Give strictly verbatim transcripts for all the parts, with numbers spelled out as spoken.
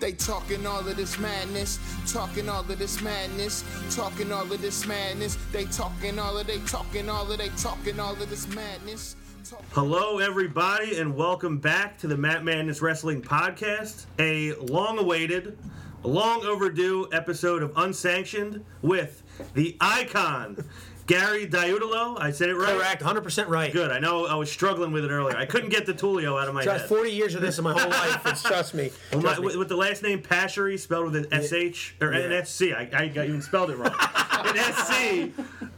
They talking all of this madness, talking all of this madness, talking all of this madness. They talking all of they talking all of they talking all of this madness. Hello, everybody, and welcome back to the Matt Madness Wrestling Podcast, a long-awaited, long-overdue episode of Unsanctioned with the icon, Gary Diutolo. I said it right? Correct, one hundred percent right. Good, I know I was struggling with it earlier. I couldn't get the Tulio out of my Josh, head. forty years of this in my whole life, it's, trust me. Well, trust my, me. With the last name Pashery, spelled with an S H, or yeah. an S C, I, I even spelled it wrong. An S C,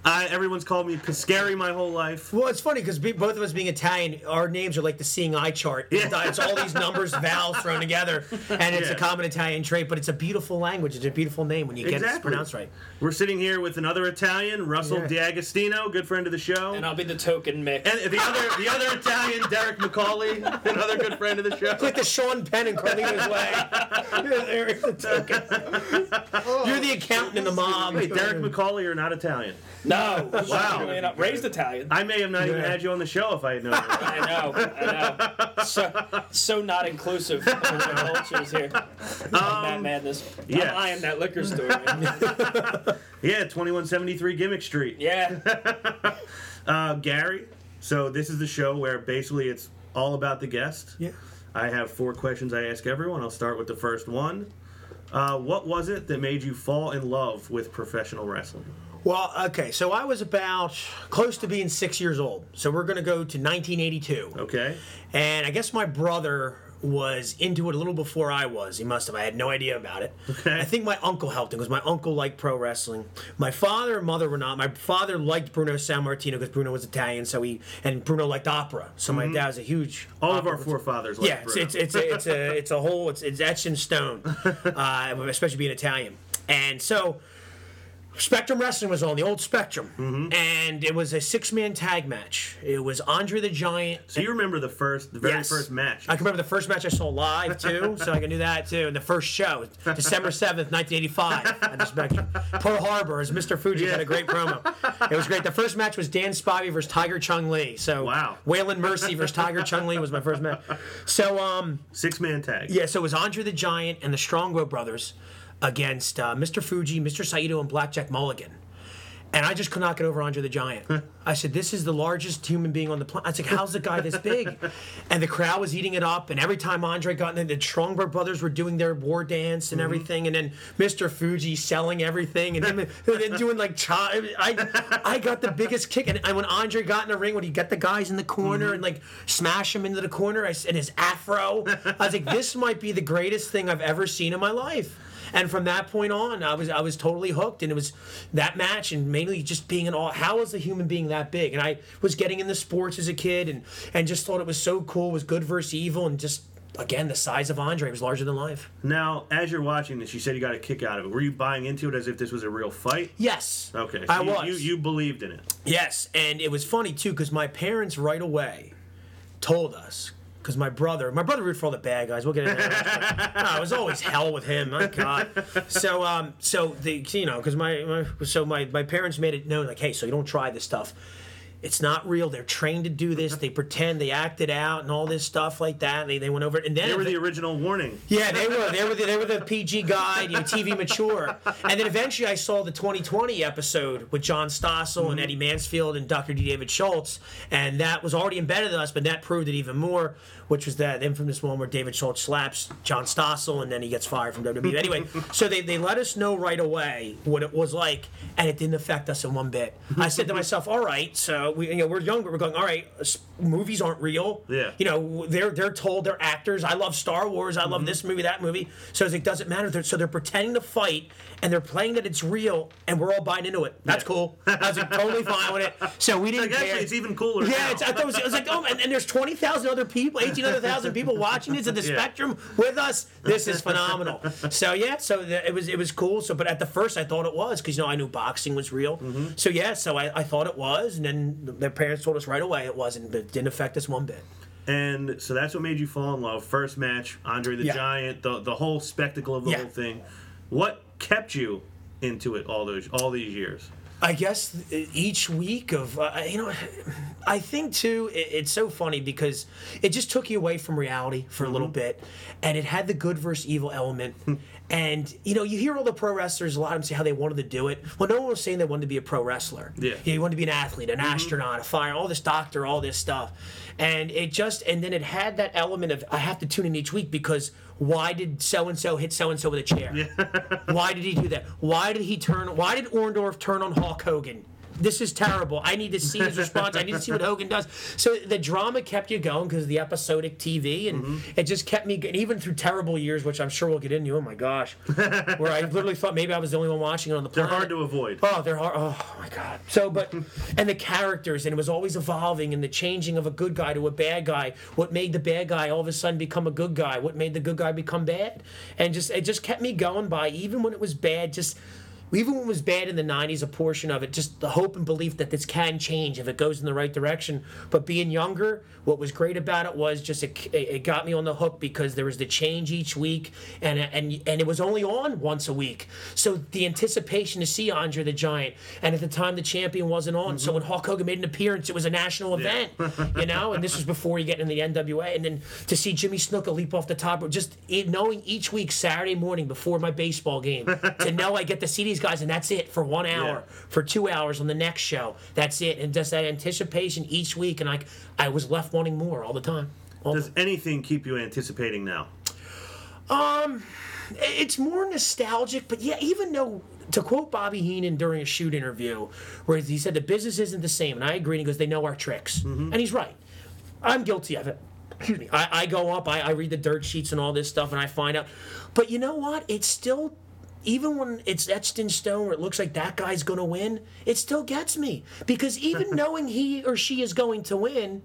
I, everyone's called me Pescari my whole life. Well, it's funny, because be, both of us being Italian, our names are like the seeing eye chart. Yeah. It's all these numbers, vowels thrown together, and it's yeah. a common Italian trait, but it's a beautiful language. It's a beautiful name when you exactly. get it pronounced right. We're sitting here with another Italian, Russell yeah. D'Agostino, good friend of the show. And I'll be the token Mick. And the other the other Italian, Derek McCauley, another good friend of the show. It's like the Sean Penn and Carlita's way. There's the token. Oh, you're the accountant and the mom. Wait, Derek McCauley are not Italian. No. Wow. Really not raised Italian. I may have not yeah. even had you on the show if I had known. I know. I know. So, so not inclusive. Of the cultures here. Um, Mad Madness. Yeah. I am that liquor store. Yeah, twenty-one seventy-three Gimmick Street. Yeah. uh, Gary, so this is the show where basically it's all about the guest. Yeah. I have four questions I ask everyone. I'll start with the first one. Uh, what was it that made you fall in love with professional wrestling? Well, okay, so I was about close to being six years old. So we're going to go to nineteen eighty-two. Okay. And I guess my brother was into it a little before I was. He must have. I had no idea about it. Okay. I think my uncle helped him because my uncle liked pro wrestling. My father and mother were not. My father liked Bruno Sammartino because Bruno was Italian, so he and Bruno liked opera. So mm-hmm. my dad was a huge. All opera. Of our forefathers. Liked yeah, Bruno. it's it's it's a, it's a it's a whole it's it's etched in stone, uh, especially being Italian. And so Spectrum Wrestling was on, the old Spectrum, mm-hmm. and it was a six-man tag match. It was Andre the Giant. So you remember the first, the very yes. first match. I can remember the first match I saw live, too, so I can do that, too, and the first show, December seventh, nineteen eighty-five, at the Spectrum. Pearl Harbor, as Mister Fuji yeah. had a great promo. It was great. The first match was Dan Spivey versus Tiger Chung-Lee, so wow. Waylon Mercy versus Tiger Chung-Lee was my first match. So, um... six-man tag. Yeah, so it was Andre the Giant and the Strongbow Brothers against uh, Mister Fuji, Mister Saito, and Blackjack Mulligan. And I just could not get over Andre the Giant. I said, this is the largest human being on the planet. I was like, how's the guy this big? And the crowd was eating it up, and every time Andre got in there, the Strongbow Brothers were doing their war dance and mm-hmm. everything, and then Mister Fuji selling everything, and then, and then doing like, cha- I I got the biggest kick. And when Andre got in the ring, when he got the guys in the corner mm-hmm. and like smash him into the corner, I, and his afro, I was like, this might be the greatest thing I've ever seen in my life. And from that point on, I was I was totally hooked, and it was that match, and mainly just being in awe. How is a human being that big? And I was getting into sports as a kid, and, and just thought it was so cool. It was good versus evil, and just again the size of Andre was larger than life. Now, as you're watching this, you said you got a kick out of it. Were you buying into it as if this was a real fight? Yes, okay, so I you, was. You you believed in it? Yes, and it was funny too because my parents right away told us. Because my brother, my brother rooted for all the bad guys. We'll get into that. No, it was always hell with him. My God. So, um, so the you know, because my, my so my, my parents made it known, like, hey, so you don't try this stuff. It's not real. They're trained to do this. They pretend. They act it out, and all this stuff like that. And they they went over it, and then they were the original warning. Yeah, they were. They were the, they were the P G guide, you know, T V mature. And then eventually, I saw the twenty twenty episode with John Stossel mm-hmm. and Eddie Mansfield and Doctor D. David Schultz, and that was already embedded in us, but that proved it even more. Which was that infamous one where David Schultz slaps John Stossel, and then he gets fired from W W E. Anyway, so they, they let us know right away what it was like, and it didn't affect us in one bit. I said to myself, all right, so we, you know, we're young, but we're going, all right, movies aren't real. Yeah. You know, they're they're told they're actors. I love Star Wars. I love mm-hmm. this movie, that movie. So it's like, doesn't matter. They're, so they're pretending to fight, and they're playing that it's real, and we're all buying into it. That's yeah. cool. I was like, totally fine with it. So we didn't like, care. Actually, it's even cooler Yeah, now. It's, I thought it was, it was like, oh, and, and there's twenty thousand other people, another thousand people watching this at the yeah. Spectrum with us. This is phenomenal. So yeah, so the, it was it was cool. So, but at the first, I thought it was because you know I knew boxing was real. Mm-hmm. So yeah, so I, I thought it was, and then their parents told us right away it wasn't. But it didn't affect us one bit. And so that's what made you fall in love. First match, Andre the yeah. Giant, the the whole spectacle of the yeah. whole thing. What kept you into it all those all these years? I guess each week of, uh, you know, I think, too, it, it's so funny because it just took you away from reality for mm-hmm. a little bit, and it had the good versus evil element. And, you know, you hear all the pro wrestlers, a lot of them say how they wanted to do it. Well, no one was saying they wanted to be a pro wrestler. Yeah. You know, you wanted to be an athlete, an mm-hmm. astronaut, a fireman, all this doctor, all this stuff. And it just, and then it had that element of I have to tune in each week because why did so-and-so hit so-and-so with a chair? Yeah. Why did he do that? Why did he turn, why did Orndorff turn on Hulk Hogan? This is terrible. I need to see his response. I need to see what Hogan does. So the drama kept you going because of the episodic T V, and mm-hmm. it just kept me going, even through terrible years, which I'm sure we'll get into. Oh, my gosh. Where I literally thought maybe I was the only one watching it on the planet. They're hard to avoid. Oh, they're hard. Oh, my God. So, but, and the characters, and it was always evolving, and the changing of a good guy to a bad guy. What made the bad guy all of a sudden become a good guy? What made the good guy become bad? And just it just kept me going by, even when it was bad, just... Even when it was bad in the nineties, a portion of it, just the hope and belief that this can change if it goes in the right direction. But being younger, what was great about it was just it, it got me on the hook because there was the change each week, and and and it was only on once a week. So the anticipation to see Andre the Giant, and at the time the champion wasn't on. Mm-hmm. So when Hulk Hogan made an appearance, it was a national event, yeah. you know. And this was before you get in the N W A, and then to see Jimmy Snuka leap off the top, just knowing each week Saturday morning before my baseball game to know I get to see these guys, and that's it for one hour, yeah. for two hours on the next show. That's it, and just that anticipation each week, and I, I was left wanting more all the time. All Does the... anything keep you anticipating now? Um, it's more nostalgic, but yeah, even though. To quote Bobby Heenan during a shoot interview, where he said the business isn't the same, and I agree. And he goes, "They know our tricks," mm-hmm. and he's right. I'm guilty of it. Excuse me. I, I go up, I, I read the dirt sheets and all this stuff, and I find out. But you know what? It's still. Even when it's etched in stone where it looks like that guy's going to win, it still gets me. Because even knowing he or she is going to win,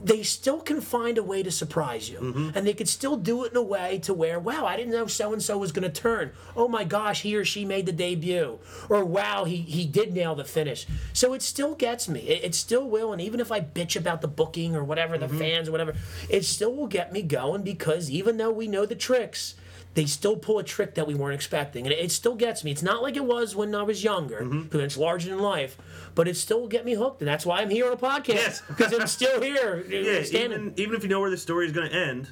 they still can find a way to surprise you. Mm-hmm. And they could still do it in a way to where, wow, I didn't know so-and-so was going to turn. Oh, my gosh, he or she made the debut. Or, wow, he, he did nail the finish. So it still gets me. It, it still will. And even if I bitch about the booking or whatever, the mm-hmm. fans or whatever, it still will get me going because even though we know the tricks, they still pull a trick that we weren't expecting. And it still gets me. It's not like it was when I was younger, mm-hmm. when it's larger than life, but it still will get me hooked. And that's why I'm here on a podcast, because yes. I'm still here. Yeah, even, even if you know where the story is going to end,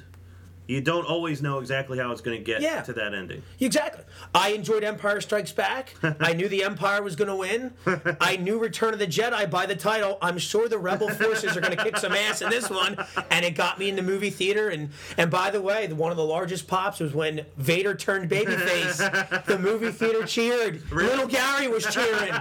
you don't always know exactly how it's going to get yeah. to that ending. Exactly. I enjoyed Empire Strikes Back. I knew the Empire was going to win. I knew Return of the Jedi by the title. I'm sure the Rebel forces are going to kick some ass in this one. And it got me in the movie theater. And, and by the way, one of the largest pops was when Vader turned babyface. The movie theater cheered. Really? Little Gary was cheering.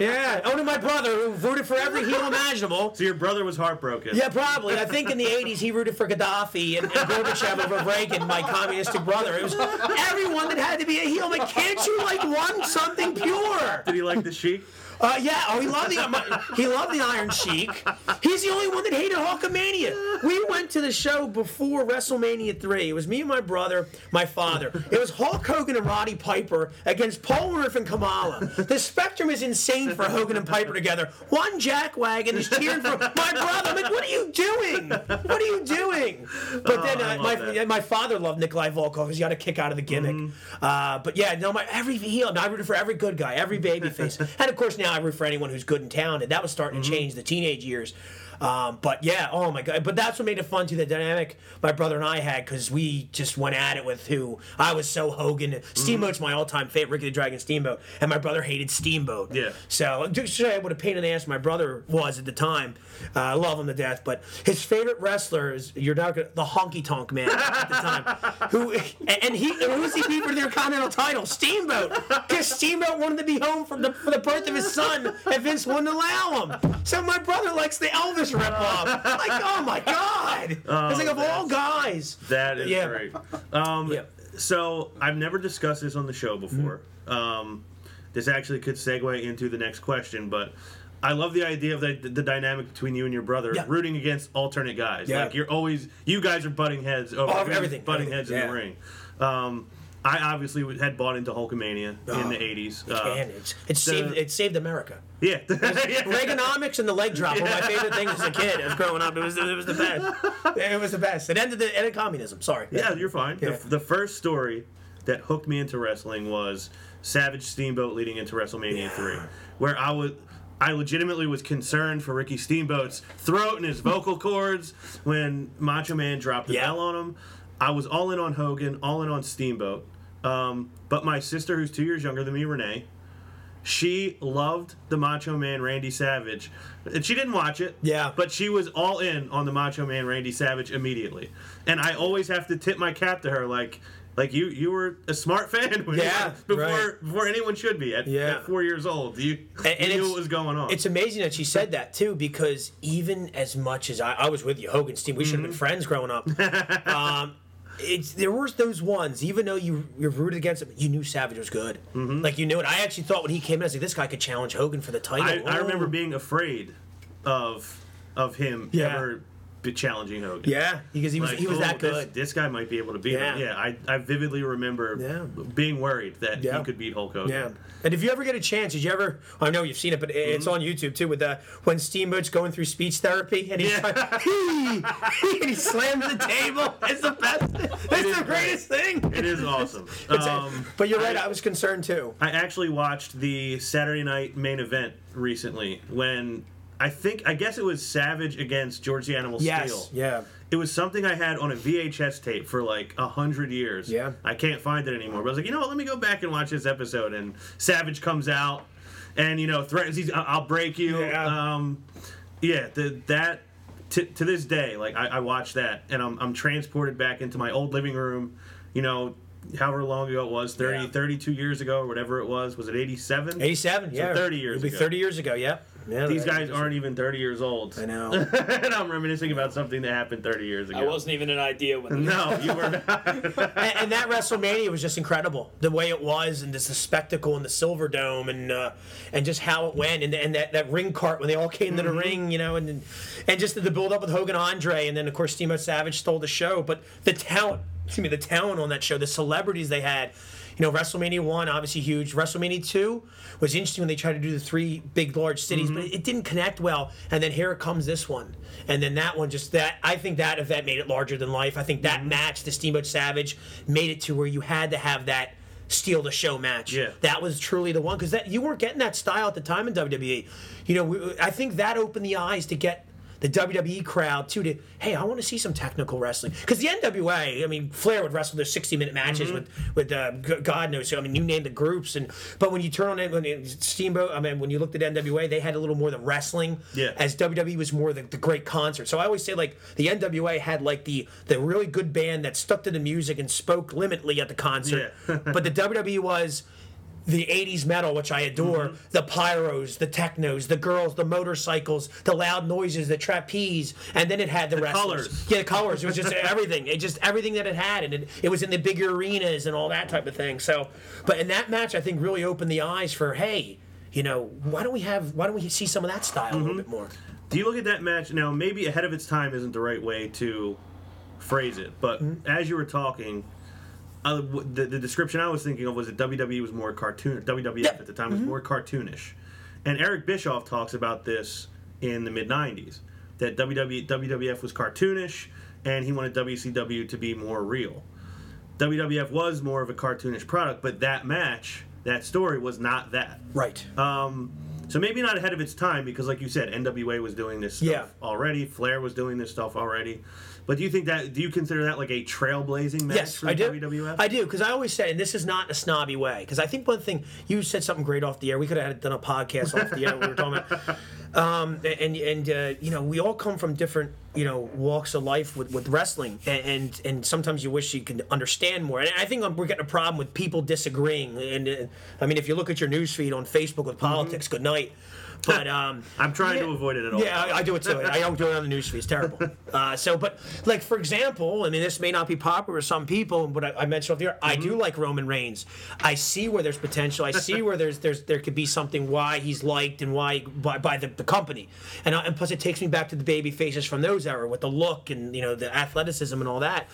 Yeah. Only my brother, who voted for every heel imaginable. So your brother was heartbroken. Yeah, probably. I think in the eighties he rooted for Gaddafi and, and Gorbachev. Of Reagan, my communistic brother. It was everyone that had to be a heel. Like, can't you like want something pure? Did he like the Sheik? Uh, yeah, oh, he loved the uh, he loved the Iron Sheik. He's the only one that hated Hulkamania. We went to the show before WrestleMania three. It was me and my brother, my father. It was Hulk Hogan and Roddy Piper against Paul Orndorff and Kamala. The spectrum is insane for Hogan and Piper together. One jackwagon is cheering for my brother. I'm like, what are you doing? What are you doing? But oh, then uh, my my father loved Nikolai Volkov because he got a kick out of the gimmick. Mm. Uh, but yeah, no, my every heel. I rooted for every good guy, every babyface, and of course now. I root for anyone who's good in town, and that was starting mm-hmm. to change the teenage years. Um, but yeah, oh my God. But that's what made it fun, too, the dynamic my brother and I had, because we just went at it with who I was so Hogan. Steamboat's mm-hmm. my all-time favorite, Ricky the Dragon Steamboat, and my brother hated Steamboat. Yeah. So, I would have painted an ass my brother was at the time. I uh, love him to death, but his favorite wrestler is, you're not gonna, the Honky Tonk Man at the time. Who and, and he and who was he beat for the Intercontinental title? Steamboat! Because Steamboat wanted to be home from the, for the birth of his son, and Vince wouldn't allow him. So my brother likes the Elvis rip-off. Like, oh my God! Oh, it's like, of all guys. That is yeah. great. Um, yeah. So, I've never discussed this on the show before. Mm-hmm. Um, this actually could segue into the next question, but I love the idea of the, the dynamic between you and your brother yeah. rooting against alternate guys. Yeah. Like, you're always, you guys are butting heads over oh, everything. Butting everything. heads yeah. in the ring. Um, I obviously had bought into Hulkamania oh, in the eighties. Uh, man, it's, it's the, saved, it saved America. Yeah. yeah. Reaganomics and the leg drop were my favorite things as a kid. I was growing up. It was, it was the best. It was the best. It ended, the, ended communism. Sorry. Yeah, yeah. You're fine. Yeah. The, the first story that hooked me into wrestling was Savage Steamboat leading into WrestleMania yeah. three, where I was I legitimately was concerned for Ricky Steamboat's throat and his vocal cords when Macho Man dropped the yeah. bell on him. I was all in on Hogan, all in on Steamboat. Um, but my sister, who's two years younger than me, Renee, she loved the Macho Man Randy Savage. And she didn't watch it, yeah. but she was all in on the Macho Man Randy Savage immediately. And I always have to tip my cap to her, like, like you, you were a smart fan when yeah, you, before right. before anyone should be at, yeah. at four years old. You, and, and you knew what was going on. It's amazing that she said that too, because even as much as I, I was with you, Hogan's team, we mm-hmm. should have been friends growing up. um, it's there were those ones, even though you you're rooted against him, you knew Savage was good. Mm-hmm. Like you knew it. I actually thought when he came in, I was like, this guy could challenge Hogan for the title. I, oh. I remember being afraid of of him yeah. ever. challenging Hogan. Yeah, because he was like, he was oh, that good. This, this guy might be able to beat yeah. him. Yeah, I, I vividly remember yeah. being worried that yeah. he could beat Hulk Hogan. Yeah. And if you ever get a chance, did you ever... I know you've seen it, but it's mm-hmm. on YouTube, too, with the, when Steamboat's going through speech therapy, and he's yeah. like, he, he, and he slams the table. It's the best. It's it the greatest great. thing. It is awesome. Um, but you're right, I, I was concerned, too. I actually watched the Saturday Night Main Event recently when... I think, I guess it was Savage against George the Animal yes, Steel. Yes, yeah. It was something I had on a V H S tape for like a hundred years. Yeah. I can't find it anymore. But I was like, you know what, let me go back and watch this episode. And Savage comes out and, you know, threatens, he's, I'll break you. Yeah. Um, yeah, the, that, t- to this day, like, I, I watch that and I'm, I'm transported back into my old living room, you know, however long ago it was, thirty, yeah. thirty-two years ago or whatever it was. Was it eighty-seven? eighty-seven, yeah. So thirty years ago. It'll be ago. thirty years ago, yeah. Yeah, these guys aren't even thirty years old. I know. And I'm reminiscing about something that happened thirty years ago. I wasn't even an idea when No, you were not. and, and that WrestleMania was just incredible. The way it was and just the spectacle and the Silver Dome and uh, and just how it went and and that, that ring cart when they all came mm-hmm. to the ring, you know, and and just the, the build up with Hogan Andre and then of course Steamboat Savage stole the show, but the talent, excuse me, the talent on that show, the celebrities they had. You know, WrestleMania one, obviously huge. WrestleMania two was interesting when they tried to do the three big, large cities, mm-hmm. but it didn't connect well. And then here comes this one. And then that one just that. I think that event made it larger than life. I think that mm-hmm. match, the Steamboat Savage, made it to where you had to have that steal the show match. Yeah. That was truly the one. Because that you weren't getting that style at the time in W W E. You know, we, I think that opened the eyes to get... the W W E crowd, too, to, hey, I want to see some technical wrestling. Because the N W A, I mean, Flair would wrestle their sixty-minute matches mm-hmm. with, with uh, God knows who. I mean, you name the groups. and But when you turn on it, when it, Steamboat, I mean, when you looked at N W A, they had a little more the wrestling. Yeah. As W W E was more the, the great concert. So I always say, like, the N W A had, like, the, the really good band that stuck to the music and spoke limitly at the concert. Yeah. But the W W E was... the eighties metal, which I adore, mm-hmm. the pyros, the technos, the girls, the motorcycles, the loud noises, the trapeze, and then it had the, the wrestlers. Colors. Yeah, the colors. It was just everything. It just everything that it had, and it, it was in the big arenas and all that type of thing. So, but in that match, I think really opened the eyes for, hey, you know, why don't we have, why don't we see some of that style mm-hmm. a little bit more? Do you look at that match now? Maybe ahead of its time isn't the right way to phrase it, but mm-hmm. as you were talking. Uh, the, the description I was thinking of was that W W E was more cartoon. W W F at the time was mm-hmm. more cartoonish, and Eric Bischoff talks about this in the mid nineties that W W F was cartoonish, and he wanted W C W to be more real. W W F was more of a cartoonish product, but that match, that story, was not that. Right. Um, so maybe not ahead of its time because, like you said, N W A was doing this stuff yeah. already. Flair was doing this stuff already. But do you think that do you consider that like a trailblazing match yes, for I do. W W F? I do, because I always say, and this is not a snobby way, because I think one thing you said something great off the air. We could have done a podcast off the air. We were talking about, um, and and uh, you know, we all come from different you know walks of life with, with wrestling, and, and and sometimes you wish you could understand more. And I think we're getting a problem with people disagreeing. And uh, I mean, if you look at your newsfeed on Facebook with politics, mm-hmm. good night. But um, I'm trying yeah, to avoid it at all. Yeah, I, I do it too. I don't do it on the newsfeed. It's terrible. Uh, so, but like for example, I mean, this may not be popular to some people, but I, I mentioned off the air, mm-hmm. I do like Roman Reigns. I see where there's potential. I see where there's there's there could be something why he's liked and why by, by the, the company, and, I, and plus it takes me back to the baby faces from those era with the look and you know the athleticism and all that.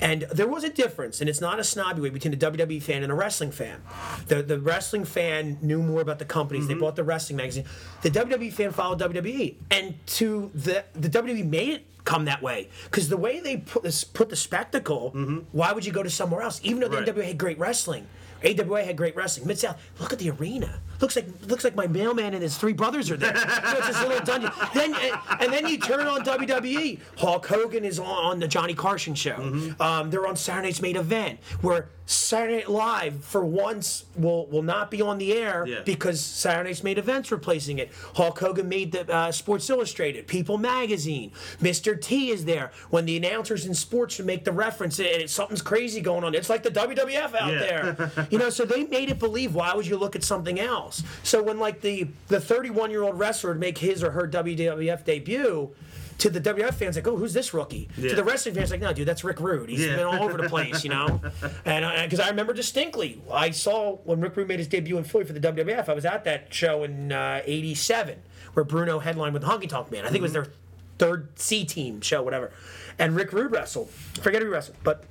And there was a difference, and it's not a snobby way between a W W E fan and a wrestling fan. The the wrestling fan knew more about the companies. Mm-hmm. They bought the wrestling magazine. The W W E fan followed W W E, and to the the W W E made it come that way. Because the way they put, this, put the spectacle, mm-hmm. why would you go to somewhere else? Even though the right. N W A had great wrestling. A W A had great wrestling. Mid-South, look at the arena. Looks like looks like my mailman and his three brothers are there. So it's this little dungeon. Then and then you turn on W W E. Hulk Hogan is on the Johnny Carson show. Mm-hmm. Um, they're on Saturday Night's Main Event, where Saturday Night Live, for once, will will not be on the air yeah. because Saturday Night's Main Event's replacing it. Hulk Hogan made the uh, Sports Illustrated, People Magazine. Mister T is there when the announcers in sports make the reference, and it's, something's crazy going on. It's like the W W F out yeah. there. You know, so they made it believe, why would you look at something else? So when, like, the the thirty-one-year-old wrestler would make his or her W W F debut, to the W W F fans, like, oh, who's this rookie? Yeah. To the wrestling fans, like, no, dude, that's Rick Rude. He's yeah. been all over the place, you know? And because I, I remember distinctly, I saw when Rick Rude made his debut in Philly for the W W F, I was at that show in uh, eighty-seven, where Bruno headlined with the Honky Tonk Man. I think mm-hmm. it was their third C-team show, whatever. And Rick Rude wrestled. I forget who he wrestled, but...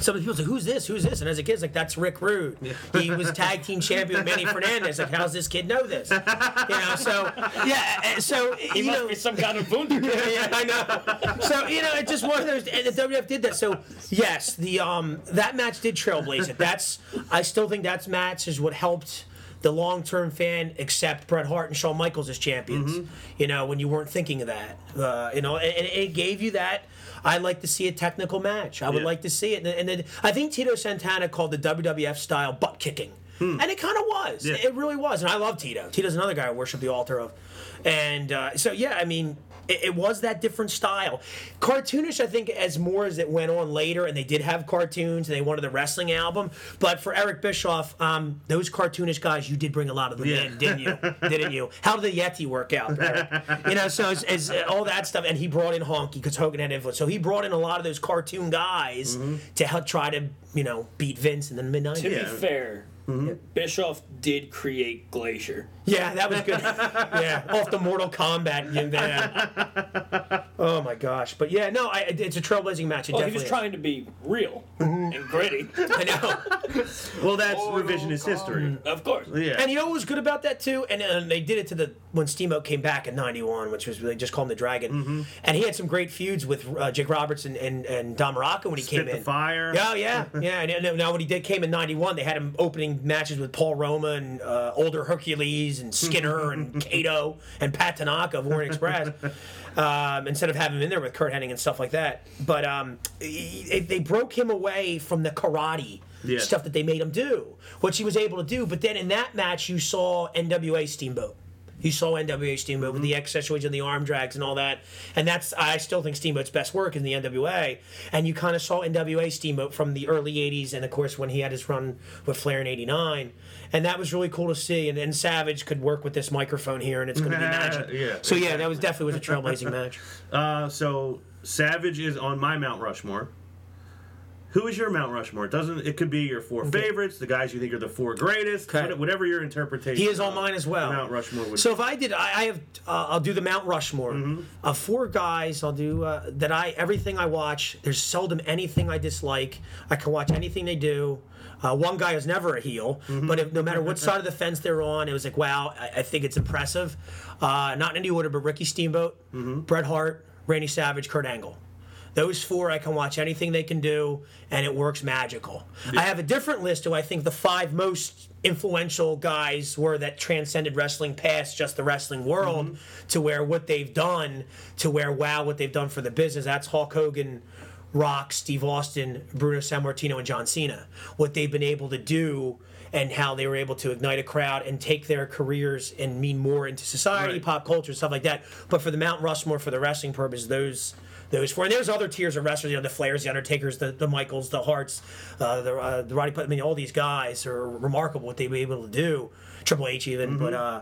some of the people say, who's this? Who's this? And as a kid, it's like, that's Rick Rude. Yeah. He was tag team champion with Manny Fernandez. Like, how's this kid know this? You know, so, yeah, so, he you must know. Be some kind of booty. yeah, yeah, I know. So, you know, it just one of those, and the W W F did that. So, yes, the um that match did trailblaze it. That's, I still think that match is what helped the long-term fan accept Bret Hart and Shawn Michaels as champions, mm-hmm. you know, when you weren't thinking of that. Uh, you know, and, and it gave you that. I'd like to see a technical match. I would yeah. like to see it. And then I think Tito Santana called the W W F style butt kicking. Hmm. And it kind of was. Yeah. It really was. And I love Tito. Tito's another guy I worship the altar of. And uh, so, yeah, I mean, it, it was that different style. Cartoonish, I think, as more as it went on later, and they did have cartoons, and they wanted the wrestling album. But for Eric Bischoff, um, those cartoonish guys, you did bring a lot of them yeah. in, didn't you? didn't you? How did the Yeti work out, Eric? You know, so it's, it's, all that stuff. And he brought in Honky, because Hogan had influence. So he brought in a lot of those cartoon guys mm-hmm. to help try to, you know, beat Vince in the mid nineties. To yeah. be fair... Mm-hmm. Bischoff did create Glacier. Yeah, that was good. yeah, off the Mortal Kombat. Yeah. Oh my gosh! But yeah, no, I, it's a trailblazing match. It well, he was is. trying to be real mm-hmm. and gritty. I know. Well, that's Mortal revisionist Com- history, of course. Yeah. And you know what was good about that too? And, and they did it to the when Steamboat came back in ninety-one, which was they just called him the Dragon. Mm-hmm. And he had some great feuds with uh, Jake Roberts and, and, and Don Muraco when he Spit came the in. Fire. Oh yeah, yeah. And, and now when he did came in ninety-one, they had him opening matches with Paul Roma and uh, older Hercules and Skinner and Kato and Pat Tanaka of Orient Express um, instead of having him in there with Kurt Hennig and stuff like that. But um, it, they broke him away from the karate yeah. stuff that they made him do, which he was able to do. But then in that match, you saw N W A Steamboat. You saw N W A Steamboat mm-hmm. with the accessories and the arm drags and all that. And that's I still think Steamboat's best work in the N W A. And you kind of saw N W A Steamboat from the early eighties and, of course, when he had his run with Flair in eighty-nine. And that was really cool to see. And, and Savage could work with this microphone here, and it's going to be magic. yeah. So, yeah, that was definitely was a trailblazing match. Uh, so Savage is on my Mount Rushmore. Who is your Mount Rushmore? It doesn't it could be your four okay. favorites, the guys you think are the four greatest, okay. whatever your interpretation. He is on mine as well. Mount Rushmore. Would so be. If I did, I, I have, uh, I'll do the Mount Rushmore of mm-hmm. uh, four guys. I'll do uh, that. I everything I watch. There's seldom anything I dislike. I can watch anything they do. Uh, one guy is never a heel, mm-hmm. but if, no matter what side of the fence they're on, it was like, wow, I, I think it's impressive. Uh, not in any order, but Ricky Steamboat, mm-hmm. Bret Hart, Randy Savage, Kurt Angle. Those four, I can watch anything they can do, and it works magical. Yeah. I have a different list of, I think, the five most influential guys were that transcended wrestling past just the wrestling world mm-hmm. to where what they've done, to where, wow, what they've done for the business. That's Hulk Hogan, Rock, Steve Austin, Bruno Sammartino, and John Cena. What they've been able to do and how they were able to ignite a crowd and take their careers and mean more into society, right. pop culture, stuff like that. But for the Mount Rushmore, for the wrestling purpose, those... Those four. And there's other tiers of wrestlers, you know, the Flairs, the Undertakers, the, the Michaels, the Harts, uh, the, uh, the Roddy Piper. I mean, all these guys are remarkable what they've been able to do. Triple H even. Mm-hmm. But, uh,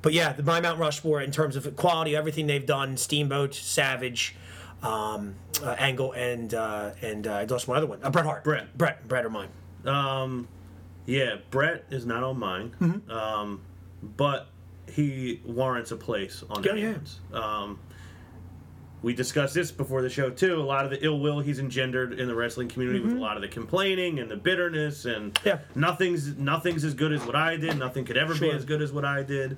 but yeah, the, my Mount Rushmore in terms of quality, everything they've done, Steamboat, Savage, um, uh, Angle, and uh, and uh, I lost one other one. Uh, Bret Hart. Bret. Bret. Bret are mine. Um, yeah, Bret is not on mine. Mm-hmm. Um, but he warrants a place on the hands. Yeah. Um, We discussed this before the show, too. A lot of the ill will he's engendered in the wrestling community mm-hmm. with a lot of the complaining and the bitterness and yeah. nothing's nothing's as good as what I did. Nothing could ever sure. be as good as what I did.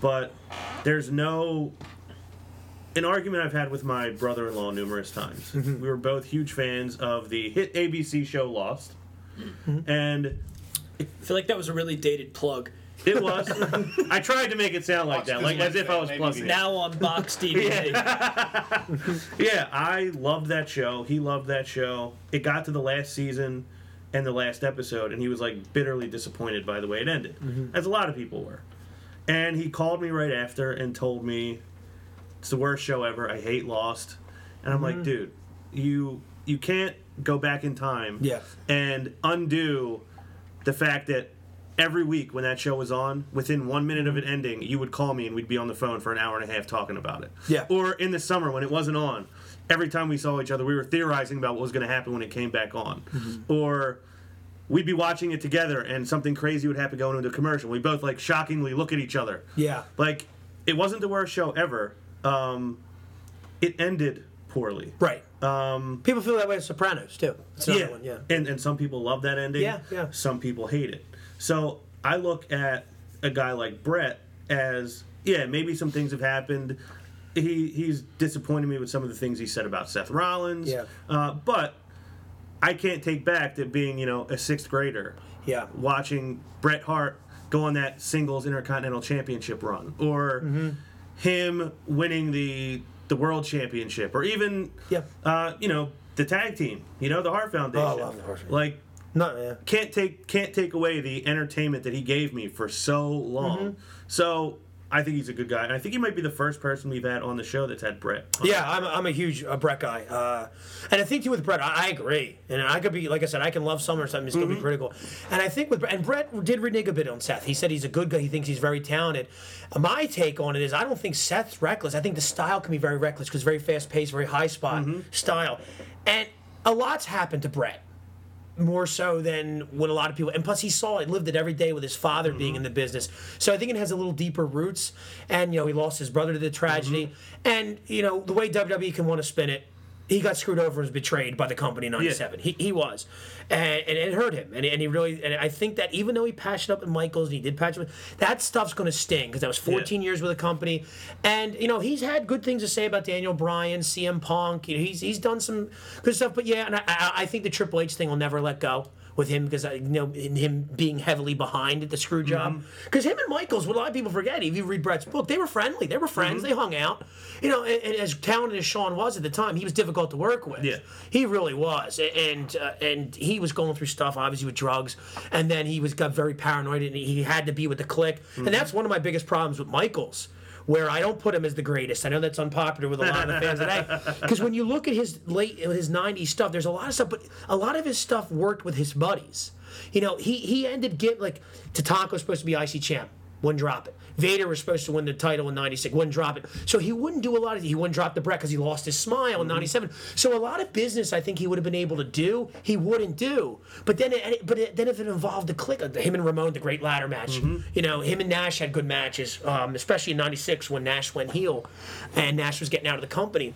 But there's no an argument I've had with my brother-in-law numerous times. Mm-hmm. We were both huge fans of the hit A B C show Lost. Mm-hmm. And I feel like that was a really dated plug. It was. I tried to make it sound like Box that, like as if I was plugging. Now it. On Box D V D. Yeah. Yeah, I loved that show. He loved that show. It got to the last season and the last episode, and he was like bitterly disappointed by the way it ended, mm-hmm. as a lot of people were. And he called me right after and told me, "It's the worst show ever. I hate Lost." And I'm mm-hmm. like, dude, you you can't go back in time yeah. and undo the fact that every week when that show was on, within one minute of it ending, you would call me and we'd be on the phone for an hour and a half talking about it. Yeah. Or in the summer when it wasn't on, every time we saw each other, we were theorizing about what was going to happen when it came back on. Mm-hmm. Or we'd be watching it together and something crazy would happen going into a commercial. We both, like, shockingly look at each other. Yeah. Like, it wasn't the worst show ever. Um, it ended poorly. Right. Um, people feel that way with Sopranos, too. It's another yeah. one, yeah. And, and some people love that ending. Yeah, yeah. Some people hate it. So I look at a guy like Brett as, yeah, maybe some things have happened. He He's disappointed me with some of the things he said about Seth Rollins. Yeah. Uh, but I can't take back that being, you know, a sixth grader. Yeah. Watching Bret Hart go on that singles Intercontinental Championship run. Or mm-hmm. him winning the the World Championship. Or even, yeah. uh, you know, the tag team. You know, the Hart Foundation. Oh, I love the Hart Foundation. Like, No, yeah. Can't take can't take away the entertainment that he gave me for so long. Mm-hmm. So I think he's a good guy, and I think he might be the first person we've had on the show that's had Brett. Yeah, I'm a, I'm a huge uh, Brett guy, uh, and I think too with Brett, I, I agree. And I could be like I said, I can love someone or something. It's mm-hmm. gonna be critical. And I think with and Brett did renege a bit on Seth. He said he's a good guy. He thinks he's very talented. My take on it is I don't think Seth's reckless. I think the style can be very reckless because very fast paced, very high spot mm-hmm. style, and a lot's happened to Brett. More so than when a lot of people... And plus, he saw it, lived it every day with his father mm-hmm. being in the business. So I think it has a little deeper roots. And, you know, he lost his brother to the tragedy. Mm-hmm. And, you know, the way W W E can want to spin it, he got screwed over and was betrayed by the company in ninety-seven. Yeah. He he was. And, and it hurt him. And, and he really... And I think that even though he patched up in Michaels and he did patch up... That stuff's going to sting because that was fourteen yeah. years with the company. And, you know, he's had good things to say about Daniel Bryan, C M Punk. You know, he's he's done some good stuff. But, yeah, and I, I, I think the Triple H thing will never let go with him because, you know, in him being heavily behind at the screw job. Because mm-hmm. him and Michaels, what a lot of people forget, if you read Brett's book, they were friendly. They were friends. Mm-hmm. They hung out. You know, and, and as talented as Sean was at the time, he was difficult to work with. Yeah. He really was. And uh, and he was going through stuff, obviously, with drugs. And then he was got very paranoid, and he had to be with the clique. Mm-hmm. And that's one of my biggest problems with Michaels, where I don't put him as the greatest. I know that's unpopular with a lot of the fans today. Because when you look at his late his nineties stuff, there's a lot of stuff, but a lot of his stuff worked with his buddies. You know, he, he ended getting, like, Tatanka was supposed to be I C champ. Wouldn't drop it. Vader was supposed to win the title in ninety-six. Wouldn't drop it. So he wouldn't do a lot of... He wouldn't drop the Brett because he lost his smile in ninety-seven. So a lot of business I think he would have been able to do, he wouldn't do. But then it, but it, then if it involved the click, him and Ramon, the great ladder match. Mm-hmm. You know, him and Nash had good matches, um, especially in ninety-six when Nash went heel and Nash was getting out of the company.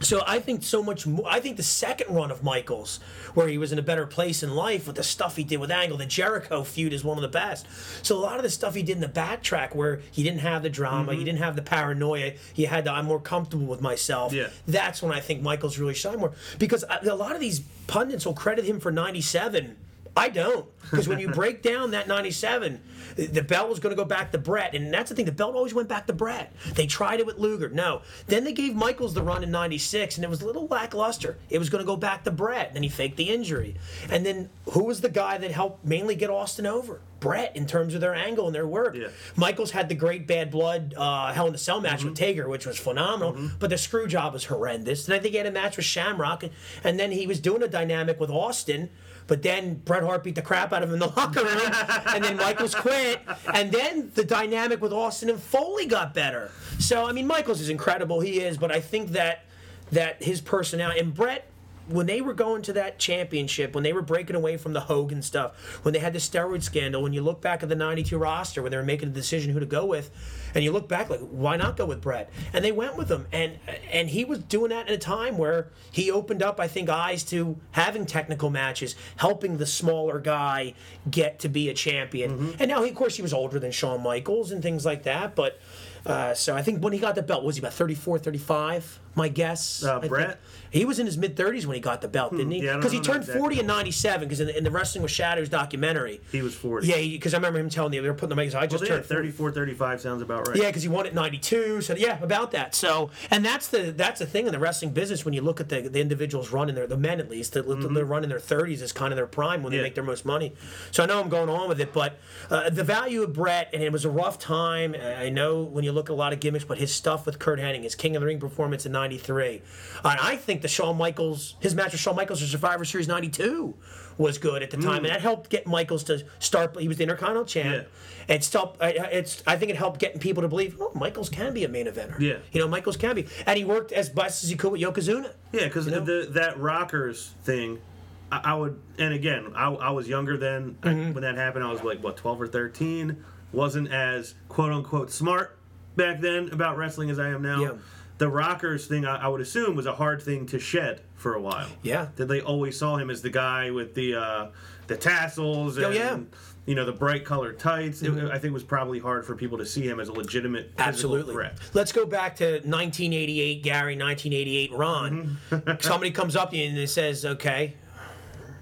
So I think so much more. I think the second run of Michaels, where he was in a better place in life with the stuff he did with Angle, the Jericho feud is one of the best. So a lot of the stuff he did in the backtrack, where he didn't have the drama, mm-hmm. he didn't have the paranoia, he had the I'm more comfortable with myself. Yeah. That's when I think Michaels really shined more. Because a lot of these pundits will credit him for ninety-seven. I don't. Because when you break down that ninety-seven, the belt was going to go back to Brett. And that's the thing. The belt always went back to Brett. They tried it with Luger. No. Then they gave Michaels the run in ninety-six, and it was a little lackluster. It was going to go back to Brett. And then he faked the injury. And then who was the guy that helped mainly get Austin over? Brett, in terms of their angle and their work. Yeah. Michaels had the great Bad Blood uh, Hell in a Cell match mm-hmm. with Taker, which was phenomenal, mm-hmm. but the screw job was horrendous. And I think he had a match with Shamrock, and then he was doing a dynamic with Austin, but then Bret Hart beat the crap out of him in the locker room, and then Michaels quit, and then the dynamic with Austin and Foley got better. So, I mean, Michaels is incredible, he is, but I think that that his personality, and Brett, when they were going to that championship, when they were breaking away from the Hogan stuff, when they had the steroid scandal, when you look back at the ninety-two roster, when they were making the decision who to go with, and you look back like, why not go with Brett? And they went with him. And and he was doing that at a time where he opened up, I think, eyes to having technical matches, helping the smaller guy get to be a champion. Mm-hmm. And now, he, of course, he was older than Shawn Michaels and things like that, but Uh, so I think when he got the belt, was he about thirty-four, thirty-five? My guess. Uh, Brett? He was in his mid-thirties when he got the belt, didn't he? Because yeah, he turned forty in ninety-seven, because in, in the Wrestling with Shadows documentary. He was forty. Yeah, because I remember him telling me, they were putting the magazine, I just well, turned thirty-four, thirty-five sounds about right. Yeah, because he won it ninety-two, so yeah, about that. So, and that's the that's the thing in the wrestling business, when you look at the, the individuals running their, the men at least, that mm-hmm. they're running their thirties is kind of their prime when yeah. they make their most money. So I know I'm going on with it, but uh, the value of Brett, and it was a rough time, I know when you look at a lot of gimmicks, but his stuff with Kurt Hennig, his King of the Ring performance in ninety-three. And I think the Shawn Michaels, his match with Shawn Michaels in Survivor Series ninety-two was good at the time, mm. and that helped get Michaels to start. He was the Intercontinental champ, yeah. and stop. It's I think it helped getting people to believe, oh, Michaels can be a main eventer. Yeah, you know, Michaels can be, and he worked as best as he could with Yokozuna. Yeah, because you know? that Rockers thing, I, I would, and again, I, I was younger then mm-hmm. I, when that happened. I was like what twelve or thirteen. Wasn't as quote unquote smart back then about wrestling as I am now. Yeah. The Rockers thing, I, I would assume, was a hard thing to shed for a while. Yeah. That they always saw him as the guy with the uh, the tassels and, oh, yeah. you know, the bright colored tights. Mm-hmm. It, I think it was probably hard for people to see him as a legitimate Absolutely. Threat. Let's go back to nineteen eighty-eight, Gary, nineteen eighty-eight, Ron. Mm-hmm. Somebody comes up to you and they says, okay,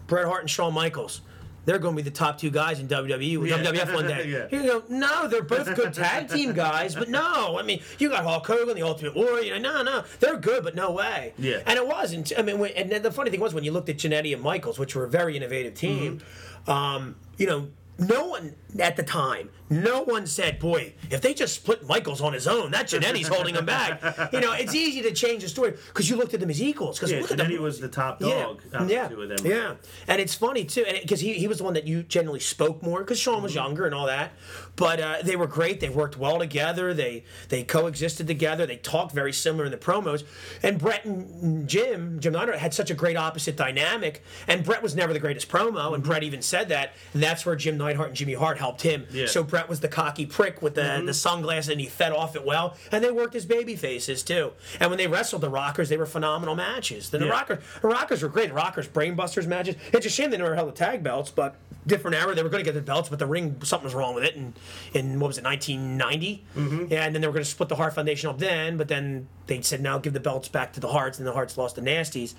Bret Hart and Shawn Michaels, they're going to be the top two guys in W W E, yeah. W W F one day. yeah. You go, no, they're both good tag team guys, but no. I mean, you got Hulk Hogan, the Ultimate Warrior. No, no, they're good, but no way. Yeah. And it wasn't. I mean, when, and then the funny thing was when you looked at Jannetty and Michaels, which were a very innovative team, mm-hmm. um, you know, no one at the time, no one said, boy, if they just split Michaels on his own, that Jannetty's holding him back. You know, it's easy to change the story because you looked at them as equals. Yeah, look, Jannetty was the top dog. Yeah, yeah, two of them. yeah. And it's funny, too, because he, he was the one that you generally spoke more because Shawn was mm-hmm. younger and all that. But uh, they were great. They worked well together. They they coexisted together. They talked very similar in the promos. And Brett and Jim, Jim Neidhart, had such a great opposite dynamic. And Brett was never the greatest promo, mm-hmm. and Brett even said that. And that's where Jim Neidhart and Jimmy Hart helped him. Yeah. So Brett was the cocky prick with the, mm-hmm. the sunglasses, and he fed off it well. And they worked as baby faces, too. And when they wrestled the Rockers, they were phenomenal matches. The, yeah. the, Rockers, the Rockers were great. The Rockers, Brainbusters matches. It's a shame they never held the tag belts, but different era. They were going to get the belts, but the ring, something was wrong with it. And in, what was it, nineteen ninety? Mm-hmm. And then they were going to split the Hart Foundation up then, but then they said, now give the belts back to the Harts, and the Harts lost the Nasties.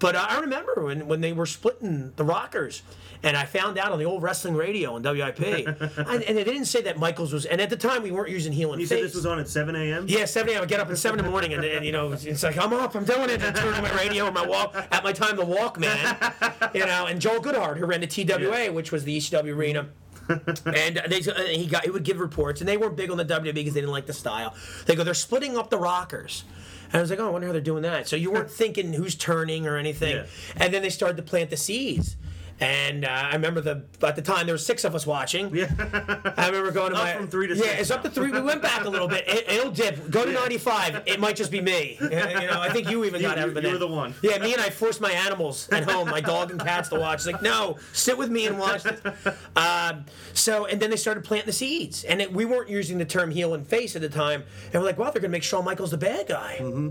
But uh, I remember when, when they were splitting the Rockers, and I found out on the old wrestling radio on W I P, and, and they didn't say that Michaels was, and at the time we weren't using heel and face. You said this was on at seven a.m.? Yeah, seven a.m. I get up at seven in the morning, and, and you know, it's like, I'm up, I'm doing it, I turn on my radio, or my walk, at my time, the Walkman, you know, and Joel Goodhart, who ran the T W A, yeah. which was the E C W arena. and they, he got he would give reports, and they weren't big on the W W E because they didn't like the style. They go, they're splitting up the Rockers. And I was like, oh, I wonder how they're doing that. So you weren't thinking who's turning or anything. Yeah. And then they started to plant the seeds. And uh, I remember the at the time there were six of us watching. Yeah. I remember going to up my from three to yeah, six it's now. Up to three. We went back a little bit. It, it'll dip. Go to yeah. ninety-five. It might just be me. You know, I think you even you, got everything. You, you were the one. Yeah, me and I forced my animals at home, my dog and cats, to watch. It's like, no, sit with me and watch this. Uh, so and then they started planting the seeds, and it, we weren't using the term heel and face at the time, and we're like, wow, they're gonna make Shawn Michaels the bad guy. Mm-hmm.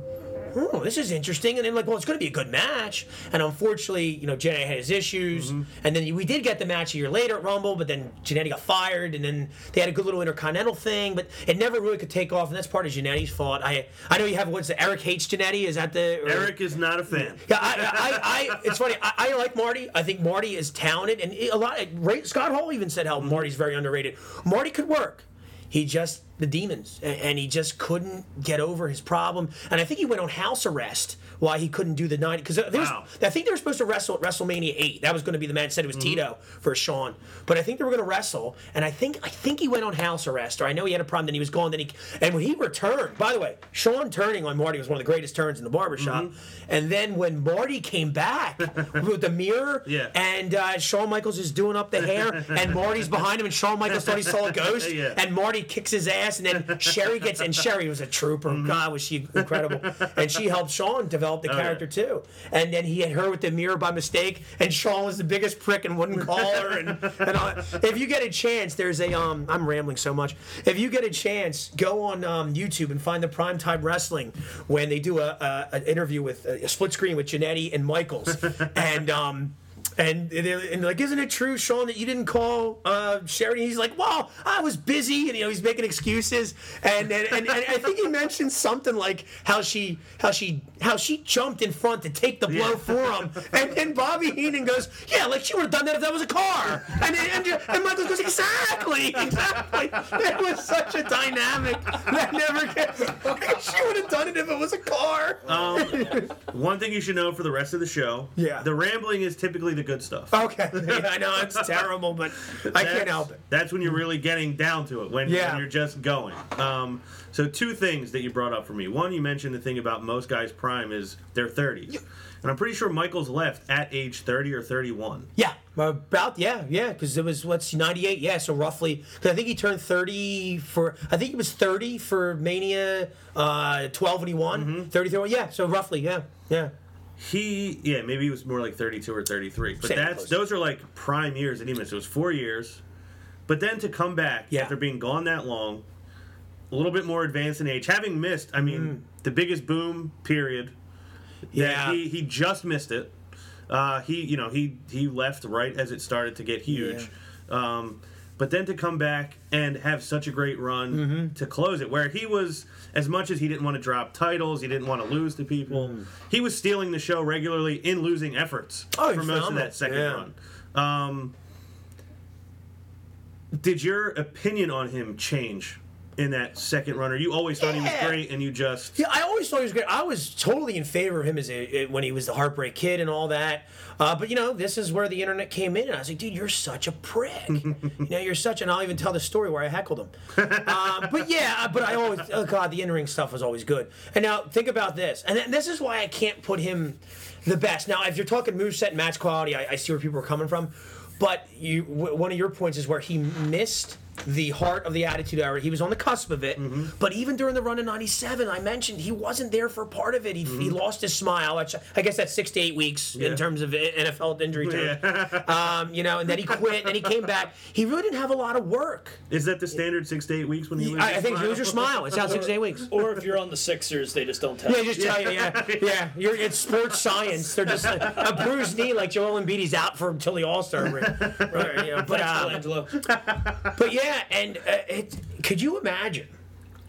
Oh, this is interesting. And then like, well, it's going to be a good match. And unfortunately, you know, Jannetty had his issues. Mm-hmm. And then we did get the match a year later at Rumble, but then Jannetty got fired. And then they had a good little Intercontinental thing, but it never really could take off. And that's part of Jannetty's fault. I I know you have, what's the, Eric hates Jannetty? Is that the... Or, Eric is not a fan. Yeah, I, I, I, it's funny. I, I like Marty. I think Marty is talented. And a lot. Ray, Scott Hall even said how Marty's very underrated. Marty could work. He just, the demons, and he just couldn't get over his problem. And I think he went on house arrest why he couldn't do the ninety. Because wow. I think they were supposed to wrestle at WrestleMania eight. That was going to be the match. Said it was mm-hmm. Tito versus Shawn. But I think they were going to wrestle, and I think I think he went on house arrest. Or I know he had a problem, then he was gone. Then he and when he returned, by the way, Shawn turning on Marty was one of the greatest turns in the barbershop. Mm-hmm. And then when Marty came back with the mirror, yeah. and uh, Shawn Michaels is doing up the hair, and Marty's behind him, and Shawn Michaels thought he saw a ghost, yeah. and Marty kicks his ass. And then Sherry gets, and Sherry was a trooper. Mm-hmm. God, was she incredible. And she helped Shawn develop the oh, character, yeah. too. And then he had her with the mirror by mistake, and Shawn was the biggest prick and wouldn't call her. And, and all that. If you get a chance, there's a, um, I'm rambling so much. If you get a chance, go on um, YouTube and find the Primetime Wrestling when they do a, a an interview with a, a split screen with Jannetty and Michaels. and, um, And, and like, isn't it true, Sean, that you didn't call uh, Sheridan? He's like, well, I was busy, and you know, he's making excuses. And and, and, and I think he mentioned something like how she how she how she jumped in front to take the blow yeah. for him. And then Bobby Heenan goes, yeah, like she would have done that if that was a car. And and, and, and Michaels goes, exactly, exactly. That was such a dynamic that never gets. Like, she would have done it if it was a car. Um, one thing you should know for the rest of the show, yeah, the rambling is typically the good stuff. Okay. Yeah, I know it's terrible, but I can't help it. That's when you're really getting down to it, when, yeah. when you're just going. Um, so two things that you brought up for me. One, you mentioned the thing about most guys' prime is their thirties. Yeah. And I'm pretty sure Michaels left at age thirty or thirty-one. Yeah. About, yeah, yeah, because it was, what's, ninety-eight, yeah, so roughly, because I think he turned thirty for, I think he was thirty for Mania uh, twelve when he won, mm-hmm. thirty-three, yeah, so roughly, yeah, yeah. He, yeah, maybe he was more like thirty-two or thirty-three. But Same that's close. Those are like prime years that he missed. It was four years. But then to come back yeah. after being gone that long, a little bit more advanced in age, having missed, I mean, mm. the biggest boom period. Yeah. That he, he just missed it. Uh, he, you know, he, he left right as it started to get huge. Yeah. Um, but then to come back and have such a great run mm-hmm. to close it, where he was, as much as he didn't want to drop titles, he didn't want to lose to people, mm. he was stealing the show regularly in losing efforts oh, for most of that second yeah. run. Um, did your opinion on him change in that second runner? You always thought yeah. he was great, and you just... Yeah, I always thought he was great. I was totally in favor of him as a, when he was the Heartbreak Kid and all that. Uh, but, you know, this is where the internet came in, and I was like, dude, you're such a prick. you know, you're such... And I'll even tell the story where I heckled him. uh, but, yeah, but I always... Oh, God, the in-ring stuff was always good. And now, think about this. And th- this is why I can't put him the best. Now, if you're talking moveset and match quality, I, I see where people are coming from. But you, w- one of your points is where he missed... the heart of the Attitude Era. He was on the cusp of it, mm-hmm. but even during the run in ninety-seven, I mentioned he wasn't there for part of it. He, mm-hmm. he lost his smile. I guess that's six to eight weeks yeah. in terms of N F L injury term. Yeah. um, you know, and then he quit, and then he came back. He really didn't have a lot of work. Is that the standard six to eight weeks when you lose I, your I think smile? Lose your smile. It's out six to eight weeks. Or if you're on the Sixers, they just don't tell you. Yeah, they just tell you, yeah. yeah. You're, it's sports science. They're just like, a bruised knee like Joel Embiid's out for until the All-Star break. Right, you know, but, uh, but yeah, Yeah, and uh, it, could you imagine?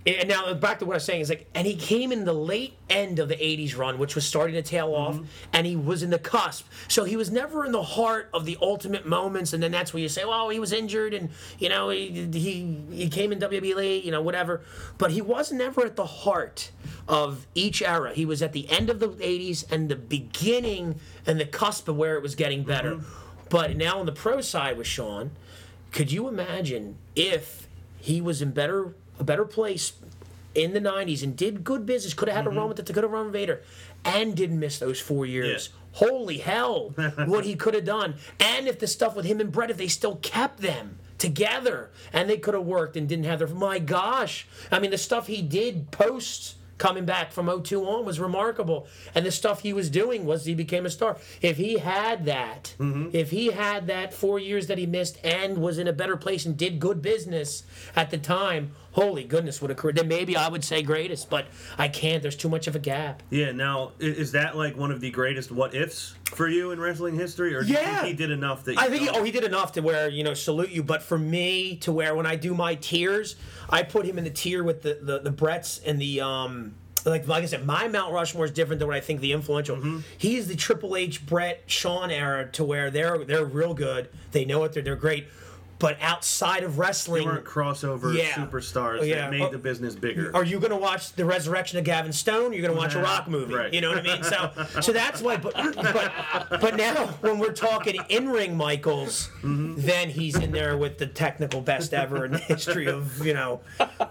And now back to what I was saying is like, and he came in the late end of the eighties run, which was starting to tail off, mm-hmm. and he was in the cusp. So he was never in the heart of the ultimate moments, and then that's where you say, well, he was injured, and you know he he, he came in W W E late, you know whatever. But he was never at the heart of each era. He was at the end of the eighties and the beginning and the cusp of where it was getting better. Mm-hmm. But now on the pro side with Sean. Could you imagine if he was in better a better place in the nineties and did good business, could have had mm-hmm. a run with the Dakota Run Vader, and didn't miss those four years? Yeah. Holy hell, what he could have done. And if the stuff with him and Brett, if they still kept them together, and they could have worked and didn't have their... My gosh. I mean, the stuff he did post... coming back from oh two on was remarkable. And the stuff he was doing was he became a star. If he had that, mm-hmm. if he had that four years that he missed and was in a better place and did good business at the time, holy goodness, what a career. Then maybe I would say greatest, but I can't. There's too much of a gap. Yeah, now, is that like one of the greatest what-ifs for you in wrestling history? Or do yeah. you think he did enough that you I think he, Oh, he did enough to where, you know, salute you. But for me, to where when I do my tiers, I put him in the tier with the, the, the Bretts and the... um. Like, like I said, my Mount Rushmore is different than what I think the influential. Mm-hmm. He's the Triple H, Brett, Shawn era to where they're they're real good. They know it. They're, they're great. But outside of wrestling... They weren't crossover yeah. superstars yeah. that made are, the business bigger. Are you going to watch The Resurrection of Gavin Stone? You're going to watch nah. a rock movie. Right. You know what I mean? So so that's why... But, but, but now, when we're talking in-ring Michaels, mm-hmm. then he's in there with the technical best ever in the history of, you know,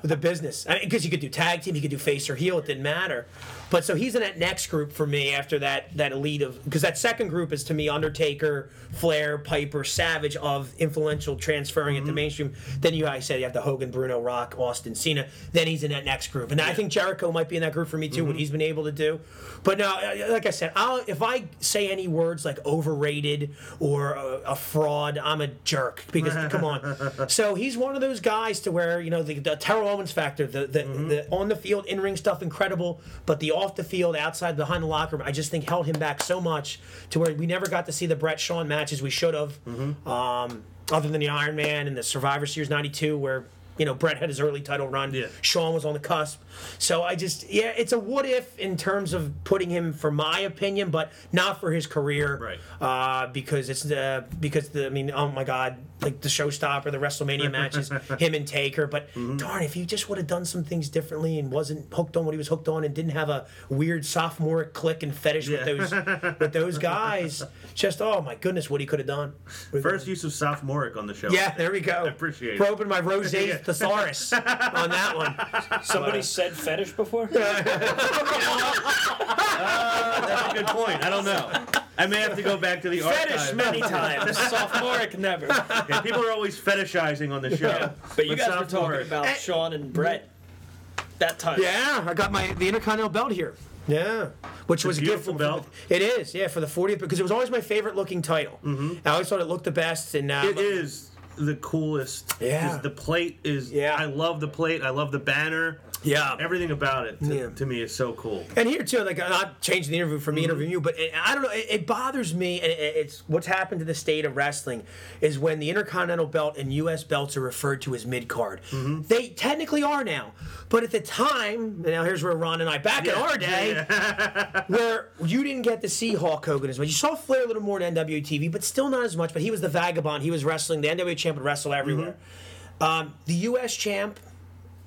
the business. Because I mean, you could do tag team, you could do face or heel, it didn't matter. But so he's in that next group for me after that that elite of... Because that second group is, to me, Undertaker, Flair, Piper, Savage of influential trans transferring mm-hmm. it to mainstream. Then you, I said, you have the Hogan, Bruno, Rock, Austin, Cena. Then he's in that next group. And yeah. I think Jericho might be in that group for me, too, mm-hmm. what he's been able to do. But now, like I said, I'll, if I say any words like overrated or a, a fraud, I'm a jerk. Because, come on. So he's one of those guys to where, you know, the, the Terrell Owens factor, the, the, mm-hmm. the on-the-field, in-ring stuff, incredible. But the off the field, outside, behind the locker room, I just think held him back so much to where we never got to see the Brett Shawn matches we should have, mm-hmm. um, other than the Iron Man and the Survivor Series ninety-two where, you know, Brett had his early title run. Yeah. Shawn was on the cusp. So I just, yeah, it's a what if in terms of putting him, for my opinion, but not for his career. Right. Uh, because it's the, because the, I mean, oh my God, like the showstopper, the WrestleMania matches, him and Taker. But mm-hmm. darn, if he just would have done some things differently and wasn't hooked on what he was hooked on and didn't have a weird sophomoric click and fetish yeah. with those with those guys, just, oh my goodness, what he could have done. First done. Use of sophomoric on the show. Yeah, there we go. I appreciate it. We're opening my Rose thesaurus on that one. Somebody wow. said fetish before? uh, that's a good point. I don't know. I may have to go back to the archives. Fetish many times. Sophomoric never. Yeah, people are always fetishizing on the show. Yeah. But you but guys were talking about and, Shawn and Brett that time. Yeah, I got my the Intercontinental belt here. Yeah, which it's was a gift from belt. It is, yeah, for the fortieth, because it was always my favorite looking title. Mm-hmm. I always thought it looked the best. And uh, it is. The coolest. Yeah. The plate is. Yeah. I love the plate. I love the banner. Yeah. Everything about it to, yeah. to me is so cool. And here too, like, I'm not changing the interview from me mm-hmm. interviewing you, but it, I don't know. It, it bothers me, and it, it's what's happened to the state of wrestling is when the Intercontinental belt and U S belts are referred to as mid card. Mm-hmm. They technically are now, but at the time, now here's where Ron and I back yeah. in our day, yeah. where you didn't get to see Hulk Hogan as much. You saw Flair a little more in N W T V, but still not as much. But he was the vagabond. He was wrestling. The N W A champ would wrestle everywhere. Mm-hmm. Um, the U S champ.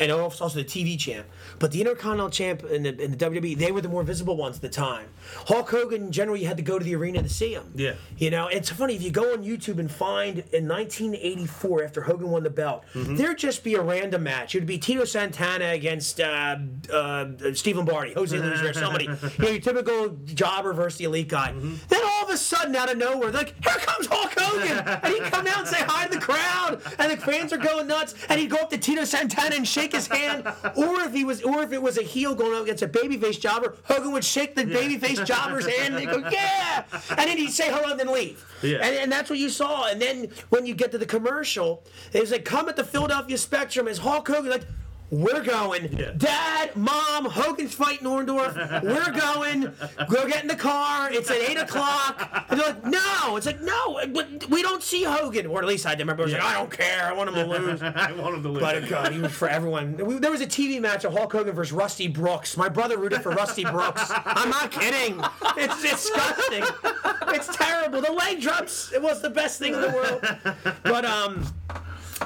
And also the T V champ. But the Intercontinental champ and the, and the W W E, they were the more visible ones at the time. Hulk Hogan, generally, you had to go to the arena to see him. Yeah. You know, it's funny, if you go on YouTube and find in nineteen eighty-four, after Hogan won the belt, mm-hmm. there'd just be a random match. It would be Tito Santana against uh, uh, Steve Lombardi, Jose Luis, or somebody. You know, your typical jobber versus the elite guy. Mm-hmm. Then all of a sudden, out of nowhere, like, here comes Hulk Hogan! And he'd come out and say hi to the crowd, and the fans are going nuts, and he'd go up to Tito Santana and shake his hand, or if he was, or if it was a heel going up against a babyface jobber, Hogan would shake the yeah. babyface jobber's hand and he'd go, yeah! And then he'd say hello and then leave. Yeah. And, and that's what you saw. And then when you get to the commercial, it was like, come at the Philadelphia Spectrum as Hulk Hogan, like, we're going. Yeah. Dad, Mom, Hogan's fighting Orndorff. We're going. Go get in the car. It's at eight o'clock. And they're like, no. It's like, no. We don't see Hogan. Or at least I remember. I was yeah. like, I don't care. I want him to lose. I want him to lose. But God, he was for everyone. There was a T V match of Hulk Hogan versus Rusty Brooks. My brother rooted for Rusty Brooks. I'm not kidding. It's disgusting. It's terrible. The leg drops, it was the best thing in the world. But, um...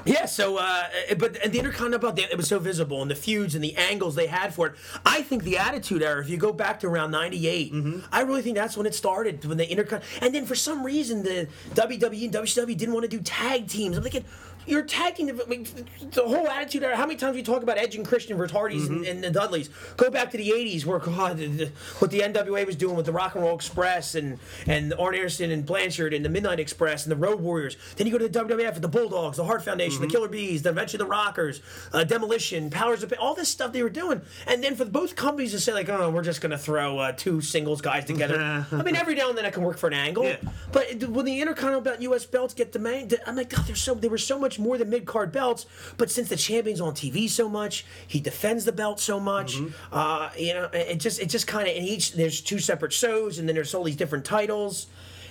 yeah, so, uh, but the Intercontinental belt, it was so visible, and the feuds and the angles they had for it. I think the Attitude Era, if you go back to around ninety-eight, mm-hmm. I really think that's when it started, when the Intercontinental, and then for some reason, the W W E and W C W didn't want to do tag teams. I'm thinking, you're tagging the, I mean, the whole Attitude Era. How many times we talk about Edge and Christian versus Hardys mm-hmm. and, and the Dudleys? Go back to the eighties, where God, the, what the N W A was doing with the Rock and Roll Express and and Arn Anderson and Blanchard and the Midnight Express and the Road Warriors. Then you go to the W W F with the Bulldogs, the Hart Foundation, mm-hmm. the Killer Bees, the eventually the Rockers, uh, Demolition, Powers of Pain, all this stuff they were doing. And then for both companies to say, like, oh, we're just going to throw uh, two singles guys together. I mean, every now and then I can work for an angle. Yeah. But when the Intercontinental belt and U S belts get demanded, I'm like, God, they're so, they were so much more than mid-card belts, but since the champion's on T V so much, he defends the belt so much, mm-hmm. uh, you know, it just it just kind of, in each, there's two separate shows, and then there's all these different titles,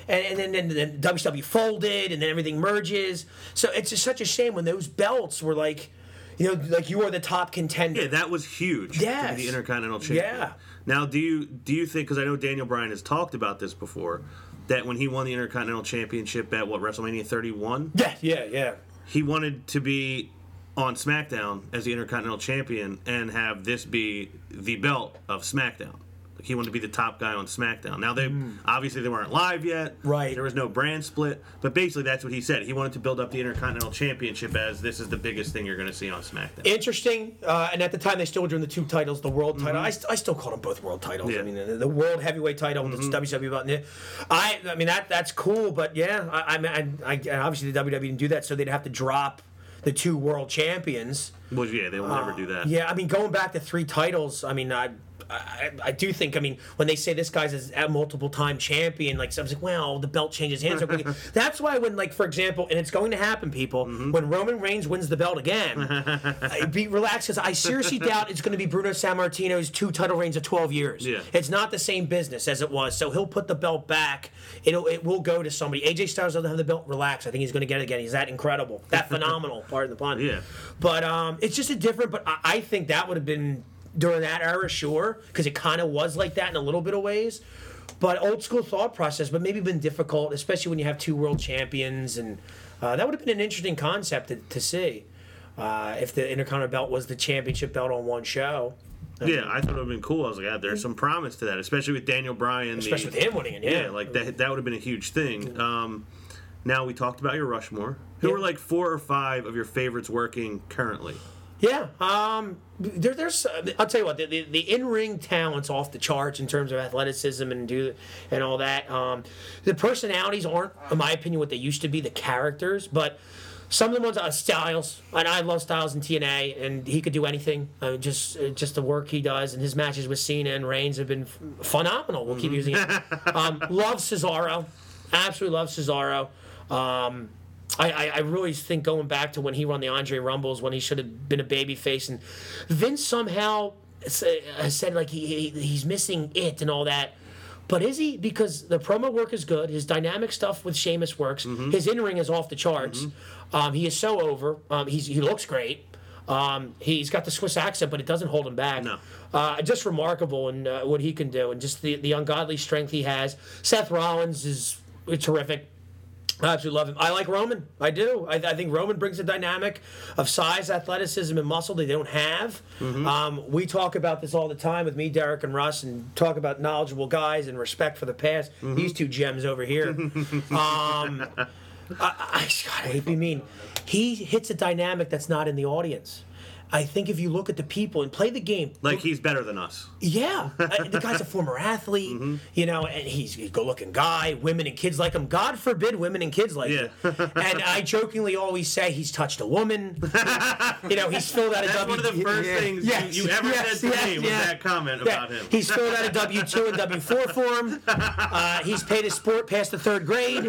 and, and then, then the W C W folded, and then everything merges, so it's just such a shame when those belts were like, you know, like, you are the top contender. Yeah, that was huge. Yes. To be the Intercontinental Champion. Yeah. Now, do you, do you think, because I know Daniel Bryan has talked about this before, that when he won the Intercontinental Championship at, what, WrestleMania thirty-one? Yeah, yeah, yeah. He wanted to be on SmackDown as the Intercontinental Champion and have this be the belt of SmackDown. Like, he wanted to be the top guy on SmackDown. Now, they mm. obviously, they weren't live yet. Right. There was no brand split. But basically, that's what he said. He wanted to build up the Intercontinental Championship as this is the biggest thing you're going to see on SmackDown. Interesting. Uh, and at the time, they still were doing the two titles, the world title. Mm-hmm. I, st- I still call them both world titles. Yeah. I mean, the, the world heavyweight title with mm-hmm. the W C W belt. I, I mean, that that's cool. But, yeah, I, I, I, I obviously, the W W E didn't do that, so they'd have to drop the two world champions. Well, yeah, they will uh, never do that. Yeah, I mean, going back to three titles, I mean, I... I, I do think, I mean, when they say this guy's a multiple-time champion, like, so I was like, wow, the belt changes hands. That's why when, like, for example, and it's going to happen, people, mm-hmm. when Roman Reigns wins the belt again, I, be relaxed, because I seriously doubt it's going to be Bruno Sammartino's two title reigns of twelve years. Yeah. It's not the same business as it was, so he'll put the belt back. It'll, it will go to somebody. A J Styles doesn't have the belt. Relax. I think he's going to get it again. He's that incredible. That phenomenal, pardon the pun. Yeah. But um, it's just a different, but I, I think that would have been... during that era, sure, because it kind of was like that in a little bit of ways. But old school thought process, but maybe been difficult, especially when you have two world champions. And uh, that would have been an interesting concept to, to see uh, if the Intercontinental belt was the championship belt on one show. I yeah, mean, I thought it would have been cool. I was like, yeah, there's some promise to that, especially with Daniel Bryan. Especially the, with him winning it, yeah. Yeah, like that, that would have been a huge thing. Um, now we talked about your Rushmore. Who yeah. are like four or five of your favorites working currently? Yeah, um, there, there's. I'll tell you what, the, the, the in-ring talent's off the charts in terms of athleticism and do and all that. Um, the personalities aren't, in my opinion, what they used to be. The characters, but some of the ones, uh, Styles, and I love Styles in T N A, and he could do anything. Uh, just, uh, just the work he does, and his matches with Cena and Reigns have been f- phenomenal. We'll mm-hmm. keep using it. Um, love Cesaro, absolutely love Cesaro. Um, I, I really think going back to when he won the Andre Rumbles, when he should have been a babyface, and Vince somehow said like he, he he's missing it and all that. But is he? Because the promo work is good. His dynamic stuff with Sheamus works. Mm-hmm. His in-ring is off the charts. Mm-hmm. Um, he is so over. Um, he's he looks great. Um, he's got the Swiss accent, but it doesn't hold him back. No. Uh, just remarkable in uh, what he can do, and just the, the ungodly strength he has. Seth Rollins is terrific. I absolutely love him. I like Roman. I do. I, I think Roman brings a dynamic of size, athleticism, and muscle that they don't have. Mm-hmm. Um, we talk about this all the time with me, Derek, and Russ, and talk about knowledgeable guys and respect for the past. Mm-hmm. These two gems over here. um, I, I, God, I hate to be mean. He hits a dynamic that's not in the audience. I think if you look at the people and play the game, like look, he's better than us. Yeah, the guy's a former athlete, mm-hmm. you know, and he's a good-looking guy. Women and kids like him. God forbid women and kids like yeah. him. And I jokingly always say he's touched a woman. You know, he's filled out a W two. That's w- one of the first yeah. things yes. you, you ever yes. said to yes. me was yes. that comment yeah. about him. He's filled out a W two and W four form. Uh, he's paid his sport past the third grade.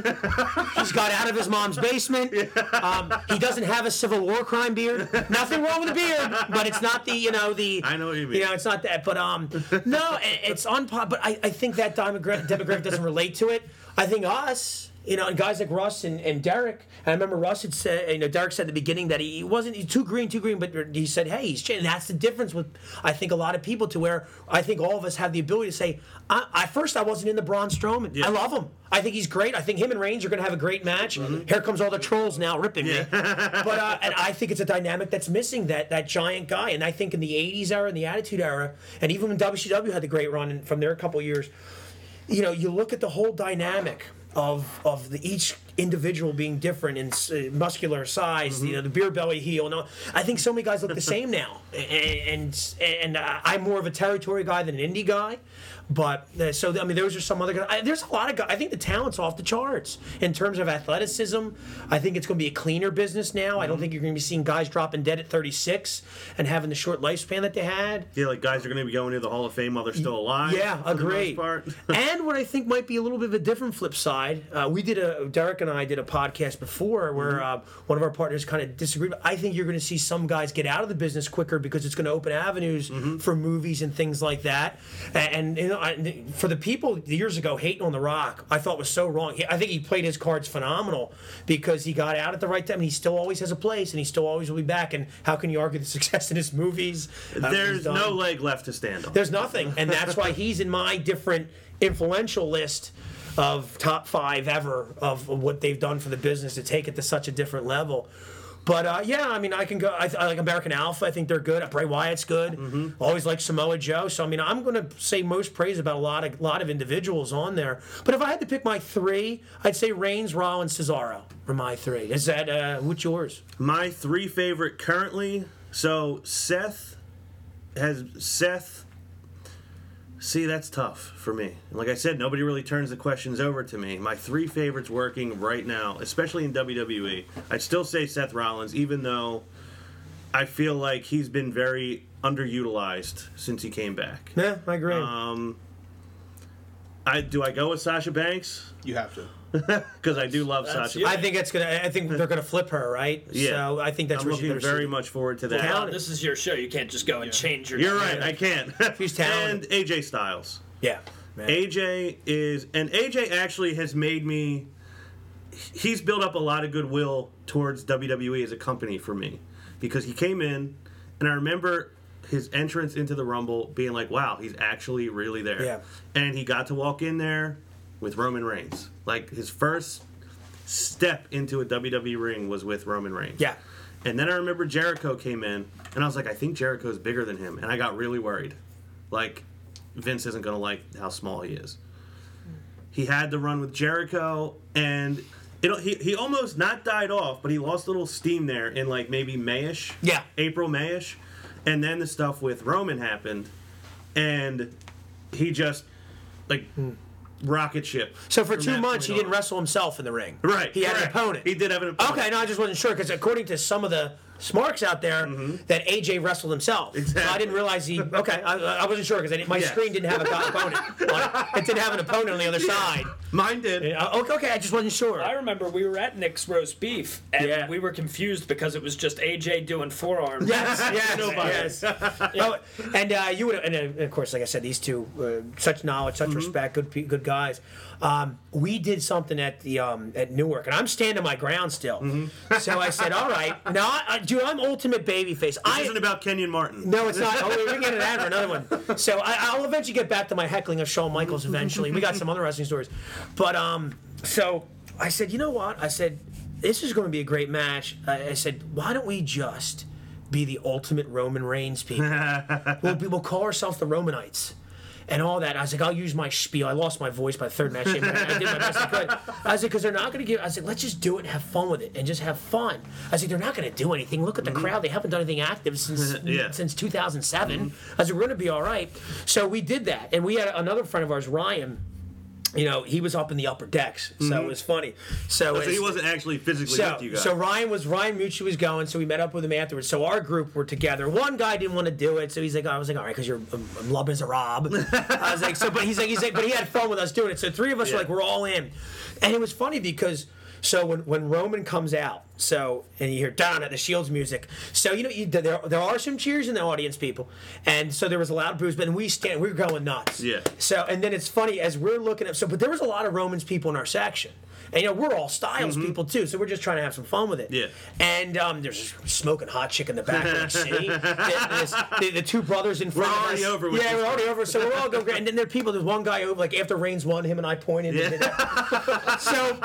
He's got out of his mom's basement. Um, he doesn't have a Civil War crime beard. Nothing wrong with a beard. But it's not the, you know, the... I know what you mean. You know, it's not that. But, um, no, it's unpopular. But I, I think that demogra- demographic doesn't relate to it. I think us, you know, and guys like Russ and, and Derek, and I remember Russ had said, you know, Derek said at the beginning that he wasn't he's too green, too green, but he said, hey, he's changing. That's the difference with, I think, a lot of people to where I think all of us have the ability to say, I, I first I wasn't into Braun Strowman. Yeah. I love him. I think he's great. I think him and Reigns are going to have a great match. Mm-hmm. Here comes all the trolls now ripping yeah. me. But uh, and I think it's a dynamic that's missing, that that giant guy. And I think in the eighties era and the Attitude Era, and even when W C W had the great run from there a couple of years, you know, you look at the whole dynamic of of the, each individual being different in uh, muscular size, mm-hmm. you know, the beer belly heel. And all. I think so many guys look the same now. And and, and uh, I'm more of a territory guy than an indie guy. But, uh, so, I mean, those are some other guys. I, there's a lot of guys. I think the talent's off the charts in terms of athleticism. I think it's going to be a cleaner business now. Mm-hmm. I don't think you're going to be seeing guys dropping dead at thirty-six and having the short lifespan that they had. Yeah, like guys are going to be going to the Hall of Fame while they're still alive. Yeah, agree. And what I think might be a little bit of a different flip side, uh, we did a, Derek and I did a podcast before where mm-hmm. uh, one of our partners kind of disagreed. I think you're going to see some guys get out of the business quicker because it's going to open avenues mm-hmm. for movies and things like that. And, and I, for the people years ago hating on The Rock, I thought was so wrong. He, I think he played his cards phenomenal because he got out at the right time, and he still always has a place, and he still always will be back. And how can you argue the success in his movies? Uh, There's no leg left to stand on. There's nothing, and that's why he's in my different influential list of top five ever of what they've done for the business to take it to such a different level. But, uh, yeah, I mean, I can go. I, I like American Alpha. I think they're good. Bray Wyatt's good. Mm-hmm. Always like Samoa Joe. So, I mean, I'm going to say most praise about a lot of lot of individuals on there. But if I had to pick my three, I'd say Reigns, Rollins, Cesaro for my three. Is that uh, what's yours? My three favorite currently. So, Seth has Seth. See, that's tough for me. Like I said, nobody really turns the questions over to me. My three favorites working right now, especially in W W E, I'd still say Seth Rollins, even though I feel like he's been very underutilized since he came back. Yeah, I agree. Um, I do. I go with Sasha Banks. You have to. Because I do love that's, Sasha. Yeah. I think it's gonna. I think they're gonna flip her, right? Yeah. So I think that's. I'm what looking very see. much forward to that. Well, this is your show. You can't just go and yeah. change your. You're right. I can't. She's talented. And A J Styles. Yeah. Man. A J is, and A J actually has made me. He's built up a lot of goodwill towards W W E as a company for me, because he came in, and I remember his entrance into the Rumble being like, "Wow, he's actually really there." Yeah. And he got to walk in there with Roman Reigns. Like, his first step into a W W E ring was with Roman Reigns. Yeah. And then I remember Jericho came in, and I was like, I think Jericho's bigger than him. And I got really worried. Like, Vince isn't going to like how small he is. He had the run with Jericho, and it, he, he almost not died off, but he lost a little steam there in, like, maybe May-ish. Yeah. April, May-ish. And then the stuff with Roman happened, and he just, like... Mm. Rocket ship. So for two months, he didn't wrestle himself in the ring. Right. He had an opponent. He did have an opponent. Okay, no, I just wasn't sure, because according to some of the smarks out there, mm-hmm. that A J wrestled himself. Exactly. So I didn't realize he... Okay, I, I wasn't sure, because my yes. screen didn't have an opponent. Like, it didn't have an opponent on the other yeah. side. Mine did. Yeah, okay, okay, I just wasn't sure. I remember we were at Nick's Roast Beef, and yeah. we were confused because it was just A J doing forearms. Yes, yes, nobody. Yes. Yeah. Oh, and uh, you would... And, and of course, like I said, these two, uh, such knowledge, such mm-hmm. respect, good good guys. Um, we did something at the um, at Newark, and I'm standing my ground still. Mm-hmm. So I said, all right, now I... Dude, I'm ultimate babyface. This I, isn't about Kenyon Martin. No, it's not. Oh, we're going to get an ad or another one. So I, I'll eventually get back to my heckling of Shawn Michaels eventually. We got some other wrestling stories. But um, so I said, you know what? I said, this is going to be a great match. I, I said, why don't we just be the ultimate Roman Reigns people? we'll, be, we'll call ourselves the Romanites. And all that. I was like, I'll use my spiel. I lost my voice by the third match. I did my best I could. I was like, because they're not going to give... I was like, let's just do it and have fun with it. And just have fun. I was like, they're not going to do anything. Look at the mm-hmm. crowd. They haven't done anything active since yeah. since two thousand seven. Mm-hmm. I was like, we're going to be all right. So we did that. And we had another friend of ours, Ryan... You know, he was up in the upper decks, so mm-hmm. it was funny. So, oh, so he wasn't actually physically so, with you guys. So Ryan was Ryan Mucci was going, so we met up with him afterwards. So our group were together. One guy didn't want to do it, so he's like, oh, I was like, all right, because you're um, I'm love is a Rob. I was like, so, but he's like, he's like, but he had fun with us doing it. So three of us yeah. were like, we're all in, and it was funny because. So when, when Roman comes out, so and you hear Donna, the Shield's music. So you know you, there there are some cheers in the audience, people, and so there was a loud booze. But we stand, we were going nuts. Yeah. So and then it's funny as we're looking at so, but there was a lot of Roman's people in our section, and you know we're all Styles mm-hmm. people too. So we're just trying to have some fun with it. Yeah. And um, there's smoking hot chick in the back of the city. The, the, the two brothers in front we're of us. We're already over. With yeah, we're already part. Over. So we're all going. And then there are people. There's one guy over. Like after Reigns won, him and I pointed. Yeah. And then, so.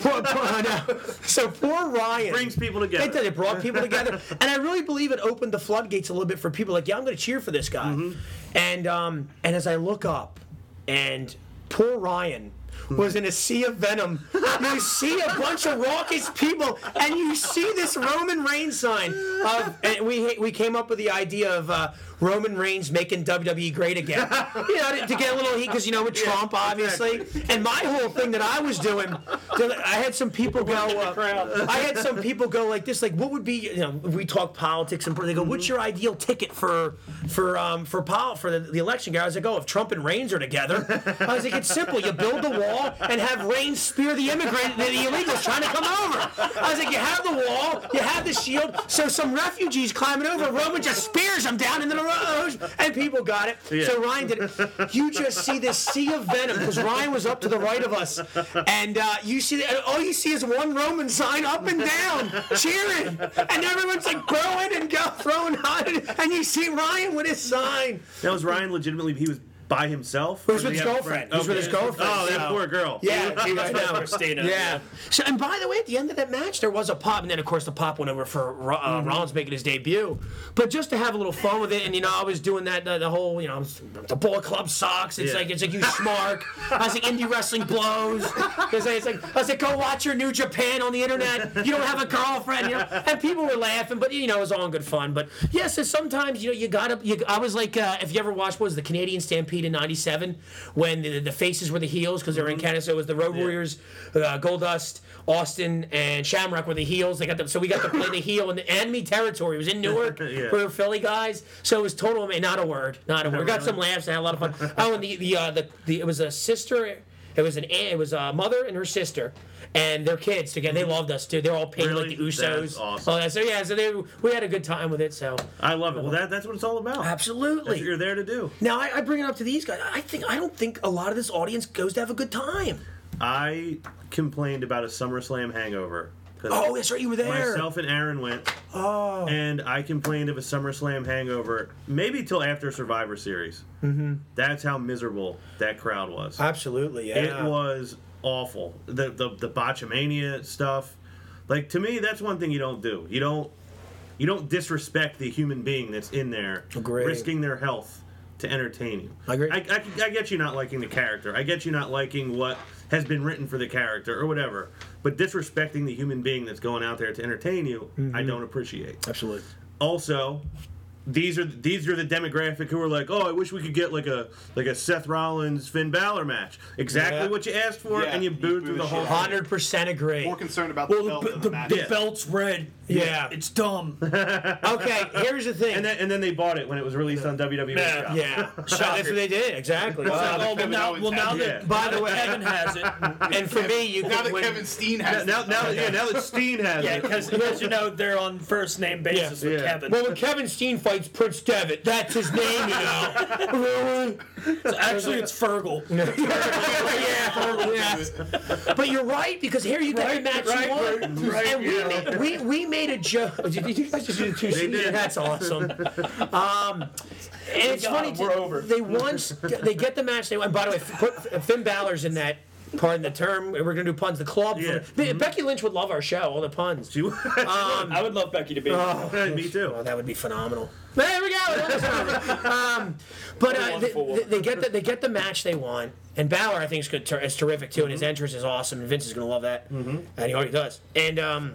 Poor, Oh, no. So poor Ryan brings people together. It did. It brought people together, and I really believe it opened the floodgates a little bit for people. Like, yeah, I'm going to cheer for this guy. Mm-hmm. And um, and as I look up, and poor Ryan was in a sea of venom. You see a bunch of raucous people, and you see this Roman Reigns sign. Of, and we we came up with the idea of uh, Roman Reigns making W W E great again. You know, to, to get a little heat, because, you know, with yeah, Trump, obviously. Exactly. And my whole thing that I was doing, I had some people go, uh, I had some people go like this, like, what would be, you know, we talk politics, and they go, what's your ideal ticket for for um, for pol- for the, the election guy? I was like, oh, if Trump and Reigns are together. I was like, it's simple. You build the wall, and have Reigns spear the immigrant, the illegals trying to come over. I was like, you have the wall, you have the shield, so some refugees climbing over, Roman just spears them down into the road, and people got it. Yeah. So Ryan did it. You just see this sea of venom, because Ryan was up to the right of us, and uh, you see, the, all you see is one Roman sign up and down, cheering, and everyone's like growing and go, throwing hot, and you see Ryan with his sign. That was Ryan legitimately, he was by himself? Who's with his girlfriend? Who's okay. with his girlfriend? Oh, that poor girl. Yeah, he was down for Stina. Yeah. So, and by the way, at the end of that match, there was a pop, and then of course the pop went over for uh, mm-hmm. Rollins making his debut. But just to have a little fun with it, and you know, I was doing that uh, the whole, you know, the Bullet Club sucks. It's yeah. like it's like you schmark. I was like, indie wrestling blows. Because it's like I was like, go watch your New Japan on the internet. You don't have a girlfriend, you know. And people were laughing, but you know, it was all in good fun. But yes, yeah, so sometimes you know you gotta. You, I was like, uh, if you ever watched what was the Canadian Stampede. stampede in ninety-seven when the, the faces were the heels because they were in Canada. So it was the Road yeah. Warriors, uh, Goldust, Austin, and Shamrock were the heels. They got them, so we got to play the heel in the enemy territory. It was in Newark. yeah. We were Philly guys, so it was total. Not a word. Not a word. We got some laughs and had a lot of fun. Oh, and the the uh, the, the it was a sister. It was an aunt, it was a mother and her sister and their kids together. They loved us too. They're all painted really? like the Usos. That's awesome. All that. So yeah, so they, we had a good time with it. So I love it. Well, that, that's what it's all about. Absolutely, that's what you're there to do. Now I, I bring it up to these guys. I think I don't think a lot of this audience goes to have a good time. I complained about a SummerSlam hangover. Oh, that's right, you were there. Myself and Aaron went. Oh. And I complained of a SummerSlam hangover, maybe till after Survivor Series. Mm-hmm. That's how miserable that crowd was. Absolutely, yeah. It was awful. The the the Botchamania stuff, like to me, that's one thing you don't do. You don't you don't disrespect the human being that's in there, Agreed. risking their health to entertain you. I agree. I, I, I get you not liking the character. I get you not liking what has been written for the character or whatever. But disrespecting the human being that's going out there to entertain you, mm-hmm. I don't appreciate. Absolutely. Also, these are these are the demographic who are like, oh, I wish we could get like a like a Seth Rollins Finn Balor match. Exactly yeah. what you asked for, yeah. and you booed boo through the whole. one hundred percent agree. More concerned about well, the belt b- than the, the match. The yeah. belt's red. Yeah, yeah. It's dumb. Okay, here's the thing. And then, and then they bought it when it was released yeah. on W W E. Yeah, shop. yeah. That's what they did. Exactly. Well, well, well, well now, well, now that yeah. by the way, Kevin has it, and for me, you well, now that win. Kevin Steen has now, it. Now, now, yeah, now that Steen has yeah, it, because you know they're on first name basis with Kevin. Well, when Kevin Steen fights Prince Devitt. That's his name, you know. So actually, it's Fergal. yeah, Fergal. Yeah. But you're right, because here you got right, the match right, you won. Right, and we, yeah. made, we, we made a joke. Did you guys just do the two seasons? That's awesome. Um, and it's funny. We're to, over. They, once, they get the match. They won. By the way, Finn Balor's in that. Pardon the term. We're going to do puns. The club. Yeah. Mm-hmm. Becky Lynch would love our show. All the puns. Um, I would love Becky to be. Oh, yeah, me too. Oh, that would be phenomenal. There we go. um, but uh, they, they, they get the, they get the match they want, and Balor I think is good. Ter- is terrific too, mm-hmm. and his entrance is awesome. And Vince is going to love that, mm-hmm. and he already does. And um,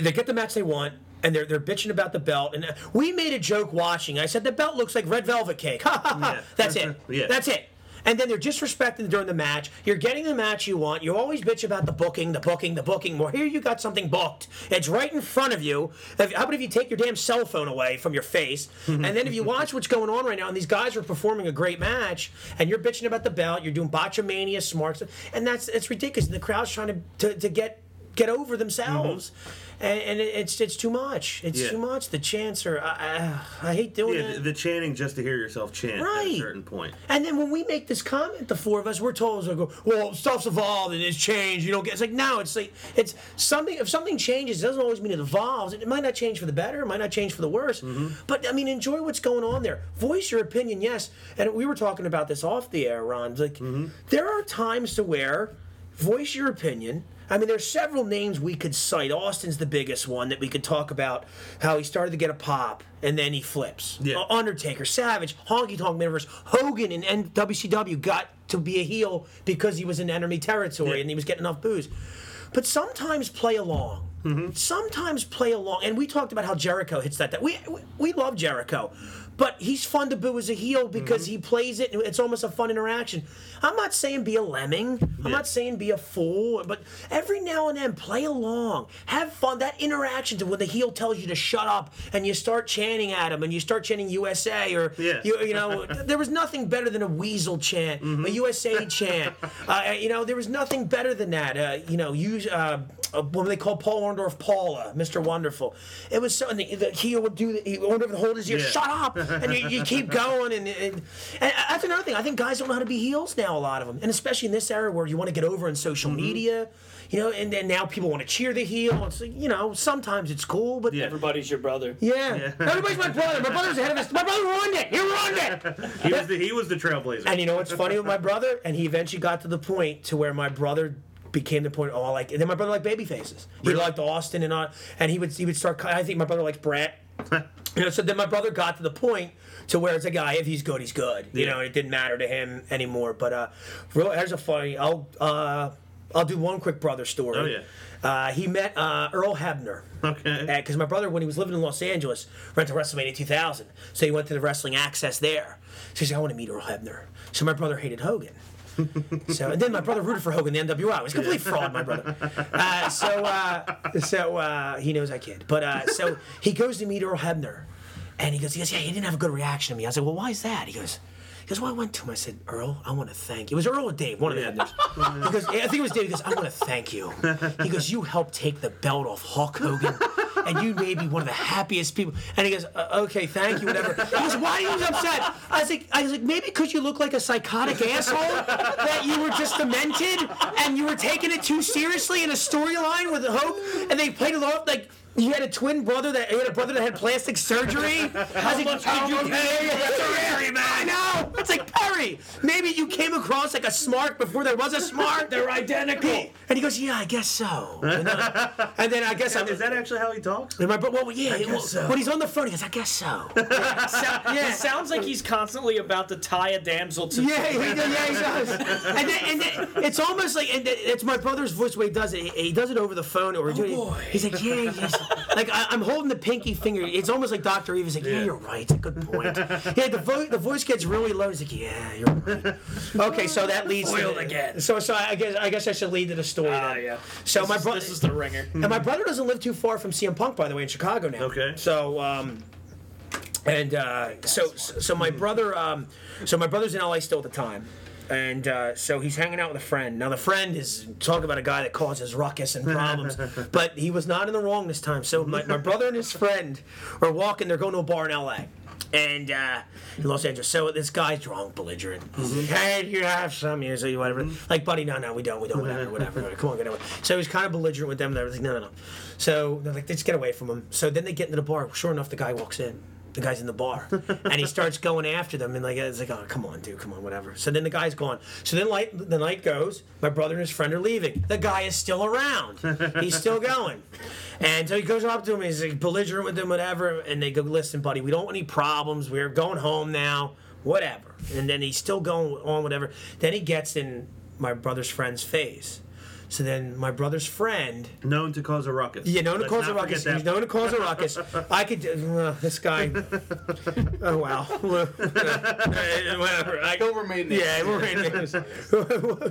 they get the match they want. And they're they're bitching about the belt, and we made a joke watching. I said the belt looks like red velvet cake. yeah. That's it. Yeah. That's it. And then they're disrespected during the match. You're getting the match you want. You always bitch about the booking, the booking, the booking. Well, here you got something booked. It's right in front of you. How about if you take your damn cell phone away from your face? And then if you watch what's going on right now, and these guys are performing a great match, and you're bitching about the belt, you're doing botchamania, smarts, and that's it's ridiculous. And the crowd's trying to, to, to get... get over themselves, mm-hmm. and, and it's it's too much. It's yeah. too much. The chants are. I, I, I hate doing it. Yeah, the, the chanting just to hear yourself chant right. at a certain point. And then when we make this comment, the four of us, we're told, we go, well, stuff's evolved and it's changed. You don't get. It's like no. It's like it's something. If something changes, it doesn't always mean it evolves. It might not change for the better. It might not change for the worse. Mm-hmm. But I mean, enjoy what's going on there. Voice your opinion. Yes. And we were talking about this off the air, Ron. Like mm-hmm. there are times to where voice your opinion. I mean, there's several names we could cite. Austin's the biggest one that we could talk about, how he started to get a pop, and then he flips. Yeah. Undertaker, Savage, Honky Tonk Universe, Hogan in W C W got to be a heel because he was in enemy territory yeah. and he was getting enough boos. But sometimes play along. Mm-hmm. Sometimes play along. And we talked about how Jericho hits that. that. We, we we love Jericho. But he's fun to boo as a heel because mm-hmm. he plays it, and it's almost a fun interaction. I'm not saying be a lemming. I'm yeah. not saying be a fool. But every now and then, play along. Have fun. That interaction to when the heel tells you to shut up, and you start chanting at him, and you start chanting U S A, or, yeah. you, you know, there was nothing better than a weasel chant, mm-hmm. a U S A chant. Uh, you know, there was nothing better than that. Uh, you know, use uh, what they call Paul Orndorff Paula, Mister Wonderful. It was so, and the, the heel would do, he would hold his ear, yeah. shut up. And you, you keep going, and, and and that's another thing. I think guys don't know how to be heels now, a lot of them, and especially in this era where you want to get over on social mm-hmm. media, you know, and then now people want to cheer the heel. It's like, you know, sometimes it's cool, but yeah. everybody's your brother. Yeah. yeah, everybody's my brother. My brother's ahead of us. My brother ruined it. He ruined it. He was the he was the trailblazer. And you know what's funny with my brother? And he eventually got to the point to where my brother. Became the point. Oh, like and then my brother liked baby faces. He really? liked Austin and on, and he would he would start. I think my brother likes Brett. You know, so then my brother got to the point to where it's like, ah, if he's good, he's good. You yeah. know, it didn't matter to him anymore. But uh, real, there's a funny. I'll uh, I'll do one quick brother story. Oh, yeah. Uh, he met uh, Earl Hebner. Okay. Because uh, my brother, when he was living in Los Angeles, rented WrestleMania two thousand. So he went to the Wrestling Access there. So he said, I want to meet Earl Hebner. So my brother hated Hogan. So and then my brother rooted for Hogan, the N W O. It was a complete fraud, my brother. Uh, so uh, so uh, he knows I kid. But uh, so he goes to meet Earl Hebner. And he goes, he goes, yeah, he didn't have a good reaction to me. I said, well, why is that? He goes... He goes, well, I went to him. I said, Earl, I want to thank you. It was Earl or Dave, one of the others. He goes, I think it was Dave. He goes, I want to thank you. He goes, you helped take the belt off Hulk Hogan, and you made me one of the happiest people. And he goes, uh, okay, thank you, whatever. He goes, why are you upset? I was like, I was like, maybe because you look like a psychotic asshole, that you were just demented, and you were taking it too seriously in a storyline with Hope, and they played it off like... You had a twin brother that you had a brother that had plastic surgery. How like, much did you pay Perry, man? I know. It's like Perry. Maybe you came across like a smart before there was a smart. They're identical. And he goes, yeah, I guess so. And then, and then I guess yeah, I was, is that actually how he talks? And my bro, well, yeah. Well, so. When he's on the phone, he goes, I guess so. Yeah. so yeah. It sounds like he's constantly about to tie a damsel to. Yeah, he, yeah, he does. And, then, and then, it's almost like and it's my brother's voice way he does it. He, he does it over the phone or oh, doing. Boy. He's like, yeah, yes. Like, I, I'm holding the pinky finger. It's almost like Doctor Eva's like, yeah, yeah, you're right. Good point. Yeah, the, vo- the voice gets really low. He's like, yeah, you're right. Okay, so that leads Oiled to... again. So so I guess I guess I should lead to the story uh, then. Yeah. So this my brother... This is the ringer. And my brother doesn't live too far from C M Punk, by the way, in Chicago now. Okay. So, um... And, uh... So, so my brother, um... So my brother's in L A still at the time. And uh, so he's hanging out with a friend. Now, the friend is talking about a guy that causes ruckus and problems, but he was not in the wrong this time. So my, my brother and his friend are walking. They're going to a bar in L A and uh, in Los Angeles. So this guy's drunk, belligerent. He's like, hey, do you have some? You know, whatever. Like, buddy, no, no, we don't, we don't, whatever, whatever. whatever. Come on, get away. So he's kind of belligerent with them. They're like, no, no, no. So they're like, just get away from him. So then they get into the bar. Sure enough, the guy walks in. The guy's in the bar, and he starts going after them, and like it's like, oh, come on, dude, come on, whatever. So then the guy's gone. So then light, the night goes. My brother and his friend are leaving. The guy is still around. He's still going. And so he goes up to him, and he's like belligerent with him, whatever, and they go, listen, buddy, we don't want any problems. We're going home now, whatever. And then he's still going on, whatever. Then he gets in my brother's friend's face. So then my brother's friend... Known to cause a ruckus. Yeah, known Let's to cause a ruckus. He's known to cause a ruckus. I could... Uh, this guy... Oh, wow. Whatever. I, Don't remain names. Yeah, we'll remain names.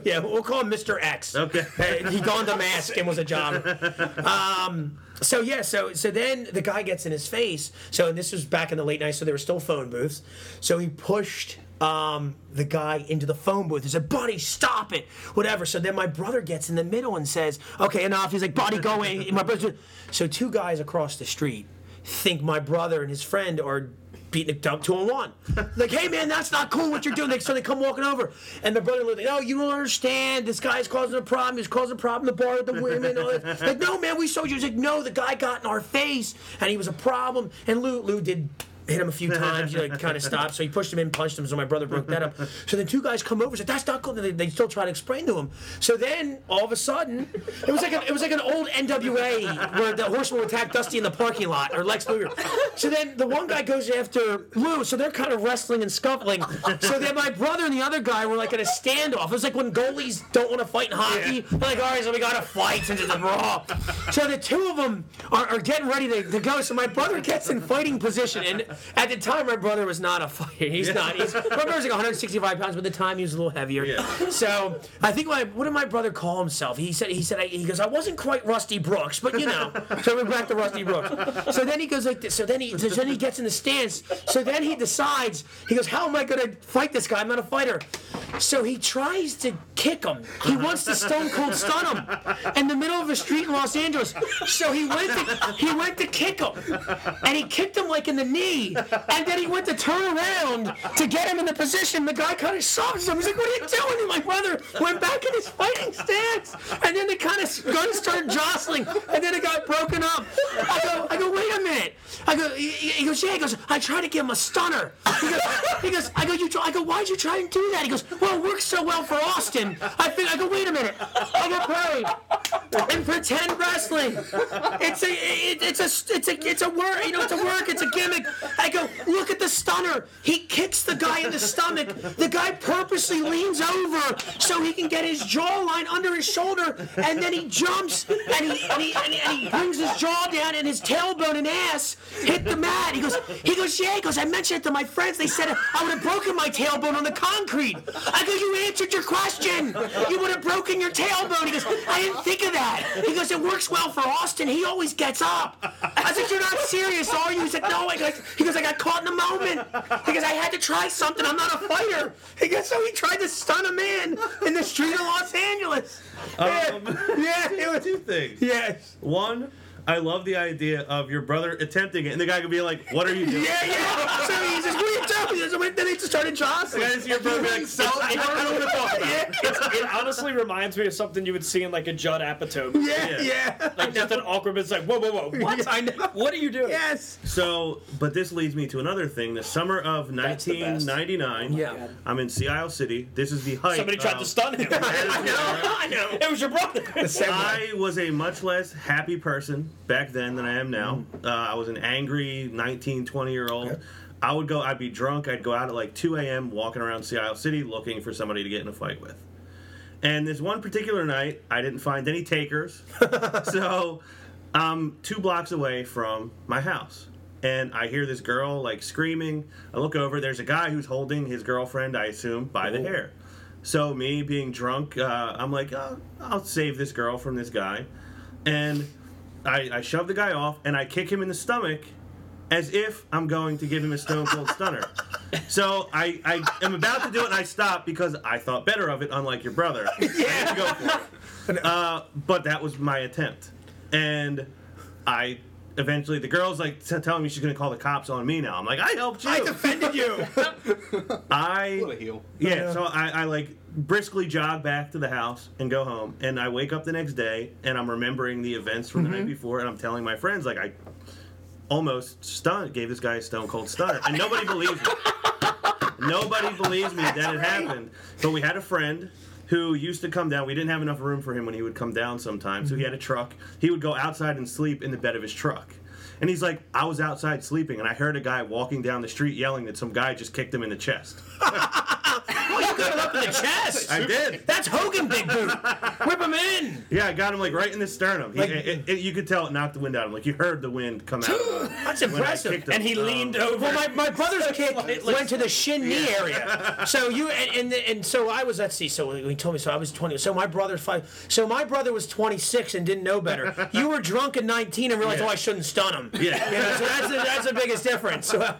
Yeah, we'll call him Mister X. Okay. He donned a mask and was a jobber. Um... So, yeah, so so then the guy gets in his face. So, and this was back in the late night, so there were still phone booths. So he pushed um, the guy into the phone booth. He said, buddy, stop it, whatever. So then my brother gets in the middle and says, okay, enough. He's like, buddy, go in. My brother. So two guys across the street think my brother and his friend are beating the dump two on one. Like, hey, man, that's not cool what you're doing. So they come walking over. And the brother like, oh, you don't understand. This guy's causing a problem. He's causing a problem at the bar with the women. All that. Like, no, man, we saw you. He's like, no, the guy got in our face, and he was a problem. And Lou, Lou did... hit him a few times, you know, like, kind of stopped. So he pushed him in, punched him, so my brother broke that up. So then two guys come over and said, that's not cool. They, they still try to explain to him. So then, all of a sudden, it was like a, it was like an old N W A where the horseman would attack Dusty in the parking lot, or Lex Luger. So then the one guy goes after Lou, so they're kind of wrestling and scuffling. So then my brother and the other guy were like in a standoff. It was like when goalies don't want to fight in hockey. They're like, all right, so we got to fight since it's raw. So the two of them are, are getting ready to, to go. So my brother gets in fighting position, and at the time, my brother was not a fighter. He's yeah. not. He's, my brother was like one hundred sixty-five pounds, but at the time he was a little heavier. Yeah. So I think my, what did my brother call himself? He said he said I, he goes I wasn't quite Rusty Brooks, but you know. So we're back to Rusty Brooks. So then he goes like this. So then he so then he gets in the stance. So then he decides. He goes, how am I going to fight this guy? I'm not a fighter. So he tries to kick him. He wants to Stone Cold Stun him in the middle of a street in Los Angeles. So he went to, he went to kick him, and he kicked him like in the knee. And then he went to turn around to get him in the position. The guy kind of shoves him. He's like, what are you doing? And my brother went back in his fighting stance. And then the kind of guns started jostling. And then it got broken up. I go, I go, wait a minute. I go, he, he goes, yeah. He goes, I tried to give him a stunner. He goes, he goes I go, you. I go, why'd you try and do that? He goes, well, it worked so well for Austin. I think, I go, wait a minute. I go, Perry. and pretend wrestling. It's a, it, it's a, it's a, it's a work. You know, it's a work. It's a gimmick. I go, look at the stunner. He kicks the guy in the stomach. The guy purposely leans over so he can get his jawline under his shoulder, and then he jumps and he and he, and he, and he brings his jaw down and his tailbone and ass hit the mat. He goes, he goes, yeah. He goes, I mentioned it to my friends. They said I would have broken my tailbone on the concrete. I go, you answered your question. You would have broken your tailbone. He goes, I didn't think of that. He goes, it works well for Austin. He always gets up. I said, you're not serious, are you? He said, no. I goes, he goes, I got caught in the moment. He goes, I had to try something. I'm not a fighter. He goes, so he tried to stun a man in the street of Los Angeles. Um, yeah, it was two things. Yes. One, I love the idea of your brother attempting it, and the guy could be like, what are you doing? Yeah, yeah. So he says, what are you doing? He says, then he just started jostling. The guy is your brother like, so I don't, I don't want to talk about it. Yeah. It honestly reminds me of something you would see in, like, a Judd Apatow movie. Yeah, yeah. yeah. Like, just an awkward, it's like, whoa, whoa, whoa, what? Yeah, I know. What are you doing? Yes. So, but this leads me to another thing. The summer of nineteen ninety-nine, yeah. I'm in Seattle City. This is the height. Somebody tried um, to stun him. I know, I know. It was your brother. I was a much less happy person back then than I am now. Uh, I was an angry nineteen, twenty-year-old. Okay. I would go, I'd be drunk. I'd go out at like two a.m. walking around Seattle City looking for somebody to get in a fight with. And this one particular night, I didn't find any takers. So I'm two blocks away from my house. And I hear this girl like screaming. I look over. There's a guy who's holding his girlfriend, I assume, by the Ooh. hair. So me being drunk, uh, I'm like, oh, I'll save this girl from this guy. And I, I shove the guy off, and I kick him in the stomach as if I'm going to give him a Stone Cold Stunner. So I, I am about to do it, and I stop because I thought better of it, unlike your brother. Yeah. I had to go for it. Uh, but that was my attempt. And I eventually, the girl's like t- telling me she's going to call the cops on me now. I'm like, I helped you. I defended you. I, what a heel. Yeah, yeah. So I, I like briskly jog back to the house and go home. And I wake up the next day, and I'm remembering the events from the mm-hmm. night before, and I'm telling my friends, like, I almost stunned, gave this guy a Stone Cold Stunner. And nobody believes me. Nobody believes me that it happened. But we had a friend who used to come down. We didn't have enough room for him when he would come down sometimes. So he had a truck. He would go outside and sleep in the bed of his truck. And he's like, I was outside sleeping, and I heard a guy walking down the street yelling that some guy just kicked him in the chest. Oh, you got him up in the chest. I did. That's Hogan, big boot. Whip him in. Yeah, I got him like right in the sternum. He, like, it, it, it, you could tell it knocked the wind out of him. Like you heard the wind come out. Of him. That's impressive. And he leaned um, over. Well, my, my brother's kick went to the shin yeah. knee area. So you and, and and so I was. Let's see. So he told me. So I was twenty. So my brother's five. So my brother was twenty-six and didn't know better. You were drunk at nineteen and realized, yeah. oh, I shouldn't stun him. Yeah. You know, so that's the, that's the biggest difference. So,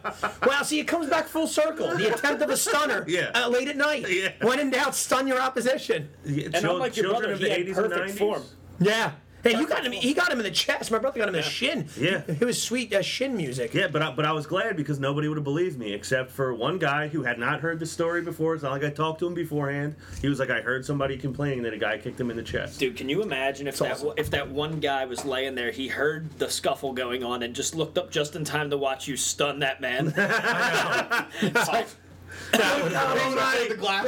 well, see, it comes back full circle. The attempt of a stunner. Yeah. Uh, late at night. Yeah. When in doubt, stun your opposition. Yeah, and children, unlike your brother, he had perfect form. Yeah. Hey, you got him. He got him in the chest. My brother got him in the shin. Yeah. It was sweet uh, shin music. Yeah, but I, but I was glad because nobody would have believed me except for one guy who had not heard the story before. It's not like I talked to him beforehand. He was like, I heard somebody complaining that a guy kicked him in the chest. Dude, can you imagine if it's that awesome. if that one guy was laying there, he heard the scuffle going on and just looked up just in time to watch you stun that man? I know. It's like, that would have the glass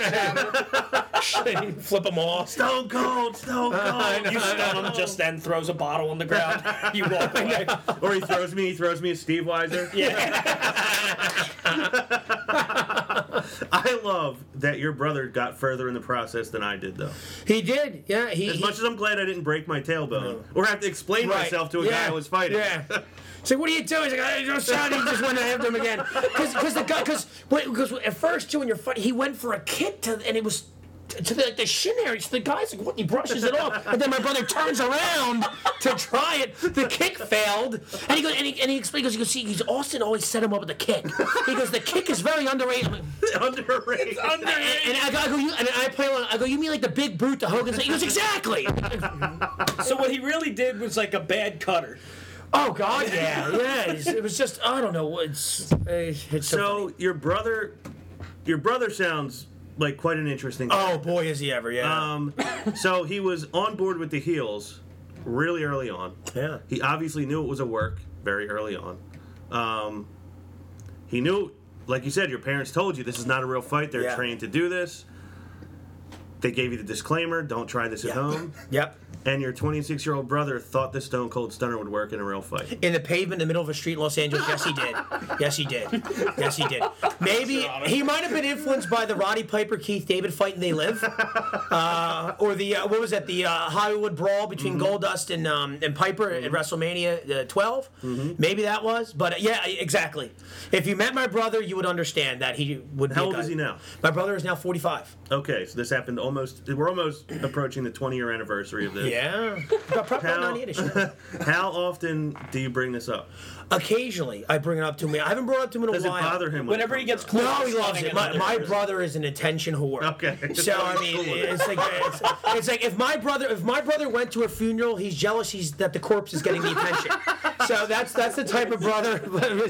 shatter. Flip them all. Stone Cold, Stone Cold. Uh, know, you stun him just then, throws a bottle on the ground. You walk away. Or he throws me, he throws me a Steve Weiser. Yeah. I love that your brother got further in the process than I did, though. He did, yeah. He, as he, much as I'm glad I didn't break my tailbone. Mm-hmm. Or have to explain right. myself to a yeah. guy I was fighting. Yeah. He's like, what are you doing? He's like, I don't sound. He just went to have them again. Because the guy, because at first, too, when you're fighting, he went for a kick to, and it was to the, like, the shin area. So the guy's like, what? He brushes it off. And then my brother turns around to try it. The kick failed. And he goes, and he, and he explains, he goes, see, he's, Austin always set him up with a kick. He goes, the kick is very underrated. Like, underrated. It's underrated. And, and I go, I go you, and I play along. I go, you mean like the big brute, the Hogan's? He goes, exactly. So what he really did was like a bad cutter. Oh, God, yeah. Yeah, it was just, I don't know. It's, it's so, so your brother your brother sounds like quite an interesting guy. Oh, boy, is he ever, yeah. Um, so he was on board with the heels really early on. Yeah. He obviously knew it was a work very early on. Um, he knew, like you said, your parents told you this is not a real fight. They're yeah. trained to do this. They gave you the disclaimer, don't try this at yep. home. Yep. And your twenty-six-year-old brother thought the Stone Cold Stunner would work in a real fight. In the pavement in the middle of a street in Los Angeles? Yes, he did. Yes, he did. Yes, he did. Maybe he might have been influenced by the Roddy Piper, Keith David fight in They Live. Uh, or the, uh, what was that, the uh, Hollywood brawl between mm-hmm. Goldust and um, and Piper mm-hmm. at WrestleMania uh, twelve? Mm-hmm. Maybe that was. But uh, yeah, exactly. If you met my brother, you would understand that he would be How old guy. Is he now? My brother is now forty-five. Okay, so this happened almost, we're almost approaching the twenty-year anniversary of this. Yeah. how, how often do you bring this up? Occasionally, I bring it up to him. I haven't brought it up to him in a Does while. Does it bother him? Whenever he gets close. No, he loves it. My, my brother is an attention whore. Okay. So, I mean, it's like it's, it's like if my brother if my brother went to a funeral, he's jealous he's, that the corpse is getting the attention. So that's that's the type of brother.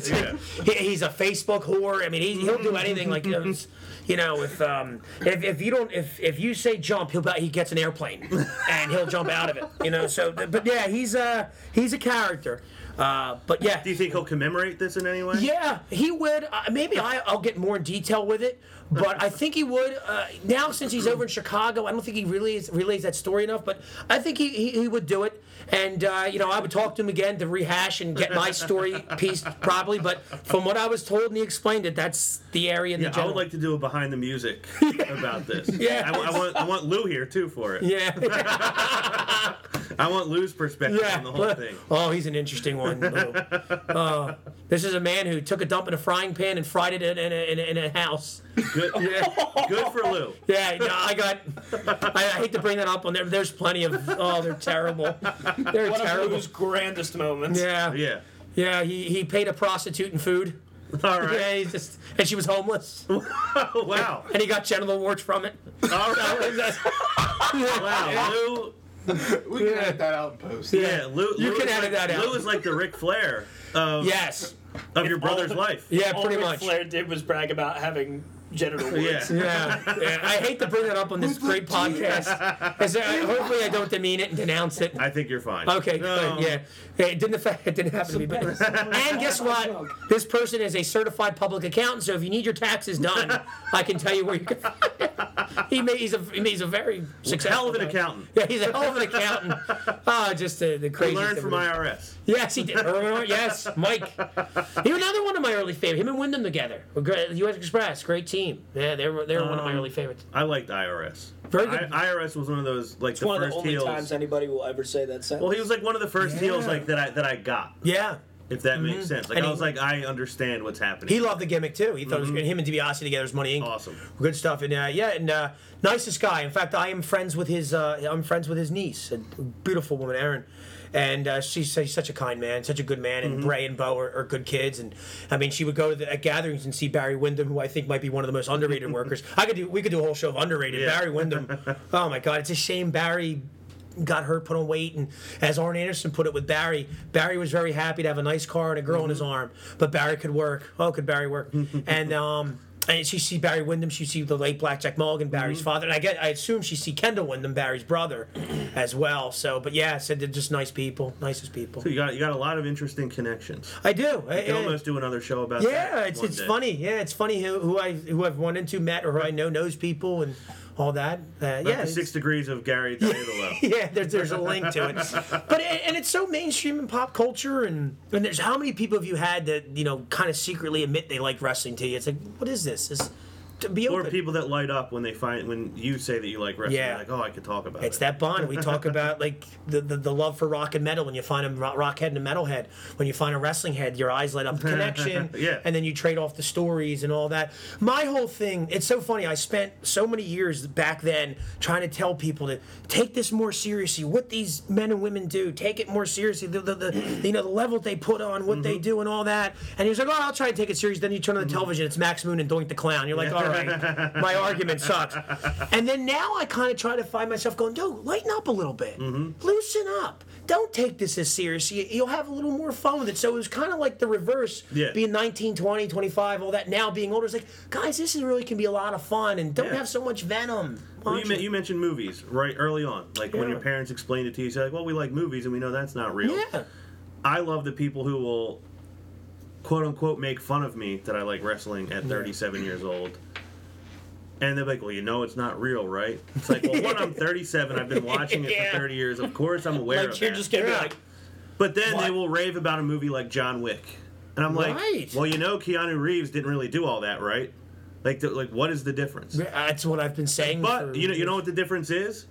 Yeah. he, he's a Facebook whore. I mean, he, he'll do anything like this. You know, if um, if, if you don't, if, if you say jump, he'll he gets an airplane and he'll jump out of it. You know, so but yeah, he's a he's a character. Uh, but yeah, do you think he'll commemorate this in any way? Yeah, he would. Uh, maybe I, I'll get more in detail with it. But I think he would. Uh, now, since he's over in Chicago, I don't think he really is, relays that story enough. But I think he, he, he would do it. And, uh, you know, I would talk to him again to rehash and get my story pieced probably. But from what I was told and he explained it, that's the area in yeah, the general. I would like to do a behind the music about this. Yeah. I, I, want, I want Lou here, too, for it. Yeah. I want Lou's perspective yeah. on the whole thing. Oh, he's an interesting one, Lou. Uh, this is a man who took a dump in a frying pan and fried it in a, in a, in a house. Good, yeah. Good for Lou. Yeah, no, I got. I, I hate to bring that up on there. There's plenty of. Oh, they're terrible. They're One terrible. Of Lou's grandest moments. Yeah, yeah, yeah. He he paid a prostitute in food. All right. Yeah, he's just, and she was homeless. Wow. And, and he got genital warts from it. All right. Wow, Lou. We can yeah. edit that out and post. Yeah, yeah Lou. You Lou can edit like, that out. Lou is like the Ric Flair. Of, yes. Of if your brother's the, life. Yeah, all pretty much. Ric Flair did was brag about having. Genital warts. Yeah. Yeah. yeah, I hate to bring that up on this great podcast. There, I, hopefully, I don't demean it and denounce it. I think you're fine. Okay, no. Good. Yeah, hey, it didn't affect. It didn't happen to me. But, and guess what? This person is a certified public accountant, so if you need your taxes done, I can tell you where you can. he may, he's a he's a very successful hell of an accountant. Yeah, he's a hell of an accountant. Oh, just the, the crazy. He learned from I R S. Yes, he did. Yes, Mike. He was another one of my early favorites. Him and Wyndham together. U S Express, great team. Yeah, they were they were um, one of my early favorites. I liked I R S. Very good. I, I R S was one of those like it's the one first of the only heels. Times anybody will ever say that sentence. Well, he was like one of the first yeah. heels like that I that I got. Yeah. If that mm-hmm. makes sense. Like and I was he, like, I understand what's happening. He loved the gimmick too. He thought mm-hmm. it was good. Him and DiBiase together was Money Incorporated. Awesome. Good stuff. And uh, yeah, and uh, nicest guy. In fact, I am friends with his uh, I'm friends with his niece, a beautiful woman, Erin. And uh, she's, she's such a kind man, such a good man, and mm-hmm. Bray and Bo are, are good kids. And I mean, she would go to the, at gatherings and see Barry Windham, who I think might be one of the most underrated workers. I could do, we could do a whole show of underrated yeah. Barry Windham. Oh my God, it's a shame Barry got hurt, put on weight, and as Arn Anderson put it with Barry, Barry was very happy to have a nice car and a girl mm-hmm. in his arm, but Barry could work. Oh, could Barry work? and um. And she'd see Barry Windham, she'd see the late Blackjack Mulligan, Barry's mm-hmm. father. And I get, I assume she'd see Kendall Windham, Barry's brother, as well. So, but yeah, so they're just nice people, nicest people. So you got you got a lot of interesting connections. I do. I could almost do another show about yeah, that. Yeah, it's it's day. funny. Yeah, it's funny who, who, I, who I've run into, met, or who I know knows people, and all that. Uh, yeah, six degrees of Gary Danilo. yeah, there's, there's a link to it. But it, and it's so mainstream in pop culture, and, and there's how many people have you had that, you know, kind of secretly admit they like wrestling to you? It's like, what is this? It's, to be open. Or people that light up when they find when you say that you like wrestling, yeah. like, oh, I could talk about it's it. It's that bond. We talk about like the, the, the love for rock and metal. When you find a rock head and a metal head, when you find a wrestling head, your eyes light up. The connection, yeah. and then you trade off the stories and all that. My whole thing, it's so funny. I spent so many years back then trying to tell people to take this more seriously. What these men and women do, take it more seriously. The, the, the you know the level they put on, what mm-hmm. they do, and all that. And he was like, oh, I'll try to take it serious. Then you turn on the mm-hmm. television, it's Max Moon and Doink the Clown. You're like, yeah. all right. Right. My argument sucks. And then now I kind of try to find myself going, dude, lighten up a little bit. Mm-hmm. Loosen up. Don't take this as seriously. You'll have a little more fun with it. So it was kind of like the reverse, yeah. being nineteen, twenty, twenty-five, all that. Now being older, it's like, guys, this is really can be a lot of fun and don't yeah. have so much venom. Well, you, you mentioned movies right early on. Like yeah. when your parents explained it to you, you're like, well, we like movies and we know that's not real. Yeah. I love the people who will, quote unquote, make fun of me that I like wrestling at thirty-seven yeah. years old. And they're like, well, you know, it's not real, right? It's like, well, one, I'm thirty-seven. I've been watching it yeah. for thirty years. Of course, I'm aware like, of it. You're that. Just getting yeah. like. But then what? They will rave about a movie like John Wick, and I'm like, right. well, you know, Keanu Reeves didn't really do all that, right? Like, the, like, what is the difference? That's what I've been saying. But you know, you know what the difference is?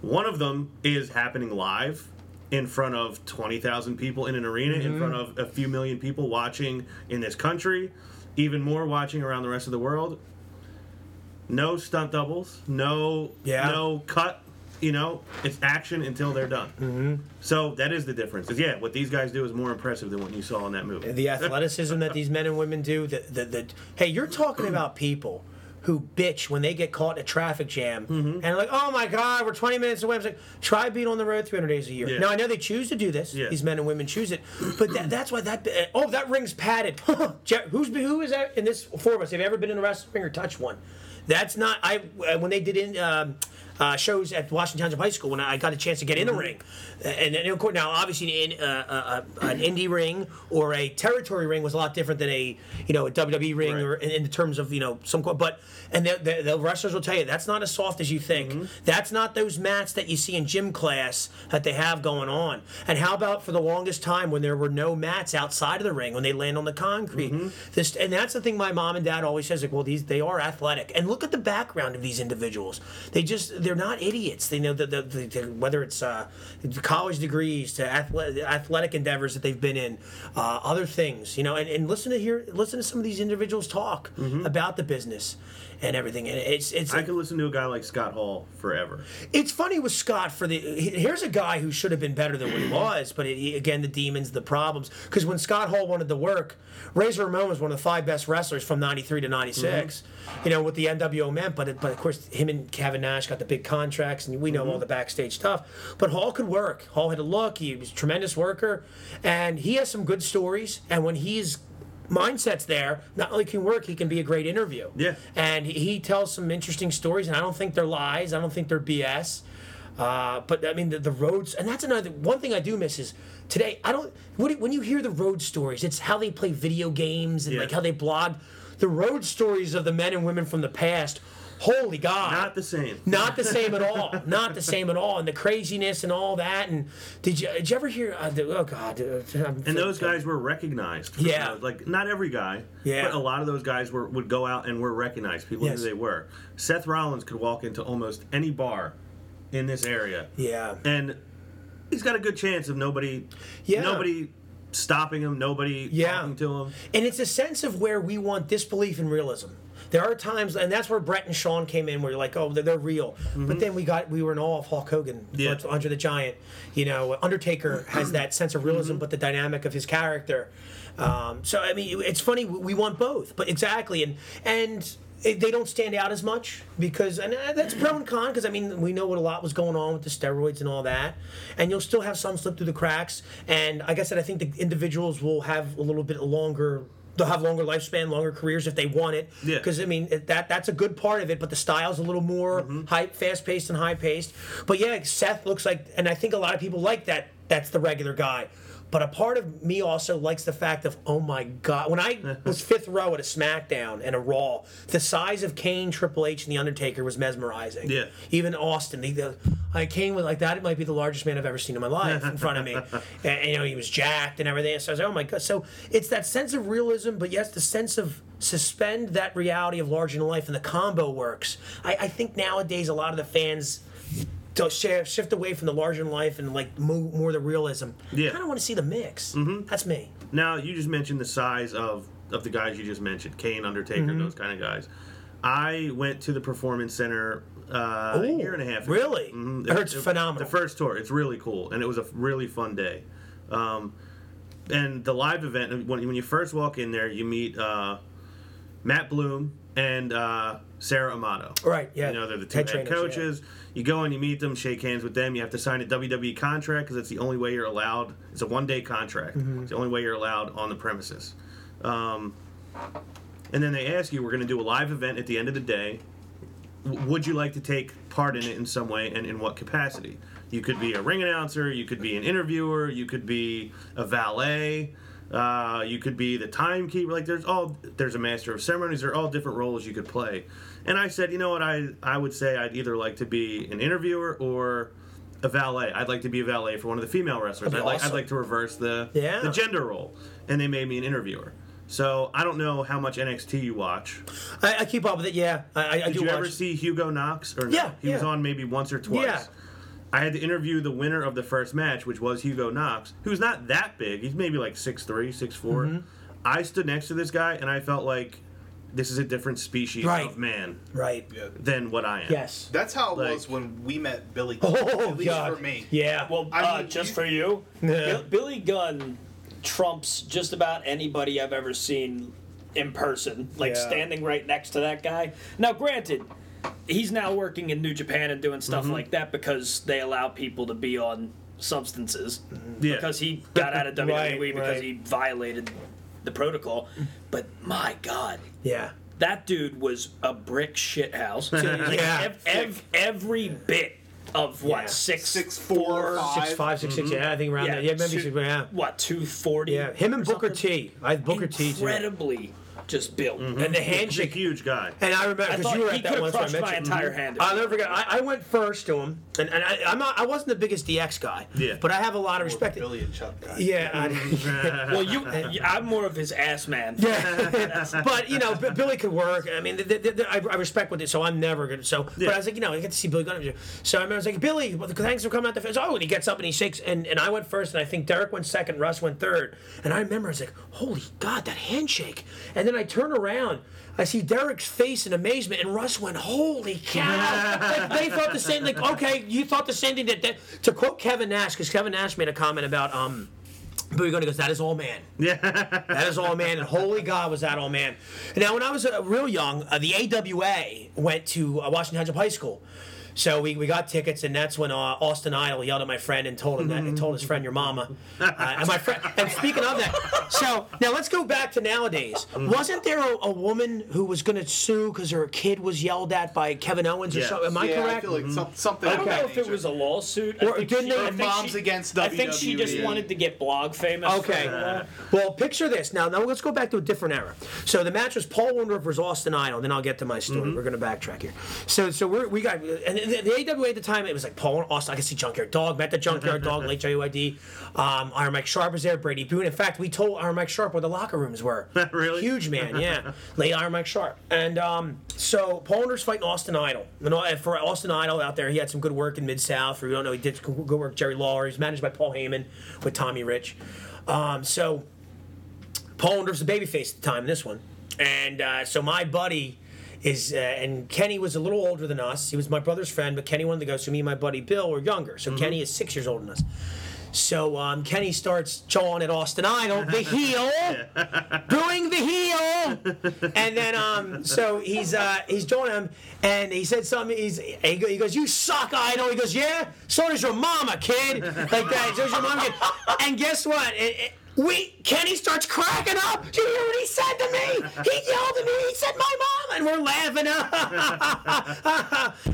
One of them is happening live in front of twenty thousand people in an arena, mm-hmm. in front of a few million people watching in this country, even more watching around the rest of the world. No stunt doubles, no yeah. no cut, you know, it's action until they're done. Mm-hmm. So that is the difference. Yeah, what these guys do is more impressive than what you saw in that movie. The athleticism that these men and women do, the, the, the, hey, you're talking about people who bitch when they get caught in a traffic jam, mm-hmm. and like, oh my God, we're twenty minutes away. I'm like, try being on the road three hundred days a year. Yeah. Now, I know they choose to do this. Yeah. These men and women choose it. But that, that's why that, oh, that ring's padded. Who's Who is that in this, four of us, have you ever been in a wrestling ring or touched one? That's not I when they did in um, uh, shows at Washington Township High School when I got a chance to get in the ring, and, and of course now obviously in, uh, uh, an indie ring or a territory ring was a lot different than a you know a W W E ring right. or in, in terms of you know some but and the, the, the wrestlers will tell you that's not as soft as you think. Mm-hmm. That's not those mats that you see in gym class that they have going on. And how about for the longest time when there were no mats outside of the ring when they land on the concrete? Mm-hmm. This and that's the thing my mom and dad always says like well these they are athletic and. Look at the background of these individuals. They just—they're not idiots. They know that the, the, the, whether it's uh, college degrees to athletic, athletic endeavors that they've been in, uh, other things, you know. And, and listen to hear, listen to some of these individuals talk mm-hmm. about the business and everything. And it's—it's. It's, I could listen to a guy like Scott Hall forever. It's funny with Scott for the. Here's a guy who should have been better than what he was, but it, again, the demons, the problems. Because when Scott Hall wanted to work, Razor Ramon was one of the five best wrestlers from ninety-three to ninety-six. Mm-hmm. You know, with the end. W O meant, but, but of course him and Kevin Nash got the big contracts, and we know mm-hmm. all the backstage stuff. But Hall could work. Hall had a look. He was a tremendous worker, and he has some good stories. And when his mindset's there, not only can work, he can be a great interview. Yeah. And he tells some interesting stories, and I don't think they're lies. I don't think they're B S. Uh, but I mean the, the roads, and that's another one thing I do miss is today. I don't when you hear the road stories, it's how they play video games and yeah. like how they blog. The road stories of the men and women from the past, holy God. Not the same. Not the same at all. Not the same at all. And the craziness and all that. And did you did you ever hear, uh, the, oh God. I'm, and those guys were recognized. Yeah. Like, not every guy. Yeah. But a lot of those guys were would go out and were recognized. People yes. knew who they were. Seth Rollins could walk into almost any bar in this area. Yeah. And he's got a good chance of nobody. Yeah. Nobody. Stopping him, nobody yeah. talking to him. And it's a sense of where we want disbelief and realism. There are times, and that's where Brett and Sean came in, where you're like, oh, they're, they're real. Mm-hmm. But then we got we were in awe of Hulk Hogan, yeah. Andre the Giant. You know, Undertaker has that sense of realism, mm-hmm. but the dynamic of his character. Um, so, I mean, it's funny, we want both. But exactly, and and... they don't stand out as much because, and that's pro and con because, I mean, we know what a lot was going on with the steroids and all that. And you'll still have some slip through the cracks. And like I said, I think the individuals will have a little bit longer, they'll have longer lifespan, longer careers if they want it. Because, yeah. I mean, that that's a good part of it, but the style's a little more mm-hmm. high, fast-paced and high-paced. But, yeah, Seth looks like, and I think a lot of people like that, that's the regular guy. But a part of me also likes the fact of, oh, my God. When I was fifth row at a SmackDown and a Raw, the size of Kane, Triple H, and The Undertaker was mesmerizing. Yeah. Even Austin. The, the, I Kane was like, that it might be the largest man I've ever seen in my life in front of me. and, and, you know, he was jacked and everything. So I was like, oh, my God. So it's that sense of realism, but, yes, the sense of suspend that reality of larger than life, and the combo works. I, I think nowadays a lot of the fans... to shift away from the larger in life and like more the realism. Yeah. I kind of want to see the mix. Mm-hmm. That's me. Now, you just mentioned the size of, of the guys you just mentioned, Kane, Undertaker, mm-hmm. those kind of guys. I went to the Performance Center uh, Ooh, a year and a half ago. Really? Mm-hmm. It, it's it, phenomenal. The first tour. It's really cool, and it was a really fun day. Um, and the live event, when, when you first walk in there, you meet uh, Matt Bloom and uh, Sarah Amato. Right, yeah. You know, they're the two head, head trainers, coaches. Yeah. You go and you meet them, shake hands with them. You have to sign a W W E contract because it's the only way you're allowed. It's a one-day contract. Mm-hmm. It's the only way you're allowed on the premises. Um, and then they ask you, we're going to do a live event at the end of the day. W- would you like to take part in it in some way, and in what capacity? You could be a ring announcer. You could be an interviewer. You could be a valet. Uh, you could be the timekeeper. Like there's all there's a master of ceremonies. There are all different roles you could play. And I said, you know what? I I would say I'd either like to be an interviewer or a valet. I'd like to be a valet for one of the female wrestlers. I'd awesome. like I'd like to reverse the yeah. the gender role. And they made me an interviewer. So I don't know how much N X T you watch. I, I keep up with it. Yeah, I, I Did do. Did you watch. ever see Hugo Knox? Or no? Yeah, he yeah. was on maybe once or twice. Yeah. I had to interview the winner of the first match, which was Hugo Knox, who's not that big. He's maybe like six three, six four. Mm-hmm. I stood next to this guy, and I felt like this is a different species right. of man right. than what I am. Yes. That's how it like, was when we met Billy Gunn, oh, at least God. for me. Yeah. Well, I uh, mean, just you, for you? Yeah. Billy Gunn trumps just about anybody I've ever seen in person, like yeah. standing right next to that guy. Now, granted, he's now working in New Japan and doing stuff mm-hmm. like that because they allow people to be on substances. Yeah. Because he got out of W W E right, because right. he violated the protocol. But my God. Yeah. That dude was a brick shit house. Like yeah. ev- ev- every bit of what? Yeah. Six, six, four, five. Six, five, six, mm-hmm. six, yeah, I think around yeah. that. Yeah, maybe two, six, yeah. What, two forty? Yeah, him and Booker something? T. I Booker T. Incredibly. Just built mm-hmm. and the handshake, huge guy. And I remember because you were at that one. So I mentioned my entire mm-hmm. hand. I'll never forget. I, I went first to him, and, and I, I'm not. I wasn't the biggest D X guy. Yeah. But I have a lot of respect. Billy and Chuck guy. Yeah. I, well, you. I'm more of his ass man. Yeah. But you know, Billy could work. I mean, the, the, the, I, I respect what they. So I'm never gonna. So, yeah. But I was like, you know, I get to see Billy Gunn. So I remember I was like, Billy, thanks for coming out the fence. Oh, and he gets up and he shakes, and, and I went first, and I think Derek went second, Russ went third, and I remember I was like, holy God, that handshake, and then. And I turn around, I see Derek's face in amazement, and Russ went, holy cow. Like, they thought the same, like, okay, you thought the same thing. That, that to quote Kevin Nash, because Kevin Nash made a comment about, um, Billy Gunn goes, that is all man. Yeah. That is all man, and holy God was that all man. Now, when I was uh, real young, uh, the A W A went to uh, Washington Township High School. So we, we got tickets, and that's when uh, Austin Idol yelled at my friend and told him that, and told his friend, your mama. Uh, and my friend, and speaking of that, so now let's go back to nowadays. Wasn't there a, a woman who was going to sue because her kid was yelled at by Kevin Owens yes. or something? Am I yeah, correct? I feel like mm-hmm. something. I don't know if nature. it was a lawsuit. Or, I think didn't she, they, or I think moms she, against W W E. I think she just yeah. wanted to get blog famous. Okay. Uh, well, picture this. Now, now let's go back to a different era. So the match was Paul Orndorff versus Austin Idol. Then I'll get to my story. Mm-hmm. We're going to backtrack here. So so we're, we got and. The, the A W A at the time, it was like Paul and Austin. I could see Junkyard Dog. Met the Junkyard Dog, late J U I D. Um, Iron Mike Sharp was there. Brady Boone. In fact, we told Iron Mike Sharp where the locker rooms were. Really? Huge man, yeah. Late Iron Mike Sharp. And um, so Paul Orndorff's fighting Austin Idol. And for Austin Idol out there, he had some good work in Mid-South. Or we don't know, he did good work with Jerry Lawler. He's managed by Paul Heyman with Tommy Rich. Um, so Paul Orndorff's a babyface at the time in this one. And uh, so my buddy... Is uh, and Kenny was a little older than us. He was my brother's friend, but Kenny wanted to go, so me and my buddy Bill were younger. So mm-hmm. Kenny is six years older than us. So um, Kenny starts jawing at Austin Idol, the heel, doing the heel, and then um, so he's uh, he's jawing at him, and he said something. He's he goes, "You suck, Idol." He goes, "Yeah, so does your mama, kid." Like that. So does your mama, kid. And guess what? It, it, We Kenny starts cracking up. Did you hear what he said to me? He yelled at me. He said, "My mom," and we're laughing.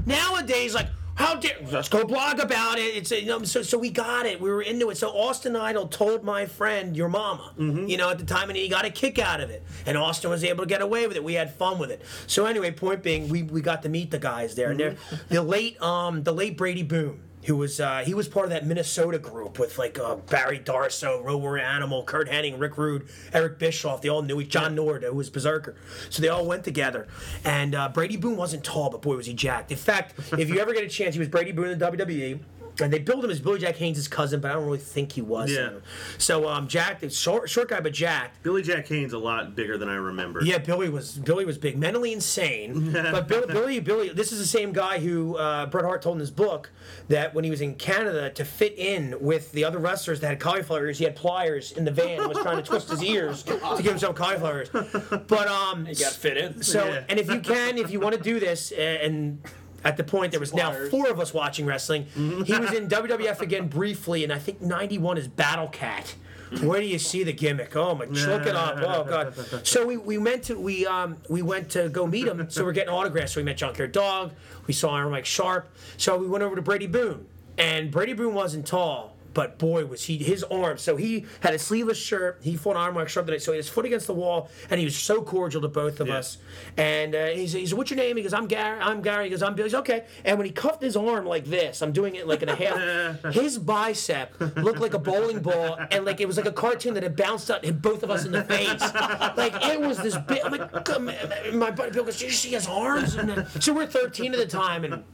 Nowadays, like, how dare? Let's go blog about it. It's you know, so so we got it. We were into it. So Austin Idol told my friend, "Your mama," mm-hmm. you know, at the time, and he got a kick out of it. And Austin was able to get away with it. We had fun with it. So anyway, point being, we, we got to meet the guys there, mm-hmm. and they're, the late um the late Brady Boone. Who was uh, he was part of that Minnesota group with like uh, Barry Darsow, Road Warrior Animal, Kurt Hennig, Rick Rude, Eric Bischoff. They all knew each John Norda, who was Berserker. So they all went together. And uh, Brady Boone wasn't tall, but boy was he jacked. In fact, if you ever get a chance, he was Brady Boone in the W W E. And they billed him as Billy Jack Haynes' cousin, but I don't really think he was. Yeah. So um, Jack, the short, short guy, but Jack. Billy Jack Haynes a lot bigger than I remember. Yeah, Billy was Billy was big, mentally insane. But Bill, Billy, Billy, this is the same guy who uh, Bret Hart told in his book that when he was in Canada to fit in with the other wrestlers that had cauliflower ears, he had pliers in the van and was trying to twist his ears to give himself cauliflower ears. But um, he got fit in. So yeah. And if you can, if you want to do this and. At the point, there was now four of us watching wrestling. He was in W W F again briefly, and I think ninety-one is Battle Cat. Where do you see the gimmick? Oh my! Look it up. Oh God! So we, we went to we um we went to go meet him. So we're getting autographs. So we met Junkyard Dog. We saw Iron Mike Sharp. So we went over to Brady Boone, and Brady Boone wasn't tall. But boy, was he, his arm. So he had a sleeveless shirt. He fought Iron Mike Sharp tonight. So he had his foot against the wall, and he was so cordial to both of yeah. us. And uh, he said, what's your name? He goes, I'm Gary. I'm Gary. He goes, I'm Bill. He goes, okay. And when he cuffed his arm like this, I'm doing it like in a half, his bicep looked like a bowling ball, and like it was like a cartoon that had bounced out and hit both of us in the face. Like it was this big. I'm like, my buddy Bill goes, did you see his arms? And then, so we're thirteen at the time, and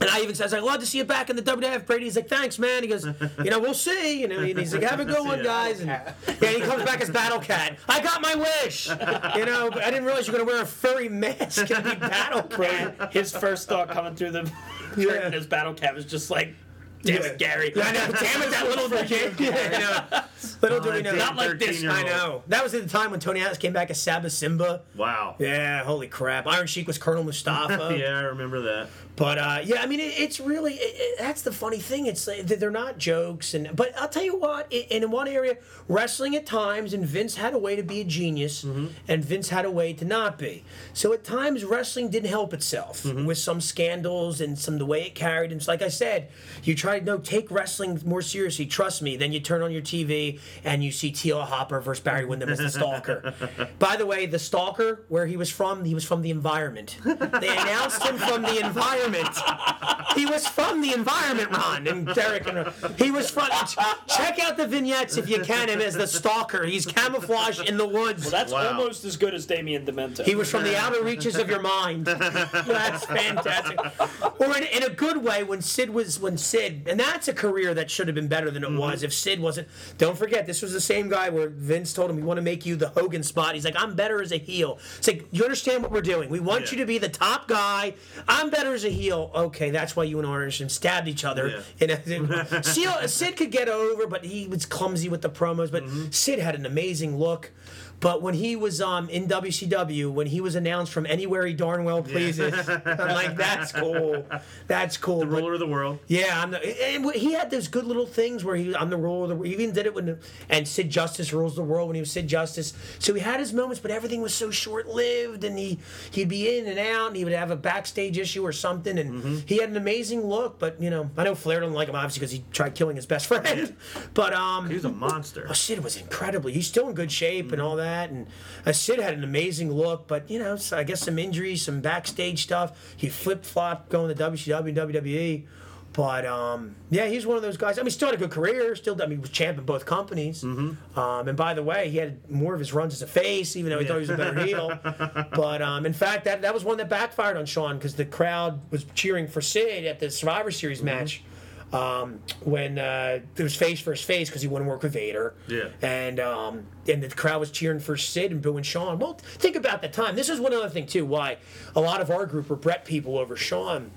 And I even said, I was like, glad to see you back in the W W F, Brady. He's like, thanks, man. He goes, you know, we'll see. You know, and he's like, have a good one, guys. And yeah, he comes back as Battle Cat. I got my wish. You know, but I didn't realize you were going to wear a furry mask and be Battle Cat. His first thought coming through the curtain as Battle Cat was just like, damn it, Gary. Yeah, I know. Damn it, that little kid. Yeah, I know. Little do we know. Not like this. I know. That was at the time when Tony Atlas came back as Saba Simba. Wow. Yeah, holy crap. Iron Sheik was Colonel Mustafa. Yeah, I remember that. But, uh, yeah, I mean, it, it's really, it, it, that's the funny thing. It's like, they're not jokes. and But I'll tell you what, it, and in one area, wrestling at times, and Vince had a way to be a genius, mm-hmm. and Vince had a way to not be. So at times, wrestling didn't help itself mm-hmm. with some scandals and some the way it carried. And it's like I said, you try to no, take wrestling more seriously, trust me. Then you turn on your T V and you see T L. Hopper versus Barry Windham as the Stalker. By the way, the Stalker, where he was from, he was from the environment. They announced him from the environment. He was from the environment, Ron and Derek. And he was from. Check out the vignettes if you can. Him as the Stalker. He's camouflaged in the woods. Well, that's wow. almost as good as Damien Demento. He was from the outer reaches of your mind. That's fantastic. Or in, in a good way, when Sid was when Sid, and that's a career that should have been better than it mm-hmm. was. If Sid wasn't, don't forget, this was the same guy where Vince told him, "We want to make you the Hogan spot." He's like, "I'm better as a heel." It's like, you understand what we're doing. We want yeah. you to be the top guy. I'm better as a heel. Okay, that's why you and Anderson stabbed each other. Yeah. And Sid could get over, but he was clumsy with the promos. But mm-hmm. Sid had an amazing look. But when he was um, in W C W, when he was announced from anywhere he darn well pleases, yeah. I'm like, that's cool. That's cool. The but, ruler of the world. Yeah, I'm the, and he had those good little things where he, I'm the ruler of the world. He even did it when, and Sid Justice rules the world when he was Sid Justice. So he had his moments, but everything was so short-lived, and he, he'd be in and out, and he would have a backstage issue or something, and mm-hmm. he had an amazing look, but, you know, I know Flair didn't like him, obviously, because he tried killing his best friend. Yeah. But, um... he was a monster. Oh, Sid was incredibly. He's still in good shape mm-hmm. and all that. That and uh, Sid had an amazing look, but you know, so I guess some injuries, some backstage stuff. He flip flopped going to W C W, W W E, but um, yeah, he's one of those guys. I mean, still had a good career. Still, I mean, was champ in both companies. Mm-hmm. Um, and by the way, he had more of his runs as a face, even though he yeah. thought he was a better heel. But um, in fact, that that was one that backfired on Sean because the crowd was cheering for Sid at the Survivor Series mm-hmm. match. Um, when uh, it was face versus face because he wouldn't work with Vader. Yeah. And um, and the crowd was cheering for Sid and booing Sean. Well, think about the time. This is one other thing, too, why a lot of our group were Brett people over Sean.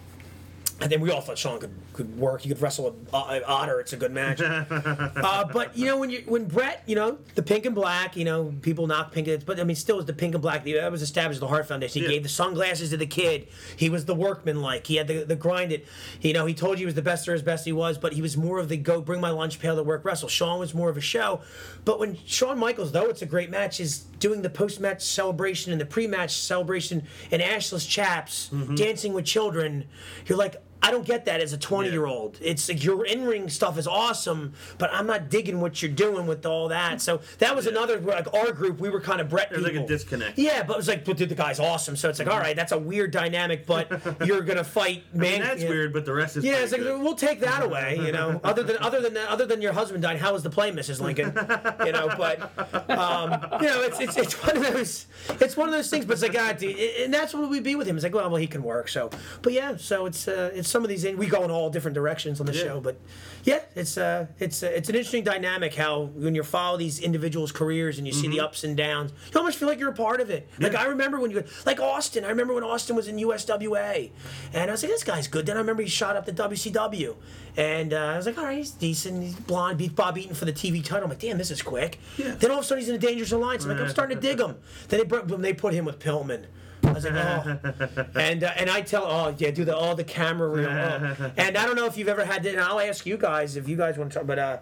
And then we all thought Sean could, could work. He could wrestle an otter. It's a good match. uh, but, you know, when you when Brett, you know, the pink and black, you know, people knock pink. But, I mean, still was the pink and black. That was established at the Hart Foundation. He yeah. gave the sunglasses to the kid. He was the workman-like. He had the, the grind it. You know, he told you he was the best or as best he was, but he was more of the go bring my lunch pail to work wrestle. Sean was more of a show. But when Shawn Michaels, though it's a great match, is doing the post-match celebration and the pre-match celebration and ashless chaps, mm-hmm. dancing with children, you're like, I don't get that as a twenty-year-old. Yeah. It's like your in-ring stuff is awesome, but I'm not digging what you're doing with all that. So that was yeah. another, like our group, we were kind of Brett people. There's like a disconnect. Yeah, but it was like, but dude, the guy's awesome. So it's like, mm-hmm. all right, that's a weird dynamic, but you're going to fight. Man, I mean, that's you know. Weird, but the rest is Yeah, it's like, good. We'll take that away, you know. Other than other than, other than your husband died, how was the play, Missus Lincoln? You know, but, um, you know, it's, it's it's one of those it's one of those things, but it's like, God, dude, and that's what we'd be with him. It's like, well, well he can work. So, but yeah, so it's, uh, it's some of these we go in all different directions on the yeah. show, but yeah, it's uh, it's uh, it's an interesting dynamic how when you follow these individuals' careers and you mm-hmm. see the ups and downs, you almost feel like you're a part of it. Yeah. Like I remember when you like Austin, I remember when Austin was in U S W A, and I was like, this guy's good. Then I remember he shot up to W C W, and uh, I was like, all right, he's decent. He's blonde, beat Bob Eaton for the T V title. I'm like, damn, this is quick. Yeah. Then all of a sudden he's in a Dangerous Alliance. I'm like, I'm starting to dig him. Then they they put him with Pillman. I was like, oh, and uh, and I tell, oh yeah, do the all oh, the camera reel, oh. And I don't know if you've ever had that. And I'll ask you guys if you guys want to talk, but uh,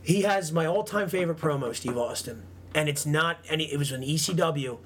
he has my all-time favorite promo, Steve Austin, and it's not any. It was an E C W.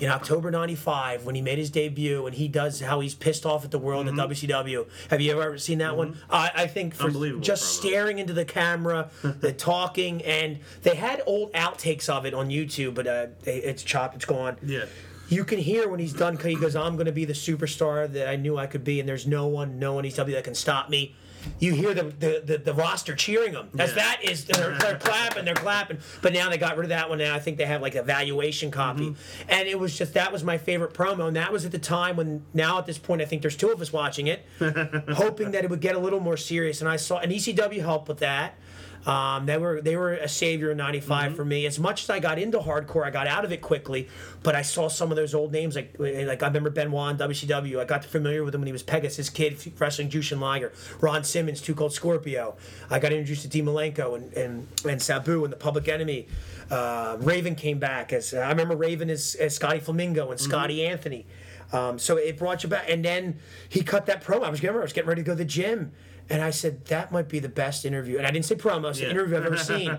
in October ninety-five when he made his debut, and he does how he's pissed off at the world mm-hmm. at W C W. Have you ever seen that mm-hmm. one? I, I think for just promo. Staring into the camera, the talking, and they had old outtakes of it on YouTube, but uh, it's chopped, it's gone. Yeah. You can hear when he's done, he goes, I'm going to be the superstar that I knew I could be, and there's no one, no one E C W that can stop me. You hear the the, the, the roster cheering him. As yeah. that is, they're, they're clapping, they're clapping. But now they got rid of that one. Now I think they have like a valuation copy. Mm-hmm. And it was just, that was my favorite promo. And that was at the time when, now at this point, I think there's two of us watching it, hoping that it would get a little more serious. And I saw, and E C W helped with that. Um, they were they were a savior in ninety-five mm-hmm. for me. As much as I got into hardcore, I got out of it quickly. But I saw some of those old names, like like I remember Benoit in W C W. I got familiar with him when he was Pegasus Kid wrestling Jushin Liger, Ron Simmons, Too Cold Scorpio. I got introduced to Dean Malenko and, and and Sabu and the Public Enemy. Uh, Raven came back as I remember Raven as, as Scotty Flamingo and Scotty mm-hmm. Anthony. Um, so it brought you back, and then he cut that promo. I was getting I was getting ready to go to the gym. And I said, that might be the best interview. And I didn't say promo, it's yeah. an interview I've ever seen.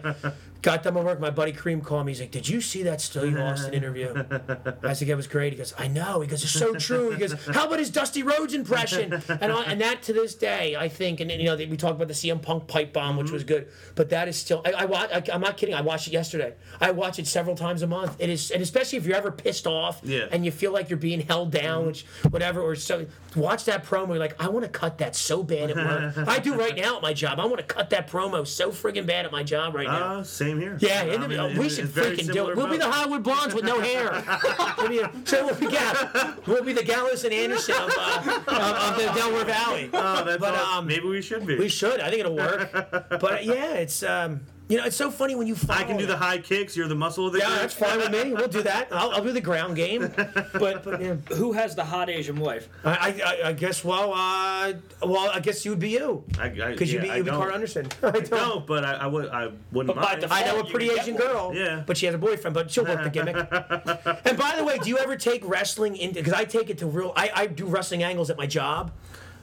Got done my work. My buddy Kareem called me. He's like, did you see that Still You Lost an interview? I said, yeah, it was great. He goes, I know. He goes, it's so true. He goes, how about his Dusty Rhodes impression? And I, and that to this day, I think, and you know, we talked about the C M Punk pipe bomb, mm-hmm. which was good. But that is still, I, I, I, I'm not kidding. I watched it yesterday. I watch it several times a month. It is, and especially if you're ever pissed off yeah. and you feel like you're being held down, mm-hmm. which whatever, or so, watch that promo. You're like, I want to cut that so bad it works. I do right now at my job. I want to cut that promo so friggin' bad at my job right now. Uh, same here. Yeah, in the, mean, we should freaking do it. We'll be the Hollywood Blondes with no hair. we'll, be a, so we'll, be Gall- we'll be the Gallows and Anderson of, uh, of, of the Delaware Valley. Oh, that's but, awesome. um, Maybe we should be. We should. I think it'll work. But yeah, it's... Um, you know, it's so funny when you follow. I can do the high kicks. You're the muscle of the yeah, group. That's fine with me. We'll do that. I'll, I'll do the ground game. But, but you know, who has the hot Asian wife? I, I, I guess. Well, uh, well, I guess you would be you. Because yeah, you'd be, you'd be Carl Anderson. I don't. I don't, but I, I would. I wouldn't but mind. Default, I know a pretty Asian girl. Yeah. But she has a boyfriend. But she'll work the gimmick. And by the way, do you ever take wrestling into? Because I take it to real. I, I do wrestling angles at my job.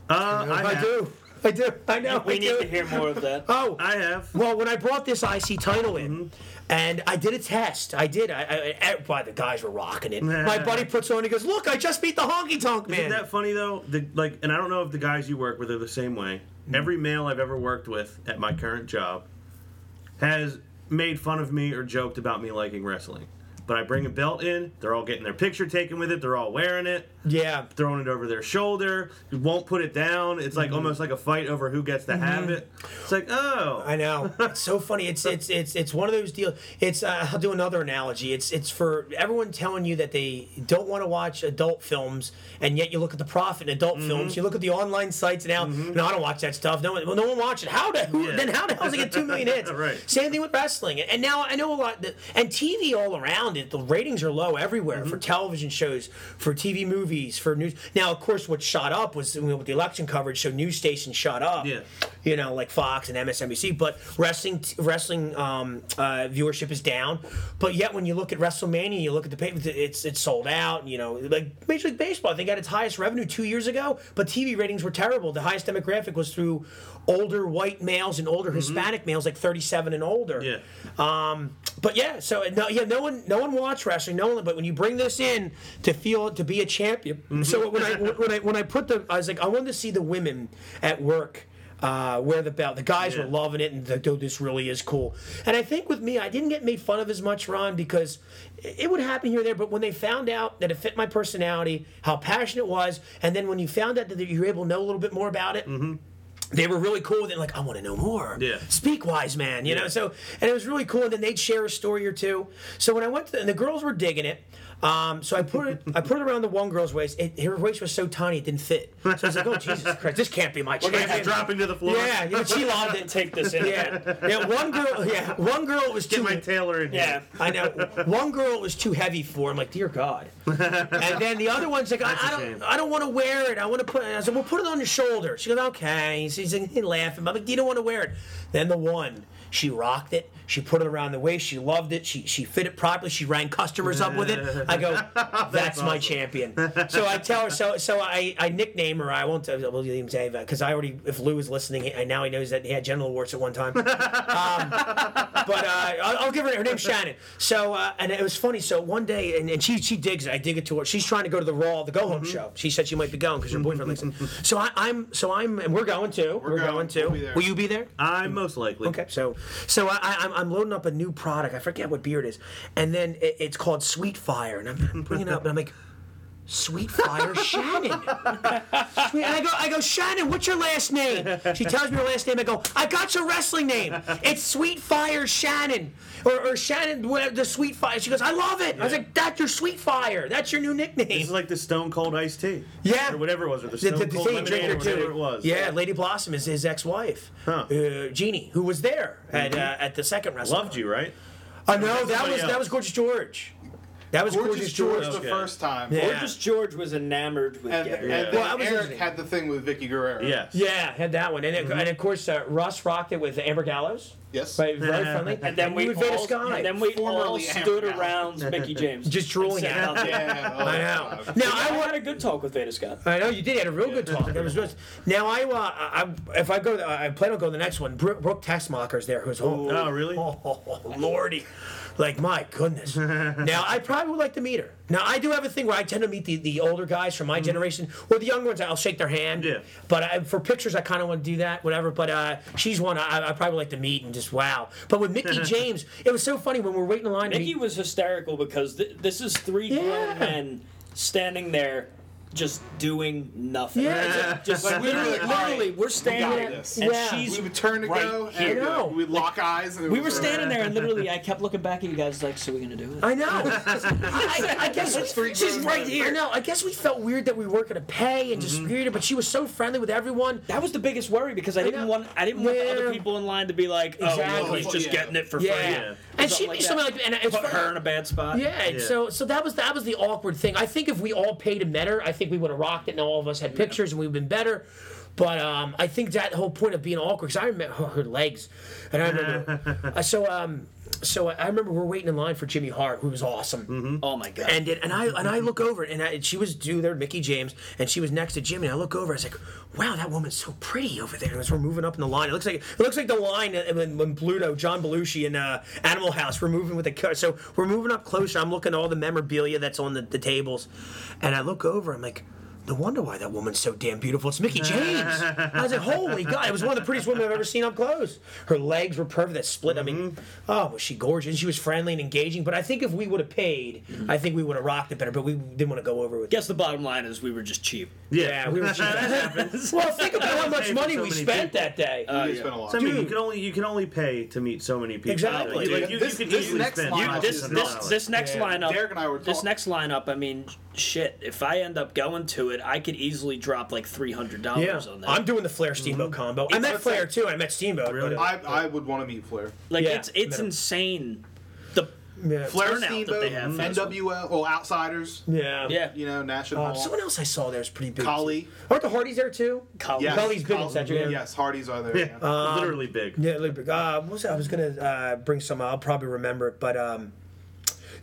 Uh, I, I do. I do. I know. We I need do. to hear more of that. Oh, I have. Well, when I brought this I C title in, mm-hmm. and I did a test. I did. I, I, I Boy, the guys were rocking it. Nah. My buddy puts on and he goes, look, I just beat the honky tonk man. Isn't that funny, though? The, like, and I don't know if the guys you work with are the same way. Mm-hmm. Every male I've ever worked with at my current job has made fun of me or joked about me liking wrestling. But I bring a belt in, they're all getting their picture taken with it, they're all wearing it. Yeah. Throwing it over their shoulder, won't put it down. It's like mm-hmm. almost like a fight over who gets to mm-hmm. have it. It's like, oh. I know. It's so funny. It's it's it's it's one of those deals. It's uh, I'll do another analogy. It's it's for everyone telling you that they don't want to watch adult films, and yet you look at the profit in adult mm-hmm. films. You look at the online sites now. Mm-hmm. No, I don't watch that stuff. No one, well, no one watches it. How the who, yeah. then how the hell does it get two million hits? Right. Same thing with wrestling. And now I know a lot. That, and T V all around it. The ratings are low everywhere mm-hmm. for television shows, for T V movies. For news now, of course, what shot up was you know, with the election coverage. So news stations shot up, yeah. you know, like Fox and M S N B C. But wrestling, t- wrestling um, uh, viewership is down. But yet, when you look at WrestleMania, you look at the pay- it's it's sold out. You know, like Major League Baseball, I think had its highest revenue two years ago, but T V ratings were terrible. The highest demographic was through older white males and older mm-hmm. Hispanic males, like thirty-seven and older. Yeah. Um, but yeah, so no, yeah, no one, no one watched wrestling. No one, but when you bring this in to feel to be a champion. Mm-hmm. So when I when I when I put the I was like I wanted to see the women at work uh, wear the belt. The guys yeah. were loving it and the dude, this really is cool. And I think with me I didn't get made fun of as much, Ron, because it would happen here and there. But when they found out that it fit my personality, how passionate it was, and then when you found out that you were able to know a little bit more about it. Mm-hmm. They were really cool with it, like, I want to know more. Yeah. Speak, wise man, you yeah. know? So, and it was really cool, and then they'd share a story or two. So when I went to the, and the girls were digging it, um, so I put it I put it around the one girl's waist. It, her waist was so tiny, it didn't fit. So I was like, oh, Jesus Christ, this can't be my champion. We're dropping to the floor. Yeah, you know, she loved it. Take this in. Yeah, yeah one girl, yeah, one girl was too... Get my tailor in yeah, here. Yeah, I know. One girl was too heavy for him, like, dear God. And then the other one's like, I, I don't I don't want to wear it. I want to put it... I said, well, put it on your shoulder. She goes, okay. She's like, laughing. I'm like, you don't want to wear it. Then the one... She rocked it. She put it around the waist. She loved it. She she fit it properly. She rang customers up with it. I go, that's, that's awesome. My champion. So I tell her. So so I, I nickname her. I won't. I won't even say that because I already. If Lou is listening, and now he knows that he had genital warts at one time. Um, but uh, I'll, I'll give her her name, Shannon. So uh, and it was funny. So one day, and, and she she digs it. I dig it to her. She's trying to go to the Raw, the Go Home mm-hmm. show. She said she might be going because her boyfriend likes it. So I, I'm so I'm and we're going too. We're, we're going, going too. We'll Will you be there? I'm most likely. Okay. So so I, I, I'm loading up a new product. I forget what beer it is. And then it, it's called Sweet Fire. And I'm, I'm bringing it up. And I'm like, Sweet Fire Shannon. And I go, I go, Shannon, what's your last name? She tells me her last name. I go, I got your wrestling name. It's Sweet Fire Shannon. Or, or Shannon, the Sweet Fire. She goes, I love it. Yeah. I was like, that's your Sweet Fire. That's your new nickname. This is like the Stone Cold Iced Tea. Yeah. Or whatever it was. Or the Stone the, the, the Cold Lemonade or whatever it was. Yeah, Lady Blossom is his ex-wife. Huh. Uh, Jeannie, who was there at mm-hmm. uh, at the second wrestling. Loved you, right? Uh, no, that was, that was Gorgeous George. That was Gorgeous, Gorgeous George, George okay. the first time. Yeah. Gorgeous George was enamored with and, Gary. And yeah. well, Eric was had the thing with Vicky Guerrero. Yes. Yeah, had that one. And, mm-hmm. it, and of course, uh, Russ rocked it with Amber Gallows. Yes. Right, very friendly. And, and then we all, Sky. And then we all stood Amber around Gallows. Mickey James. Just drooling at him. Yeah, I know. Now, yeah, I, I had a good talk with Vader Scott. I know, you did. You had a real yeah. good talk. That was good. Now, I, uh, I, if I go, to, I plan on going to the next one. Brooke, Brooke Tessmacher's there. Who's home. Oh, really? Oh, lordy. Like, my goodness. Now, I probably would like to meet her. Now, I do have a thing where I tend to meet the, the older guys from my mm-hmm. generation, or the younger ones, I'll shake their hand. Yeah. But I, for pictures, I kind of want to do that, whatever. But uh, she's one I, I probably like to meet and just, wow. But with Mickey James, it was so funny when we were waiting in line. Mickey meet- was hysterical because th- this is three grown yeah. men standing there. Just doing nothing. Yeah, just, just like, literally, literally, like, literally right, we're standing there, and yeah. she's we would turn to right go, and uh, we'd lock like, eyes. And we were standing there, and literally, I kept looking back at you guys, like, so we're gonna do it. I know. I, I guess we, she's right here. I know. I guess we felt weird that we weren't gonna pay and just mm-hmm. weird, but she was so friendly with everyone. That was the biggest worry because I, I didn't know. want, I didn't yeah. want the other people in line to be like, oh, exactly. no, he's just yeah. getting it for yeah. free. Yeah. And she'd be something like, and put her in a bad spot. Yeah. So, so that was that was the awkward thing. I think if we all paid and met her, I think. we would have rocked it, and all of us had pictures, and we've been better. But um, I think that whole point of being awkward, because I remember oh, her legs, and I remember. uh, so um, so I remember we're waiting in line for Jimmy Hart, who was awesome. Mm-hmm. Oh my god! And it, and I and I look over, and, I, and she was due there, Mickey James, and she was next to Jimmy. And I look over, I was like, wow, that woman's so pretty over there. And as we're moving up in the line, it looks like it looks like the line when, when Bluto, John Belushi, and uh, Animal House were moving with the car. So we're moving up closer. I'm looking at all the memorabilia that's on the, the tables, and I look over. I'm like, no wonder why that woman's so damn beautiful. It's Mickey James. I was like, holy God. It was one of the prettiest women I've ever seen up close. Her legs were perfect. That split. Mm-hmm. I mean, oh, was she gorgeous. And she was friendly and engaging. But I think if we would have paid, mm-hmm. I think we would have rocked it better. But we didn't want to go over with Guess it. The bottom line is we were just cheap. Yeah, yeah we were cheap. Well, think about how much money so we spent people. that day. Uh, yeah. spent a lot. So, I mean, you can, only, you can only pay to meet so many people. Exactly. Like, you, this, you this, this next lineup. This, this, this next yeah. lineup. Derek and I were talking. This next lineup, I mean, shit, if I end up going to it, I could easily drop like three hundred dollars yeah. on that. I'm doing the Flair Steamboat mm-hmm. combo. I it's met Flair too, and I met Steamboat. Really? I, I would want to meet Flair. Like, yeah, it's it's insane. The yeah. Flair Steamboat, that they have N W L, well, Outsiders. Yeah. yeah. You know, National. Uh, someone else I saw there is pretty big. Kali. Aren't the Hardys there too? Kali. Yes. Kali's big. Kali. Yeah. Yes, Hardys are there. Yeah. Yeah. Um, literally big. Yeah, literally big. Uh, what was I was going to uh, bring some, I'll probably remember it, but. Um,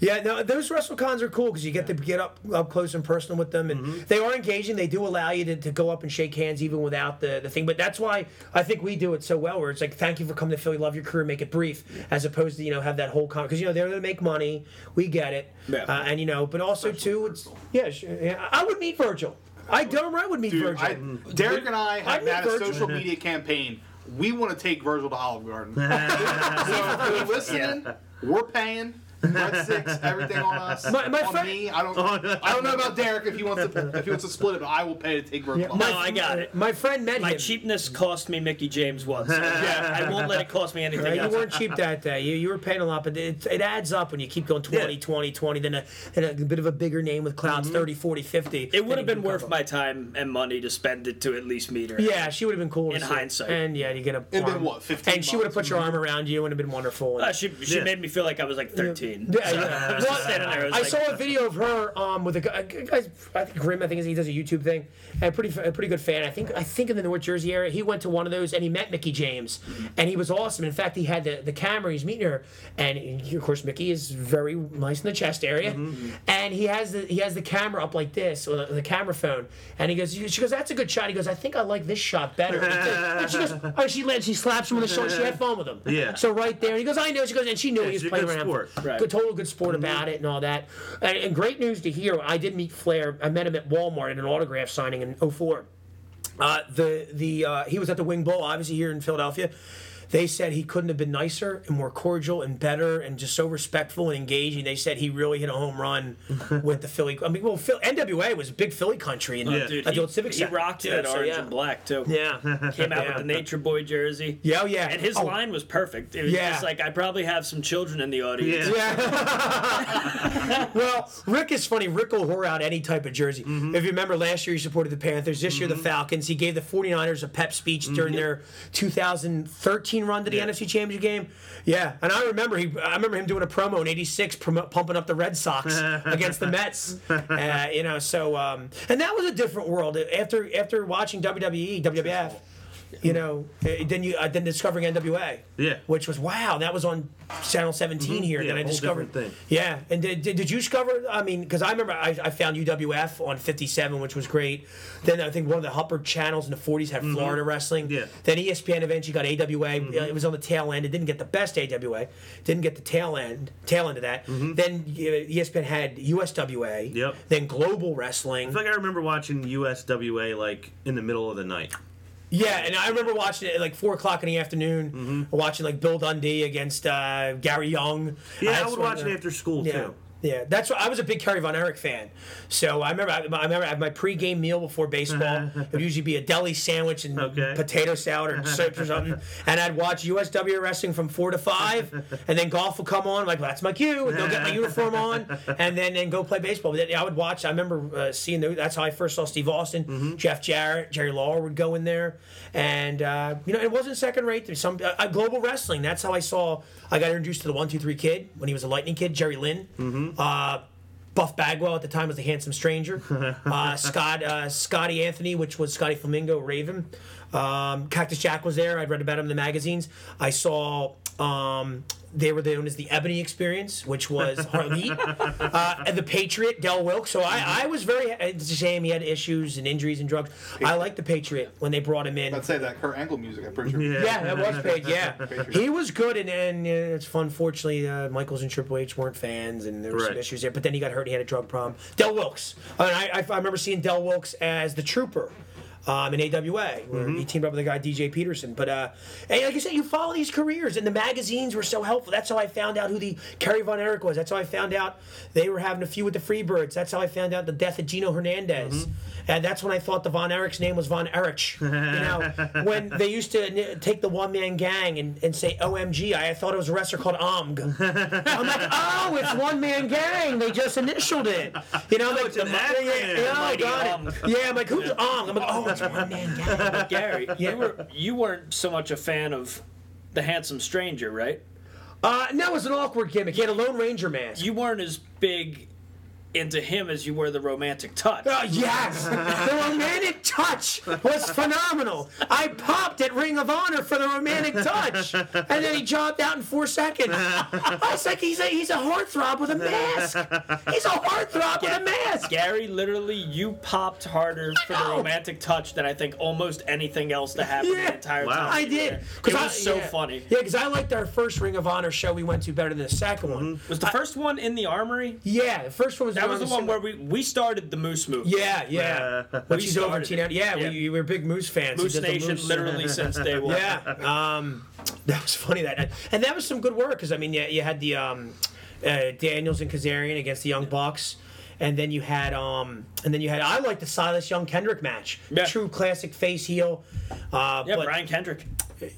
Yeah, no, those WrestleCons are cool because you get to get up up close and personal with them, and mm-hmm. they are engaging. They do allow you to, to go up and shake hands even without the, the thing. But that's why I think we do it so well, where it's like, thank you for coming to Philly, love your career, make it brief, yeah. as opposed to, you know, have that whole con. Because, you know, they're going to make money. We get it. Yeah. Uh, and, you know, but also, especially too, it's, yeah, sure, yeah, I would meet Virgil. I don't I would meet Dude, Virgil. I, Derek and I have had a social media campaign. We want to take Virgil to Olive Garden. So if you're listening, yeah. we're paying. Red six, everything on us. My, my on friend, me, I don't. I don't know about Derek if he wants to. If he wants to split it, but I will pay to take Virgil. Yeah, no, I got it. My friend met my him. My cheapness cost me Mickey James once. Yeah, I won't let it cost me anything. Right, else. You weren't cheap that day. You you were paying a lot, but it, it adds up when you keep going twenty, yeah. twenty, twenty, then a, then a bit of a bigger name with clouds, mm-hmm. thirty, forty, fifty. It would have been worth my time and money to spend it to at least meet her. Yeah, she would have been cool. In hindsight, and yeah, you get a. It'd been what fifteen. And she would have put her arm around you and it'd been wonderful. Uh, she she yeah. made me feel like I was like thirteen. Yeah. scene. Yeah, so yeah. I, was well, there, I, was I like, saw a video of her um, with a guy, guys, I think Grimm, I think he does a YouTube thing, and a pretty, a pretty good fan. I think I think in the North Jersey area, he went to one of those, and he met Mickey James, and he was awesome. In fact, he had the, the camera, he's meeting her, and he, of course, Mickey is very nice in the chest area, mm-hmm. and he has the he has the camera up like this, or the, the camera phone, and he goes, she goes, that's a good shot. He goes, I think I like this shot better. And she goes, oh, she lands, she slaps him with the shoulder, she had fun with him. Yeah. So right there, and he goes, I know. She goes, and she knew yeah, he was playing around. Right. Good, total good sport mm-hmm. about it and all that. And, and great news to hear. I did meet Flair. I met him at Walmart at an autograph signing in oh four. Uh, the the uh, he was at the Wing Bowl, obviously here in Philadelphia. They said he couldn't have been nicer and more cordial and better and just so respectful and engaging. They said he really hit a home run with the Philly. I mean, well, Phil, N W A was big Philly country in oh, the, dude, at he, the old Civic Center. He rocked it, so, orange yeah. and black, too. Yeah. Came out yeah. with the Nature Boy jersey. Yeah, oh, yeah. And his oh. line was perfect. It was yeah. just like, I probably have some children in the audience. Yeah. yeah. Well, Rick is funny. Rick will whore out any type of jersey. Mm-hmm. If you remember, last year he supported the Panthers. This mm-hmm. year, the Falcons. He gave the forty-niners a pep speech mm-hmm. during their two thousand thirteen run to the yeah. N F C Championship game, yeah, and I remember he, I remember him doing a promo in eighty-six, prom- pumping up the Red Sox against the Mets, uh, you know. So, um, and that was a different world after after watching W W E, W W F, you know. Then you, uh, then discovering N W A, yeah, which was wow, that was on Channel seventeen mm-hmm. here. Yeah, then I discovered, thing. yeah. And did, did did you discover? I mean, because I remember I, I found U W F on fifty-seven, which was great. Then I think one of the Hubbard channels in the forties had mm-hmm. Florida wrestling. Yeah. Then E S P N eventually got A W A. Mm-hmm. It was on the tail end. It didn't get the best A W A. Didn't get the tail end tail end of that. Mm-hmm. Then E S P N had U S W A. Yep. Then Global Wrestling. I feel like I remember watching U S W A like in the middle of the night. Yeah, and I remember watching it at like four o'clock in the afternoon, mm-hmm. watching like Bill Dundee against uh, Gary Young. Yeah, I, I would watch it after school yeah. too. Yeah, that's what I was a big Kerry Von Erich fan. So I remember, I, I remember I had my pregame meal before baseball. It would usually be a deli sandwich and okay. potato salad or soup or something. And I'd watch U S W wrestling from four to five, and then golf would come on. I'm like, well, that's my cue. And they'll get my uniform on, and then and go play baseball. But I would watch. I remember uh, seeing the, that's how I first saw Steve Austin, mm-hmm. Jeff Jarrett, Jerry Lawler would go in there, and uh, you know it wasn't second rate. To some uh, Global Wrestling. That's how I saw. I got introduced to the One Two Three Kid when he was a Lightning Kid, Jerry Lynn. Mm-hmm. Uh, Buff Bagwell at the time was the Handsome Stranger. Uh, Scott uh, Scotty Anthony, which was Scotty Flamingo Raven. Um, Cactus Jack was there. I'd read about him in the magazines. I saw um, they were known as the Ebony Experience, which was Harley Heat. Uh, and the Patriot, Del Wilkes. So I, I was very... It's a shame he had issues and injuries and drugs. Patriot. I liked the Patriot when they brought him in. Let's say that Kurt Angle music, I'm pretty sure. Yeah, yeah that was Patriot. Yeah. Patriot. He was good, and, and uh, it's fun. Fortunately, uh, Michaels and Triple H weren't fans, and there were right. some issues there. But then he got hurt. He had a drug problem. Del Wilkes. I, mean, I, I, I remember seeing Del Wilkes as the Trooper. Um, in A W A, where mm-hmm. he teamed up with the guy D J Peterson. But uh, and like you said, you follow these careers, and the magazines were so helpful. That's how I found out who the Kerry Von Erich was. That's how I found out they were having a feud with the Freebirds. That's how I found out the death of Gino Hernandez. Mm-hmm. And that's when I thought the Von Erich's name was Von Erich. You know, when they used to take the one-man gang and, and say O M G, I, I thought it was a wrestler called O M G. I'm like, oh, it's one-man gang. They just initialed it. You know, oh, like, the, yeah, yeah, oh, I got it. Yeah, I'm like, who's yeah. O M G? I'm like, oh, it's one-man gang. But Gary, yeah. you, were, you weren't so much a fan of the Handsome Stranger, right? Uh, no, it was an awkward gimmick. He had a Lone Ranger mask. You weren't as big... into him as you were the Romantic Touch. Oh, yes! The Romantic Touch was phenomenal. I popped at Ring of Honor for the Romantic Touch, and then he jobbed out in four seconds. I was like, he's a, he's a heartthrob with a mask. He's a heartthrob yeah. with a mask. Gary, literally, you popped harder for the Romantic Touch than I think almost anything else to happen yeah. the entire wow. time. I did. It was I, so yeah. funny. Yeah, because I liked our first Ring of Honor show we went to better than the second mm-hmm. one. Was the I, first one in the Armory? Yeah, the first one was That was the one where we, we started the Moose Move. Yeah, yeah. Uh, Which is over T N A. Yeah, yeah. We, we were big Moose fans. Moose Nation Moose. literally since day one. Yeah. Um, that was funny that night. And that was some good work because, I mean, you, you had the um, uh, Daniels and Kazarian against the Young Bucks. And then you had, um, and then you had. I like the Silas Young Kendrick match. Yeah. True classic face heel. Uh, yeah, but, Brian Kendrick.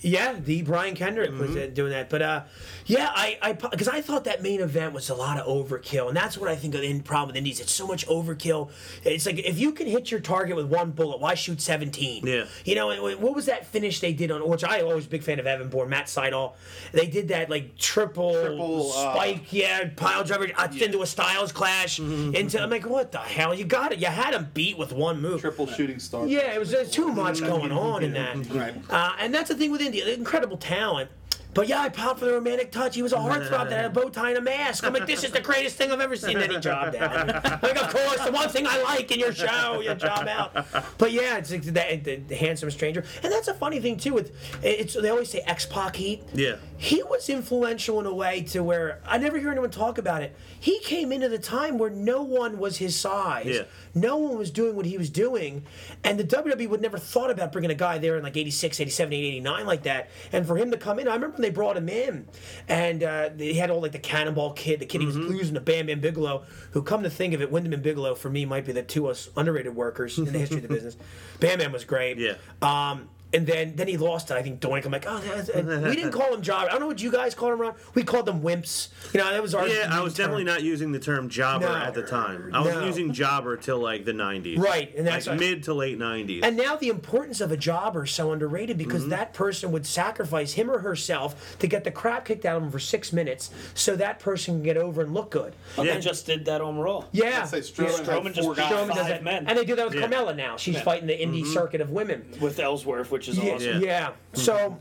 Yeah, the Brian Kendrick mm-hmm. was doing that. But, uh, yeah, I because I, I thought that main event was a lot of overkill, and that's what I think the problem with indies. It's so much overkill. It's like, if you can hit your target with one bullet, why shoot seventeen? Yeah. You know, and what was that finish they did on, which I always big fan of Evan Bourne, Matt Sydal. They did that, like, triple, triple spike, uh, yeah, pile driver yeah. into a Styles Clash. Mm-hmm. Into, I'm like, what the hell? You got it. You had him beat with one move. Triple shooting star. Yeah, it was uh, too much going on in that. Right. Uh, and that's the thing with India, incredible talent. But yeah, I popped for the romantic touch. He was a heartthrob that had a bow tie and a mask. I'm like, this is the greatest thing I've ever seen any job out. Like, of course, the one thing I like in your show, your job out. But yeah, it's like that, the, the handsome stranger. And that's a funny thing, too. With it's They always say X-Pac heat. Yeah. He was influential in a way to where I never hear anyone talk about it. He came into the time where no one was his size. Yeah. No one was doing what he was doing. And the W W E would never thought about bringing a guy there in like eighty-six, eighty-seven, eighty-nine like that. And for him to come in, I remember they brought him in, and uh, they had all like the Cannonball Kid, the kid mm-hmm. he was losing to Bam Bam Bigelow, who, come to think of it, Wyndham and Bigelow for me might be the two most underrated workers in the history of the business. Bam Bam was great. Yeah. Um, and then then he lost it. I think Doink. I'm like, oh, that's, we didn't call him jobber. I don't know what you guys called him, Ron. We called them wimps. You know, that was our yeah. I was term. definitely not using the term jobber no, at the time. I was no. using jobber till like the nineties, right? And that's like mid to late nineties. And now the importance of a jobber is so underrated, because mm-hmm. that person would sacrifice him or herself to get the crap kicked out of him for six minutes, so that person can get over and look good. Well, yeah. They just did that on Raw. Yeah, yeah. Strowman, Strowman just Strowman does that. Men. And they do that with yeah. Carmella now. She's yeah. fighting the indie mm-hmm. circuit of women with Ellsworth, which is yeah, awesome. Yeah. So,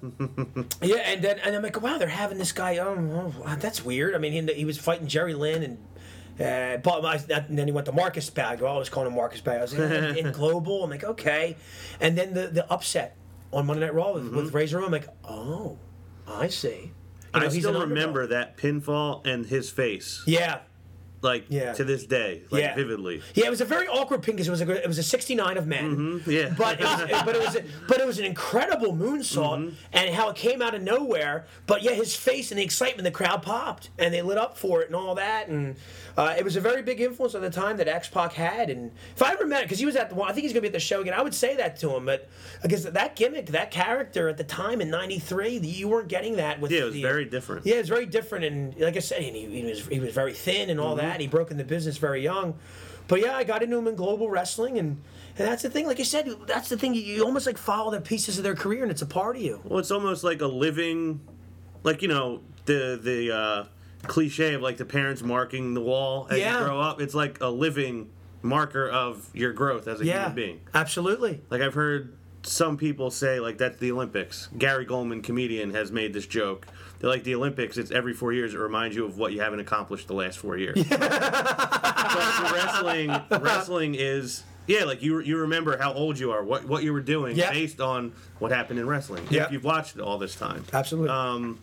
yeah, and then and I'm like, wow, they're having this guy. Oh, that's weird. I mean, he, he was fighting Jerry Lynn, and uh, but I, and then he went to Marcus Bagwell. I was calling him Marcus Bagwell. I was like, in Global. I'm like, okay. And then the, the upset on Monday Night Raw with, mm-hmm. with Razor Ramon. I'm like, oh, I see. You know, I still remember that pinfall and his face. Yeah. Like, yeah. to this day, like, yeah. vividly. Yeah, it was a very awkward pin, because it was a it was a sixty-nine of men. Mm-hmm. Yeah, but it was, but it was a, but it was an incredible moonsault, mm-hmm. and how it came out of nowhere. But yeah, his face and the excitement, the crowd popped, and they lit up for it and all that, and uh, it was a very big influence at the time that X-Pac had. And if I ever met, because he was at the, I think he's gonna be at the show again. I would say that to him, but because that gimmick, that character at the time in ninety-three, you weren't getting that with. Yeah, it was the, very different. Yeah, it was very different, and like I said, and he, he was he was very thin and all mm-hmm. that. He broke in the business very young. But yeah, I got into him in Global Wrestling, and, and that's the thing. Like you said, that's the thing. You, you almost like follow the pieces of their career, and it's a part of you. Well, it's almost like a living, like, you know, the the uh, cliche of like the parents marking the wall as yeah. you grow up. It's like a living marker of your growth as a yeah, human being. Absolutely. Like, I've heard some people say, like, that's the Olympics. Gary Goldman, comedian, has made this joke. They're like, the Olympics, it's every four years, it reminds you of what you haven't accomplished the last four years. But wrestling, wrestling is, yeah, like, you you remember how old you are, what what you were doing yep. based on what happened in wrestling. Yep. If you've watched it all this time. Absolutely. Um,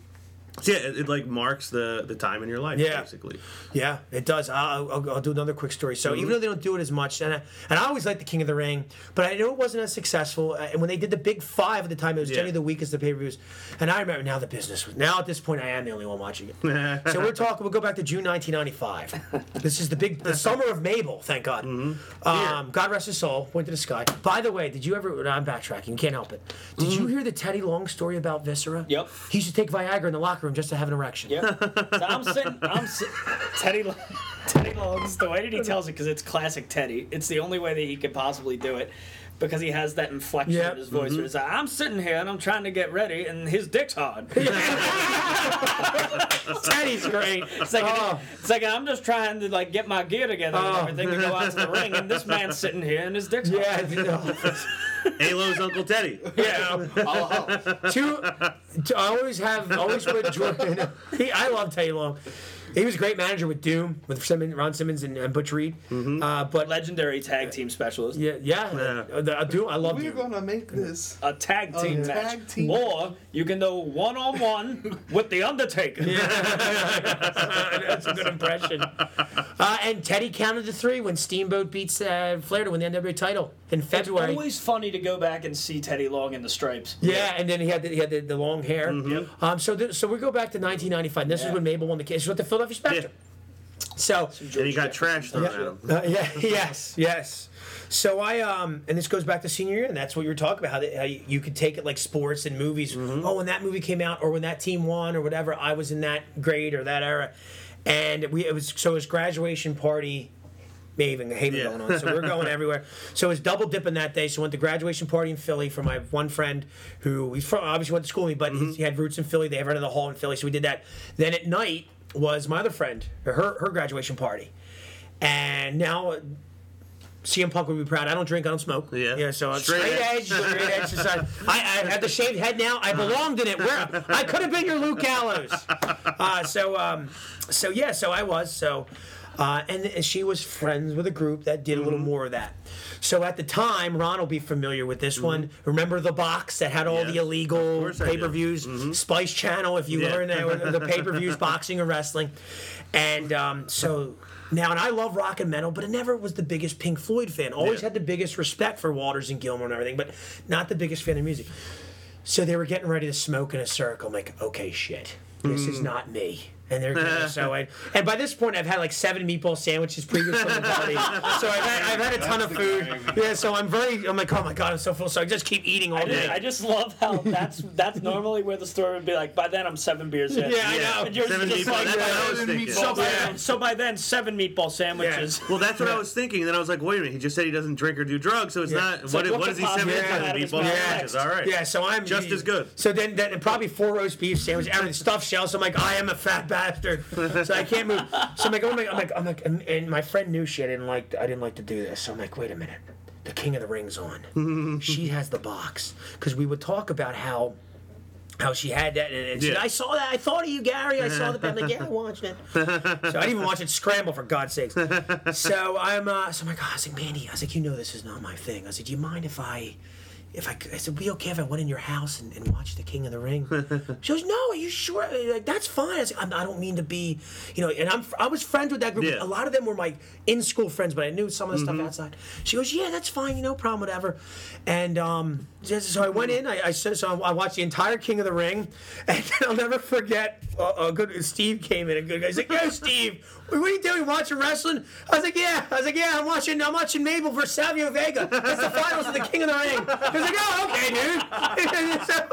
so yeah, it, it like marks the, the time in your life, yeah. basically. Yeah, it does. I'll, I'll, I'll do another quick story. So mm-hmm. even though they don't do it as much, and I, and I always liked the King of the Ring, but I know it wasn't as successful. And when they did the Big Five at the time, it was yeah. generally the weakest of the pay-per-views. And I remember now the business was, now at this point, I am the only one watching it. So we're talking, we'll go back to June nineteen ninety-five. This is the big, the summer of Mabel, thank God. Mm-hmm. Um, yeah. God rest his soul, went to the sky. By the way, did you ever, I'm backtracking, can't help it. Did mm-hmm. you hear the Teddy Long story about Viscera? Yep. He used to take Viagra in the locker room just to have an erection. Yeah. So I'm sitting, I'm sitting, Teddy, Long, Teddy Long's, the way that he tells it, because it's classic Teddy. It's the only way that he could possibly do it, because he has that inflection yep. in his voice. Mm-hmm. It's like, I'm sitting here and I'm trying to get ready, and his dick's hard. Teddy's great. It's like, oh. it's like, I'm just trying to like get my gear together oh. and everything to go out to the ring, and this man's sitting here and his dick's yeah, hard. You know. Halo's Uncle Teddy. Yeah. Oh, oh. Two, two, I always have, always with Jordan. He, I love Teddy Long. He was a great manager with Doom, with Simmons, Ron Simmons and, and Butch Reed. Mm-hmm. Uh, but legendary tag team specialist. Yeah, yeah. yeah. Uh, Doom, I love We're Doom. We're gonna make this a tag team a match, tag team. Or you can go one on one with the Undertaker. Yeah, that's a good impression. Uh, and Teddy counted to three when Steamboat beats uh, Flair to win the N W A title in February. It's always funny to go back and see Teddy Long in the stripes. Yeah, yeah. And then he had the, he had the, the long hair. Mm-hmm. Um, so th- so we go back to nineteen ninety-five. This yeah. is when Mabel won the case. It's what the Philadelphia Spectrum. Yeah. So and he got trashed on him. Uh, yeah, yes, yes. So I um, and this goes back to senior year, and that's what you were talking about. How, they, how you, you could take it like sports and movies. Mm-hmm. Oh, when that movie came out, or when that team won, or whatever. I was in that grade or that era, and we it was so it was graduation party. Haven, Haven yeah. going on, so we're going everywhere. So it was double dipping that day. So I went to graduation party in Philly for my one friend who he's from, obviously went to school with me, but mm-hmm. he had roots in Philly. They have rented the hall in Philly, so we did that. Then at night was my other friend, her her graduation party, and now C M Punk would be proud. I don't drink, I don't smoke. Yeah, yeah. So straight, straight edge, edge straight edge society. I, I had the shaved head now. I belonged in it. Where I could have been your Luke Gallows. Uh, so um, so yeah, so I was so. Uh, and, and she was friends with a group that did a little mm-hmm. more of that. So at the time, Ron will be familiar with this mm-hmm. one. Remember the box that had all yes. the illegal pay-per-views? Mm-hmm. Spice Channel, if you yeah. learn that, the pay-per-views, boxing or wrestling. And um, so now, and I love rock and metal, but I never was the biggest Pink Floyd fan. Always yeah. had the biggest respect for Waters and Gilmour and everything, but not the biggest fan of music. So they were getting ready to smoke in a circle. I'm like, okay, shit. This mm. is not me. And they're gonna, so I, and by this point I've had like seven meatball sandwiches previous from the party, so I've had, I've had a ton of food. Yeah, so I'm very, I'm like, oh my god, I'm so full, so I just keep eating all day. I just, I just love how that's that's normally where the story would be like, by then I'm seven beers in. Yeah, yeah. I know. And you're seven just meatball. Like, that's yeah. what I was thinking. So by, yeah. so by then, seven meatball sandwiches. Yeah. Well, that's what yeah. I was thinking. Then I was like, wait a minute, he just said he doesn't drink or do drugs, so it's yeah. not. It's what like, what does he seven yeah. meatball yeah. sandwiches? All right. Yeah, so I'm just as good. So then, then probably four roast beef sandwiches, everything stuffed shells. So I'm like, I am a fat bastard. So I can't move. So I'm like, oh my, I'm like, I'm like, and, and my friend knew she I didn't like, I didn't like to do this. So I'm like, wait a minute, the King of the Ring's on. She has the box, because we would talk about how, how she had that, and, and yeah. she, I saw that. I thought of you, Gary. I saw that. I'm like, yeah, I watched it. So I didn't even watch it scramble, for God's sakes. So I'm, uh, so I'm like, oh, I was like, Mandy, I was like, you know, this is not my thing. I said, do you mind if I? If I, I said, we okay if I went in your house and, and watched The King of the Ring? She goes, no, are you sure? Like, that's fine. I, was like, I'm, I don't mean to be, you know, and I'm, I was friends with that group. Yeah. A lot of them were my in-school friends, but I knew some of the mm-hmm. stuff outside. She goes, yeah, that's fine, you know, problem, whatever. And um, so I went in, I, I so I watched the entire King of the Ring, and I'll never forget, uh, good Steve came in, a good guy. He's like, yo, Steve, what are you doing? Watching wrestling? I was like, yeah. I was like, yeah, I'm watching, I'm watching Mabel versus Savio Vega. That's the finals of The King of the Ring. I was like, oh, okay, dude. so,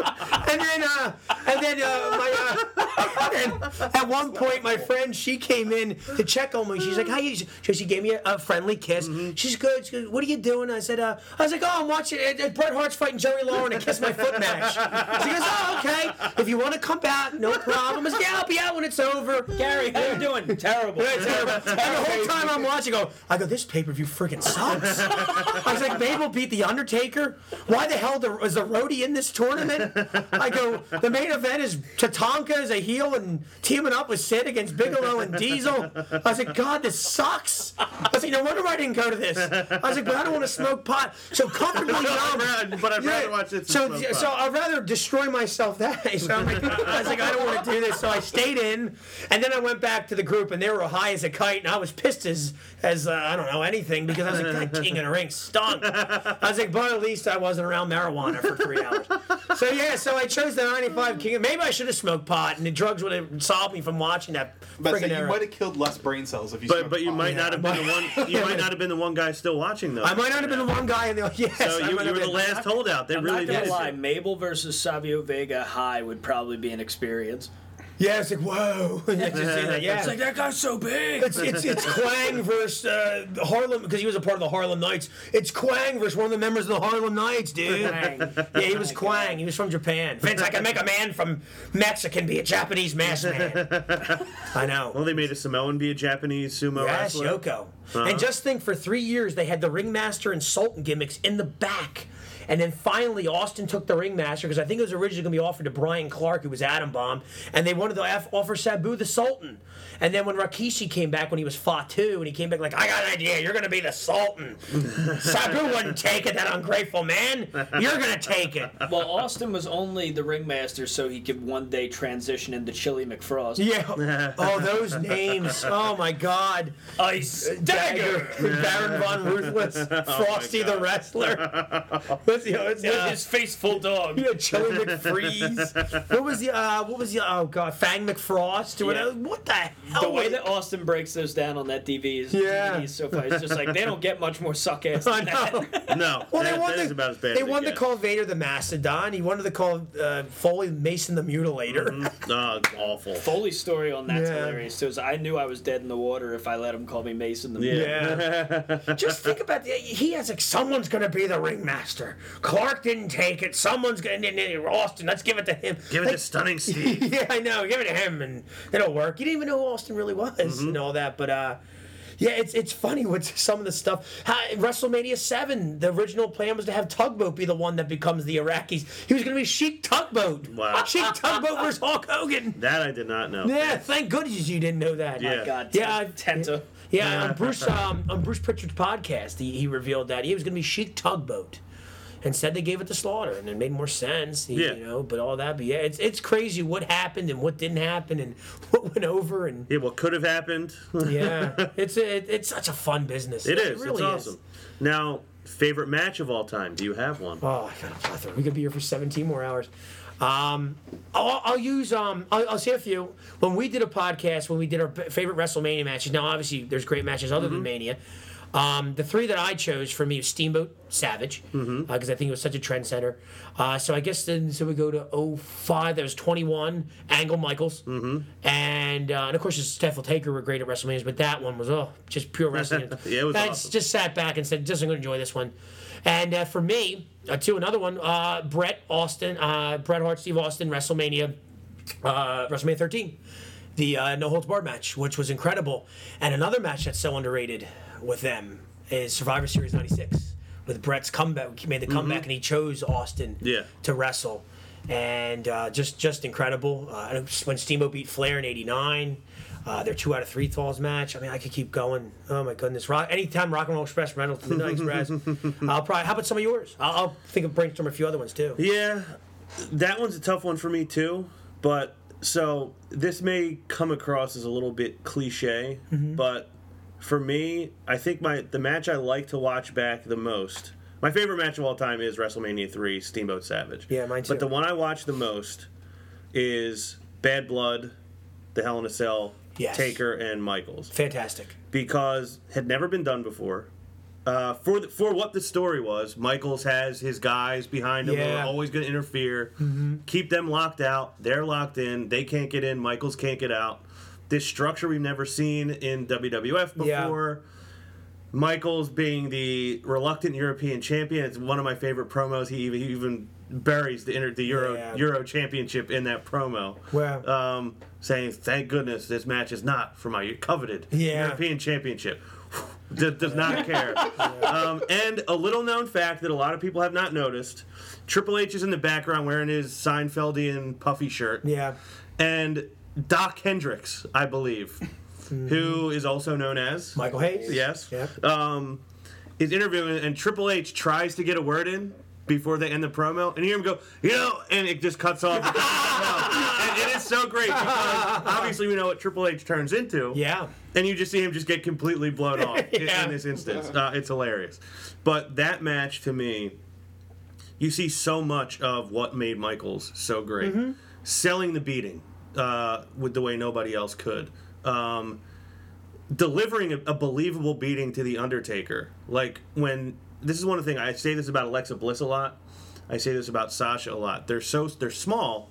and then, uh, and then, uh, my, uh, and at one point, my friend, she came in to check on me. She's like, how you? So she gave me a, a friendly kiss. Mm-hmm. She's good. She goes, what are you doing? I said, uh, I was like, oh, I'm watching uh, Bret Hart's fighting Jerry Lawler in a Kiss My Foot match. She goes, oh, okay. If you want to come back, no problem. I said, yeah, I'll be out when it's over. Gary, how you doing? Terrible. Yeah, terrible. And the whole time I'm watching, I go, I go, this pay-per-view freaking sucks. I was like, Mabel beat The Undertaker. Why the hell the, is the roadie in this tournament? I go, the main event is Tatanka as a heel and teaming up with Sid against Bigelow and Diesel. I was like, God, this sucks. I was like, no wonder I didn't go to this. I was like, but I don't want to smoke pot. So comfortably numb. But I'd rather yeah, watch it so, smoke so pot. I'd rather destroy myself that day. So I'm like, I was like, I don't want to do this. So I stayed in. And then I went back to the group, and they were high as a kite. And I was pissed as, as uh, I don't know, anything, because I was like, that King of the Ring stunk. I was like, but at least I wasn't around marijuana for three hours. So yeah, so I chose the ninety-five King. Maybe I should have smoked pot, and the drugs would have solved me from watching that. But so you era. Might have killed less brain cells if you. But but you pot. Might yeah, not have been the one. You might not have been the one guy still watching though. I might not have been the one guy in the. Yes, so you, you were been, the last holdout. They I'm really not gonna did. Lie, Mabel versus Savio Vega high would probably be an experience. Yeah, it's like, whoa. That, yeah. It's like, that guy's so big. It's it's, it's Quang versus uh, Harlem, because he was a part of the Harlem Knights. It's Quang versus one of the members of the Harlem Knights, dude. Quang. Yeah, he was Quang. God. He was from Japan. Vince, I can make a man from Mexican be a Japanese masked man. I know. Well, they made a Samoan be a Japanese sumo yes, wrestler. Yes, Yoko. Uh-huh. And just think, for three years, they had the Ringmaster and Sultan gimmicks in the back. And then finally, Austin took the Ringmaster, because I think it was originally going to be offered to Brian Clark, who was Atom Bomb, and they wanted to af- offer Sabu the Sultan. And then when Rikishi came back, when he was Fatu, and he came back like, I got an idea, you're going to be the Sultan. Sabu wouldn't take it, that ungrateful man. You're going to take it. Well, Austin was only the Ringmaster so he could one day transition into Chili McFrost. Yeah. Oh, those names. Oh, my God. Ice. Dave, Jagger, yeah. Baron Von Ruthless, Frosty oh the Wrestler. What's the, what's the, uh, his face full dog. Yeah, Joey McFreeze. What was the? Uh, what was the? Oh god, Fang McFrost. Or yeah. What the hell? The way that Austin breaks those down on that D V is yeah. so funny. It's just like they don't get much more suck ass than that. No, well, that, they wanted that is about as bad. They as wanted to call Vader the Mastodon. He wanted to call uh, Foley Mason the Mutilator. Mm-hmm. Oh, it's awful. Foley's story on that's yeah. hilarious too. I knew I was dead in the water if I let him call me Mason the Mutilator. Yeah. Just think about the, he has like someone's gonna be the ringmaster. Clark didn't take it. Someone's gonna Austin. Let's give it to him. Give like, it to Stunning Steve. Yeah, I know. Give it to him, and it'll work. You didn't even know who Austin really was mm-hmm. and all that, but uh, yeah, it's it's funny with some of the stuff. How, WrestleMania seven, the original plan was to have Tugboat be the one that becomes the Iraqis. He was going to be Sheik Tugboat. Wow. Sheik Tugboat versus Hulk Hogan. That I did not know. Yeah, thank goodness you didn't know that. Yeah. My God. Yeah, Tenta. Yeah, yeah, on Bruce um, on Bruce Pritchard's podcast, he, he revealed that he was going to be Sheik Tugboat. Instead, they gave it to Slaughter, and it made more sense, you yeah. know, but all that. But, yeah, it's it's crazy what happened and what didn't happen and what went over. And yeah, what could have happened. Yeah, it's a, it, it's such a fun business. It, it is. It really it's awesome. Is. Now, favorite match of all time. Do you have one? Oh, I got a plethora. We could be here for seventeen more hours. Um, I'll, I'll use, um, I'll, I'll say a few. When we did a podcast, when we did our favorite WrestleMania matches, now, obviously, there's great matches other mm-hmm. than Mania. Um, the three that I chose for me was Steamboat, Savage, because mm-hmm. uh, I think it was such a trendsetter. Uh, so I guess then so we go to oh five. There was twenty-one, Angle Michaels, mm-hmm. and uh, and of course Steph Taker were great at WrestleMania, but that one was oh just pure wrestling. Yeah, it was. I awesome. Just sat back and said, "Just I'm going to enjoy this one." And uh, for me, uh, too, another one, uh, Bret Austin, uh, Bret Hart, Steve Austin, WrestleMania, uh, WrestleMania thirteen, the uh, No Holds Barred match, which was incredible, and another match that's so underrated with them is Survivor Series ninety-six with Bret's comeback. He made the comeback mm-hmm. and he chose Austin yeah. to wrestle, and uh, just just incredible. Uh, when Steamboat beat Flair in eighty-nine, uh, their two out of three falls match. I mean, I could keep going. Oh my goodness! Rock, anytime Rock and Roll Express, Reynolds and Midnight Express. I'll probably. How about some of yours? I'll, I'll think of brainstorm a few other ones too. Yeah, that one's a tough one for me too. But so this may come across as a little bit cliche, mm-hmm. but. For me, I think my the match I like to watch back the most, my favorite match of all time is WrestleMania three, Steamboat Savage. Yeah, mine too. But the one I watch the most is Bad Blood, the Hell in a Cell, yes. Taker, and Michaels. Fantastic. Because it had never been done before. Uh, for the, for what the story was, Michaels has his guys behind him who yeah. are always going to interfere, mm-hmm. keep them locked out. They're locked in. They can't get in. Michaels can't get out. This structure we've never seen in W W F before. Yeah. Michaels being the reluctant European champion. It's one of my favorite promos. He even, he even buries the, inter, the Euro yeah. Euro Championship in that promo. Wow. Um, saying, thank goodness this match is not for my coveted yeah. European Championship. D- does not care. Um, and a little known fact that a lot of people have not noticed, Triple H is in the background wearing his Seinfeldian puffy shirt. Yeah. And Doc Hendricks, I believe, mm-hmm. who is also known as Michael Hayes. Yes. Yeah. Um, is interviewing, and Triple H tries to get a word in before they end the promo, and you hear him go, you know, and it just cuts off. And it is so great because obviously we know what Triple H turns into. Yeah. And you just see him just get completely blown off yeah. in this instance. Uh, it's hilarious. But that match to me, you see so much of what made Michaels so great. Mm-hmm. Selling the beating. Uh, with the way nobody else could. Um, delivering a, a believable beating to The Undertaker. Like, when... This is one of the things... I say this about Alexa Bliss a lot. I say this about Sasha a lot. They're so... They're small,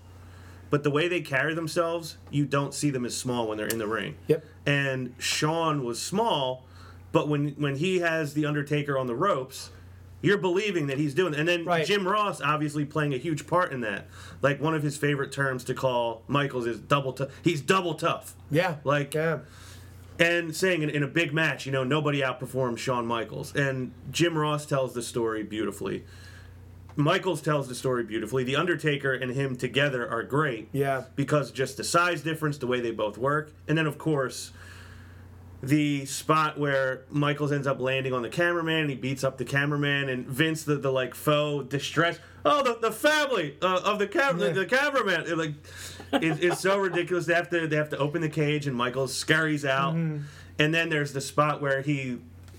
but the way they carry themselves, you don't see them as small when they're in the ring. Yep. And Shawn was small, but when, when he has The Undertaker on the ropes... You're believing that he's doing it. And then right. Jim Ross obviously playing a huge part in that. Like, one of his favorite terms to call Michaels is double tough. He's double tough. Yeah. Like, yeah. And saying in, in a big match, you know, nobody outperforms Shawn Michaels. And Jim Ross tells the story beautifully. Michaels tells the story beautifully. The Undertaker and him together are great. Yeah. Because just the size difference, the way they both work. And then, of course... the spot where Michaels ends up landing on the cameraman, and he beats up the cameraman, and Vince, the, the like faux distress, oh the the family uh, of the camera yeah. the, the cameraman, it, like it, it's so ridiculous. They have to they have to open the cage, and Michaels scurries out, mm-hmm. and then there's the spot where he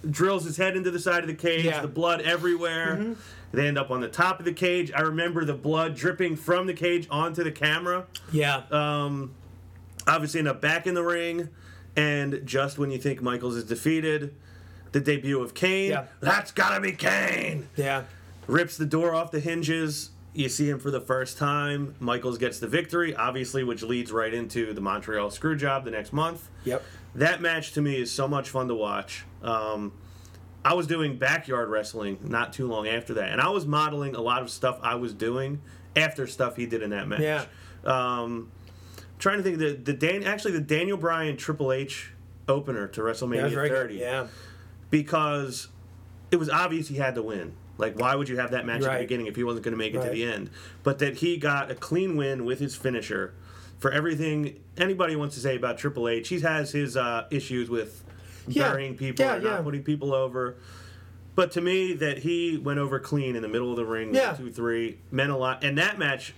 drills his head into the side of the cage, yeah. the blood everywhere. Mm-hmm. They end up on the top of the cage. I remember the blood dripping from the cage onto the camera. Yeah. Um, obviously end up back in the ring. And just when you think Michaels is defeated, the debut of Kane. Yeah. That's gotta be Kane! Yeah. Rips the door off the hinges. You see him for the first time. Michaels gets the victory, obviously, which leads right into the Montreal Screwjob the next month. Yep. That match, to me, is so much fun to watch. Um, I was doing backyard wrestling not too long after that, and I was modeling a lot of stuff I was doing after stuff he did in that match. Yeah. Um, trying to think, the the Dan actually the Daniel Bryan Triple H opener to WrestleMania yeah, thirty. Good. Yeah. Because it was obvious he had to win. Like, why would you have that match right. at the beginning if he wasn't going to make it right. to the end? But that he got a clean win with his finisher. For everything anybody wants to say about Triple H, he has his uh, issues with yeah. burying people yeah, or not yeah. putting people over. But to me, that he went over clean in the middle of the ring, yeah. one, two, three, meant a lot. And that match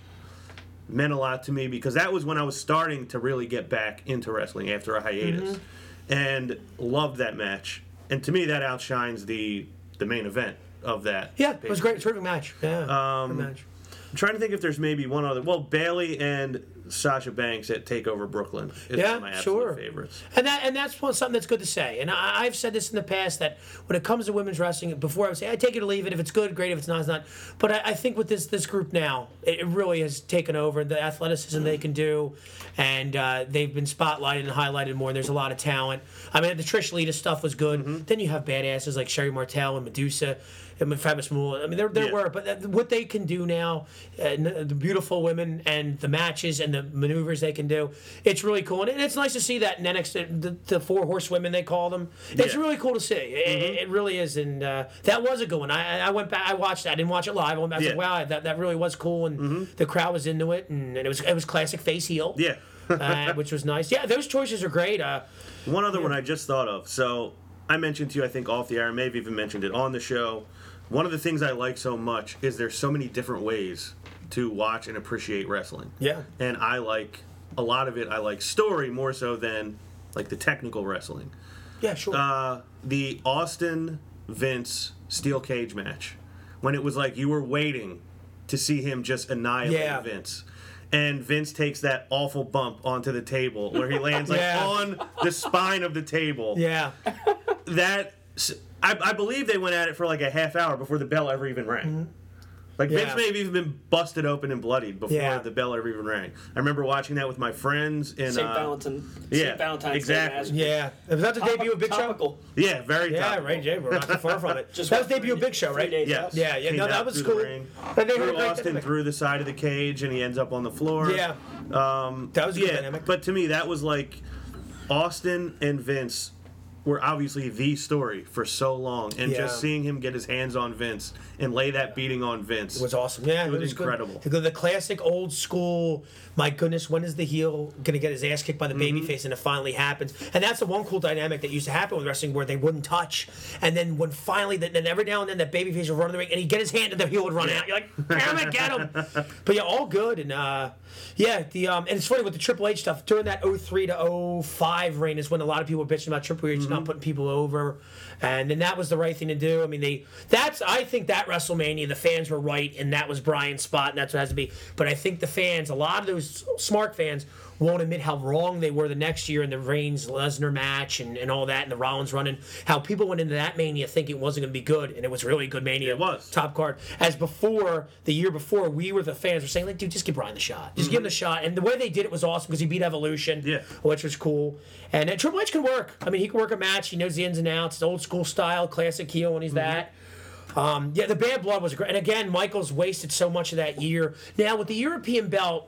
meant a lot to me because that was when I was starting to really get back into wrestling after a hiatus. Mm-hmm. And loved that match. And to me, that outshines the the main event of that. Yeah, basically. It was a great, terrific match. Yeah, um, match. I'm trying to think if there's maybe one other. Well, Bayley and Sasha Banks at TakeOver Brooklyn is yeah, one of my absolute sure. favorites. And that and that's one, something that's good to say. And I, I've said this in the past that when it comes to women's wrestling, before I would say, I take it or leave it. If it's good, great. If it's not, it's not. But I, I think with this this group now, it really has taken over. The athleticism mm-hmm. they can do, and uh, they've been spotlighted and highlighted more. And there's a lot of talent. I mean, the Trish Lita stuff was good. Mm-hmm. Then you have badasses like Sherri Martel and Medusa. I mean, Fabulous Moolah. I mean, there there yeah. were, but what they can do now, uh, the beautiful women and the matches and the maneuvers they can do, it's really cool. And it's nice to see that in N X T, the, the four horsewomen they call them. It's yeah. really cool to see. It, mm-hmm. it really is. And uh, that was a good one. I, I went back. I watched that. I didn't watch it live. I went back. Yeah. I was like, wow, that, that really was cool. And mm-hmm. the crowd was into it. And, and it was it was classic face heel. Yeah. uh, which was nice. Yeah, those choices are great. Uh, one other yeah. one I just thought of. So I mentioned to you, I think, off the air, maybe even mentioned it on the show. One of the things I like so much is there's so many different ways to watch and appreciate wrestling. Yeah. And I like, a lot of it, I like story more so than, like, the technical wrestling. Yeah, sure. Uh, the Austin-Vince steel cage match, when it was like you were waiting to see him just annihilate yeah. Vince. And Vince takes that awful bump onto the table where he lands, like, yeah. on the spine of the table. Yeah. That... I, I believe they went at it for like a half hour before the bell ever even rang. Mm-hmm. Like, yeah. Vince may have even been busted open and bloodied before yeah. the bell ever even rang. I remember watching that with my friends in Saint Uh, Valentine. Yeah, Saint Valentine's exactly. Day. Yeah, was that the Top, debut of Big topical. Show? Yeah, very. Yeah, topical. Ray J. We're not too far from it. Just that was the debut of Big Show, right? Yeah, yeah, yeah. No, that was cool. The threw Austin through the side of the cage, and he ends up on the floor. Yeah, um, that was a good yeah, dynamic. But to me, that was like Austin and Vince were obviously the story for so long, and yeah. just seeing him get his hands on Vince and lay that beating on Vince, it was awesome. Yeah, it was, it was incredible. Good. The classic old school. My goodness, when is the heel going to get his ass kicked by the mm-hmm. babyface? And it finally happens. And that's the one cool dynamic that used to happen with wrestling, where they wouldn't touch, and then when finally, then every now and then that babyface would run in the ring, and he'd get his hand, and the heel would run yeah. out. You're like, damn it, get him! But yeah, all good. And uh, yeah, the um, and it's funny with the Triple H stuff during that oh three to oh five reign is when a lot of people were bitching about Triple H. Mm-hmm. Not putting people over, and then that was the right thing to do. I mean, they that's I think that WrestleMania, the fans were right, and that was Bryan's spot, and that's what it has to be. But I think the fans, a lot of those smart fans, won't admit how wrong they were the next year in the Reigns Lesnar match and, and all that, and the Rollins running. How people went into that Mania thinking it wasn't going to be good, and it was really good Mania. It was top card. As before, the year before, we were the fans were saying, like, dude, just give Bryan the shot, just mm-hmm. give him the shot. And the way they did it was awesome because he beat Evolution, yeah. which was cool. And uh, Triple H can work. I mean, he can work a match. He knows the ins and outs. It's old school style, classic heel, and he's mm-hmm. that. Um, yeah, the Bad Blood was great. And again, Michaels wasted so much of that year. Now with the European belt.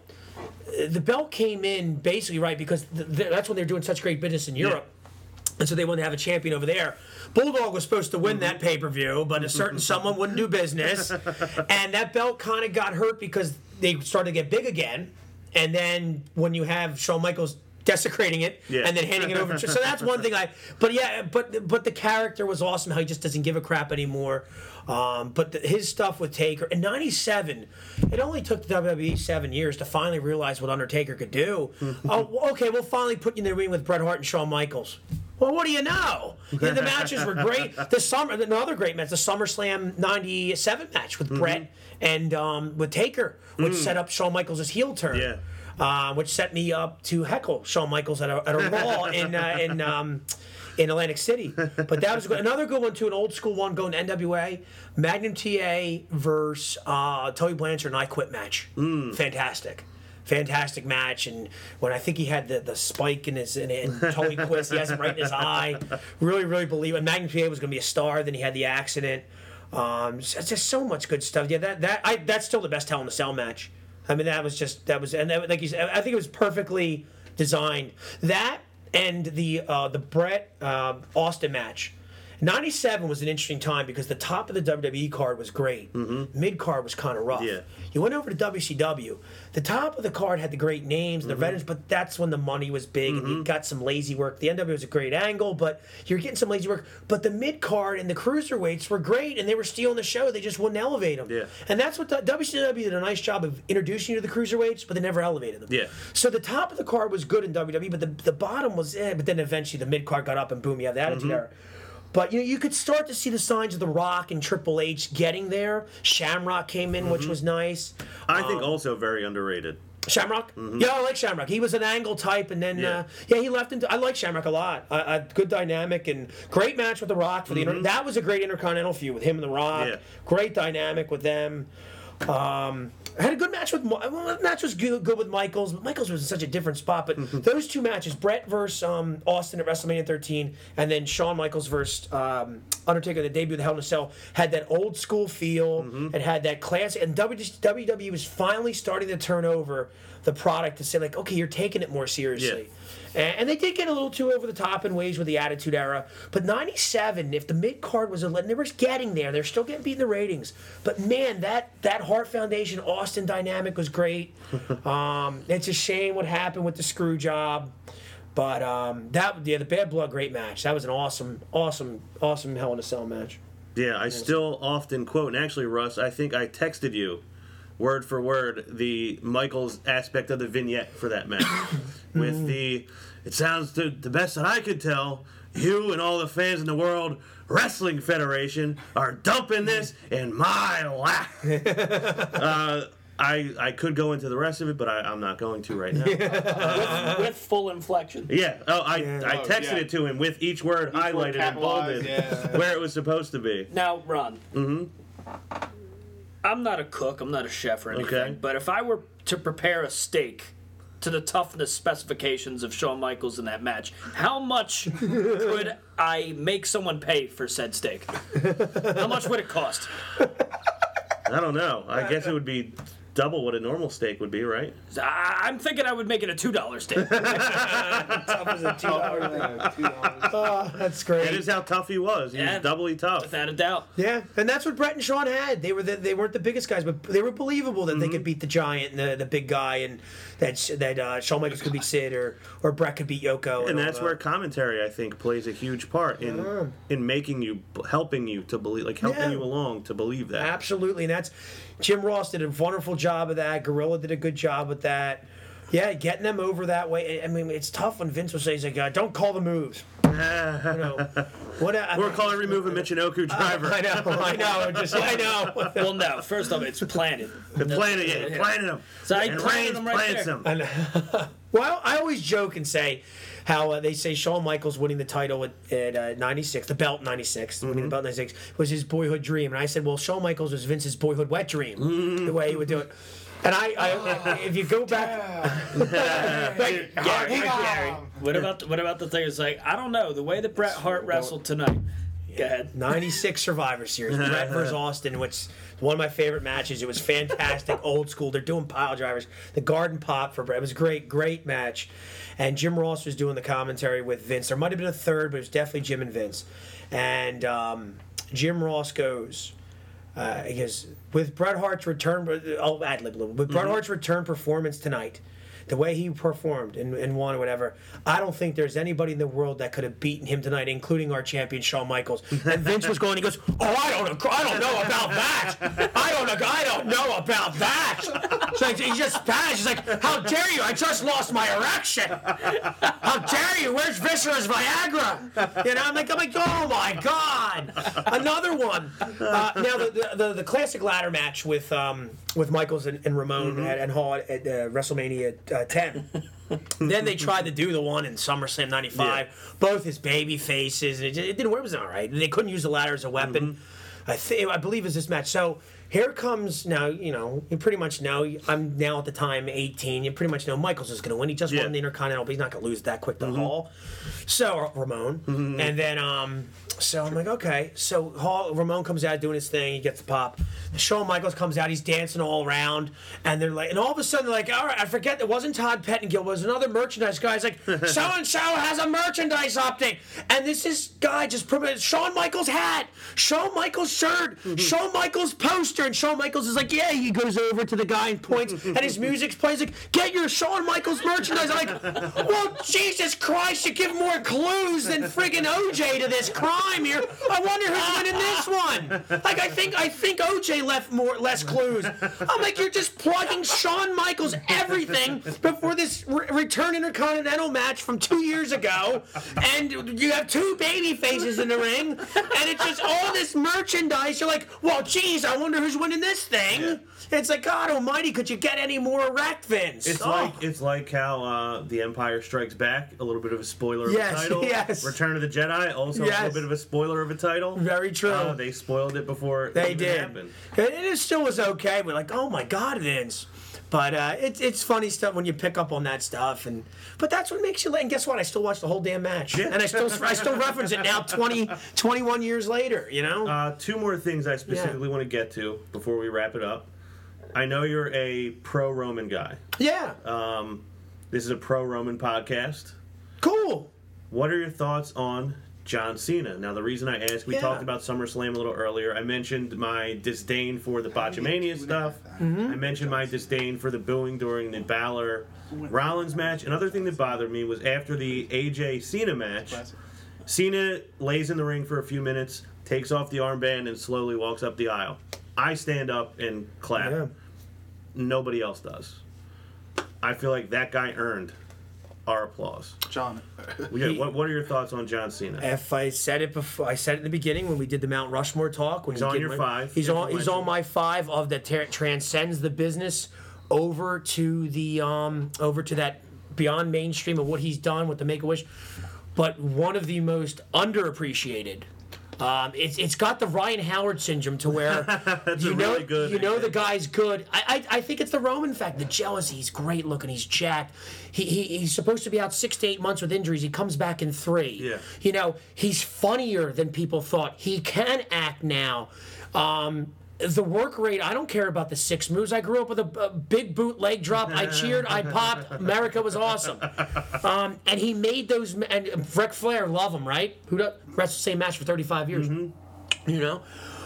The belt came in basically right because the, the, that's when they were doing such great business in Europe. Yeah. And so they wanted to have a champion over there. Bulldog was supposed to win mm-hmm. that pay-per-view, but a certain someone wouldn't do business. And that belt kind of got hurt because they started to get big again. And then when you have Shawn Michaels desecrating it yeah. and then handing it over to so that's one thing I but yeah but but the character was awesome, how he just doesn't give a crap anymore. Um, but the, his stuff with Taker in ninety-seven, it only took the W W E seven years to finally realize what Undertaker could do. Oh, okay, we'll finally put you in the ring with Bret Hart and Shawn Michaels. Well, what do you know? The, the matches were great. The summer, another great match, the SummerSlam ninety-seven match with mm-hmm. Bret and um, with Taker, which mm. set up Shawn Michaels' as heel turn. Yeah. Uh, which set me up to heckle Shawn Michaels at a, at a Raw in uh, in um, in Atlantic City. But that was good. Another good one too, an old school one going to N W A, Magnum T A versus uh, Tully Blanchard and I Quit match. Mm. Fantastic. Fantastic match, and when I think he had the, the spike in his in it, and Tully quits, he has it right in his eye. Really, really believe it. Magnum P A was going to be a star. Then he had the accident. Um, it's just so much good stuff. Yeah, that that I that's still the best Hell in a Cell match. I mean, that was just that was, and that, like you said, I think it was perfectly designed. That and the uh, the Brett uh, Austin match. ninety-seven was an interesting time because the top of the W W E card was great. Mm-hmm. Mid card was kind of rough. Yeah. You went over to W C W. The top of the card had the great names, the mm-hmm. veterans, but that's when the money was big mm-hmm. and you got some lazy work. The N W O was a great angle, but you're getting some lazy work. But the mid card and the cruiserweights were great, and they were stealing the show. They just wouldn't elevate them. Yeah. And that's what the, W C W did a nice job of introducing you to the cruiserweights, but they never elevated them. Yeah. So the top of the card was good in W W E, but the, the bottom was eh. But then eventually the mid card got up and boom, you have the Attitude mm-hmm. Era. But you know, you could start to see the signs of The Rock and Triple H getting there. Shamrock came in, mm-hmm. which was nice. I um, think also very underrated. Shamrock? Mm-hmm. Yeah, I like Shamrock. He was an angle type, and then yeah, uh, yeah he left. Into, I like Shamrock a lot. A uh, good dynamic and great match with The Rock for the mm-hmm. inter- that was a great Intercontinental feud with him and The Rock. Yeah. Great dynamic with them. Um, I had a good match with well, match was good, good with Michaels, but Michaels was in such a different spot. But mm-hmm. those two matches, Brett versus um, Austin at WrestleMania thirteen, and then Shawn Michaels versus um, Undertaker, the debut of the Hell in a Cell, had that old school feel mm-hmm. and had that classic. And W W E was finally starting to turn over the product to say like, okay, you're taking it more seriously. Yeah. And, and they did get a little too over the top in ways with the Attitude Era. But ninety-seven, if the mid card was a, they were getting there, they're still getting beat in the ratings. But man, that that Hart Foundation Austin dynamic was great. Um, it's a shame what happened with the screw job, but um, that yeah, the Bad Blood great match. That was an awesome, awesome, awesome Hell in a Cell match. Yeah, I still often quote, and actually, Russ, I think I texted you word for word the Michaels aspect of the vignette for that match. With the, it sounds to the best that I could tell, you and all the fans in the World Wrestling Federation are dumping this in my lap. uh, I I could go into the rest of it, but I, I'm not going to right now. with, with full inflection. Yeah. Oh, I, yeah. I texted oh, yeah. it to him with each word each highlighted word and bolded yeah. where it was supposed to be. Now, Ron. Mm-hmm. I'm not a cook, I'm not a chef or anything, okay. but if I were to prepare a steak to the toughness specifications of Shawn Michaels in that match, how much could I make someone pay for said steak? How much would it cost? I don't know. I guess it would be double what a normal steak would be, right? I'm thinking I would make it a two dollar steak. Tough as a two dollar thing. Oh, that's great. That is how tough he was. He yeah, was doubly tough. Without a doubt. Yeah, and that's what Brett and Shawn had. They, were the, they weren't the biggest guys, but they were believable that mm-hmm. they could beat the Giant and the, the big guy, and that that uh, Shawn Michaels could beat Sid, or, or Brett could beat Yoko. And, and that's where commentary, I think, plays a huge part in yeah. in making you, helping you to believe, like helping yeah. you along to believe that. Absolutely, and that's... Jim Ross did a wonderful job of that. Gorilla did a good job with that. Yeah, getting them over that way. I mean, it's tough when Vince will say, he's like, don't call the moves. You know, what a, We're I mean, calling every move a Michinoku driver. Uh, I know, I know. Just, I know. Well, no, first off, it's planted. The planted, yeah, yeah. planted them. So I planted them right there. I know. Well, I always joke and say how uh, they say Shawn Michaels winning the title at, at uh, ninety-six, the belt ninety-six, mm-hmm. winning the belt ninety-six, was his boyhood dream. And I said, well, Shawn Michaels was Vince's boyhood wet dream, mm-hmm. the way he would do it. And I, I if you go back, like, Gary, Gary, what about the, what about the thing? It's like, I don't know, the way that Bret Hart wrestled tonight. Go ahead. ninety-six Survivor Series, Bret versus Austin, which is one of my favorite matches. It was fantastic, old school. They're doing pile drivers, the garden pop for Bret. It was a great, great match. And Jim Ross was doing the commentary with Vince. There might have been a third, but it was definitely Jim and Vince. And um, Jim Ross goes. Uh, he goes, with Bret Hart's return, I'll ad-lib a little, with Bret mm-hmm. Hart's return performance tonight, the way he performed and, and won or whatever, I don't think there's anybody in the world that could have beaten him tonight, including our champion Shawn Michaels. And Vince was going, he goes, oh, I don't, I don't know about that. I don't, I don't know about that. So he just passed. He's like, how dare you? I just lost my erection. How dare you? Where's Viscera's Viagra? You know, I'm like, I'm like, oh my God, another one. Uh, now the, the the classic ladder match with um with Michaels and, and Ramon mm-hmm. at, and Hall at, at uh, WrestleMania uh, ten. Then they tried to do the one in SummerSlam ninety-five. Yeah. Both his baby faces. It, it didn't. It was all right. They couldn't use the ladder as a weapon. Mm-hmm. I think I believe is this match. So here comes now. You know, you pretty much know. I'm now at the time eighteen. You pretty much know Michaels is going to win. He just yeah. won the Intercontinental, but he's not going to lose that quick to mm-hmm. Hall. So Ramon, mm-hmm. and then um. So I'm like, okay. So Hall, Ramon comes out doing his thing. He gets the pop. Shawn Michaels comes out. He's dancing all around. And they're like, and all of a sudden, they're like, all right, I forget. It wasn't Todd Pettengill. It was another merchandise guy. He's like, so-and-so has a merchandise update. And this is guy just promoted Shawn Michaels' hat, Shawn Michaels' shirt, mm-hmm. Shawn Michaels' poster. And Shawn Michaels is like, yeah, he goes over to the guy and points. And his music's playing. He's like, get your Shawn Michaels merchandise. I'm like, well, Jesus Christ, you give more clues than friggin' O J to this crime. Here, I wonder who's winning this one. Like, I think I think O J left more less clues. I'm like, you're just plugging Shawn Michaels everything before this re- return Intercontinental match from two years ago, and you have two baby faces in the ring, and it's just all this merchandise. You're like, well, geez, I wonder who's winning this thing. Yeah. It's like, God Almighty, could you get any more erect, Vince? It's oh. like it's like how uh, the Empire Strikes Back. A little bit of a spoiler yes, of a title. Yes. Return of the Jedi also yes. a little bit of a spoiler of a title. Very true. Uh, they spoiled it before they it did. Happened. It, it still was okay. We're like, oh my God, Vince. But uh, it's it's funny stuff when you pick up on that stuff, and but that's what makes you late. And guess what? I still watch the whole damn match, yeah. and I still I still reference it now twenty, twenty-one years later. You know. Uh, two more things I specifically yeah. want to get to before we wrap it up. I know you're a pro-Roman guy. Yeah. Um, this is a pro-Roman podcast. Cool. What are your thoughts on John Cena? Now, the reason I asked, we yeah. talked about SummerSlam a little earlier. I mentioned my disdain for the Botchamania stuff. Mm-hmm. I mentioned my disdain for the booing during the Balor Rollins match. Another thing that bothered me was after the A J Cena match, Cena lays in the ring for a few minutes, takes off the armband, and slowly walks up the aisle. I stand up and clap. Yeah. Nobody else does. I feel like that guy earned our applause. John. he, what, what are your thoughts on John Cena? If I said it before, I said it in the beginning when we did the Mount Rushmore talk. When he's on your my, five. He's on, he's on my five of that ter- transcends the business over to the um over to that beyond mainstream of what he's done with the Make-A-Wish. But one of the most underappreciated. Um, it's it's got the Ryan Howard syndrome to where you know really good, you know the guy's good. I, I I think it's the Roman fact, the jealousy. He's great looking. He's jacked. He, he he's supposed to be out six to eight months with injuries. He comes back in three. Yeah. You know he's funnier than people thought. He can act now. Um, The work rate, I don't care about the six moves. I grew up with a, a big boot leg drop. I cheered. I popped. America was awesome. Um, and he made those. And Ric Flair, love him, right? Who does wrestle the same match for thirty-five years? Mm-hmm. You know?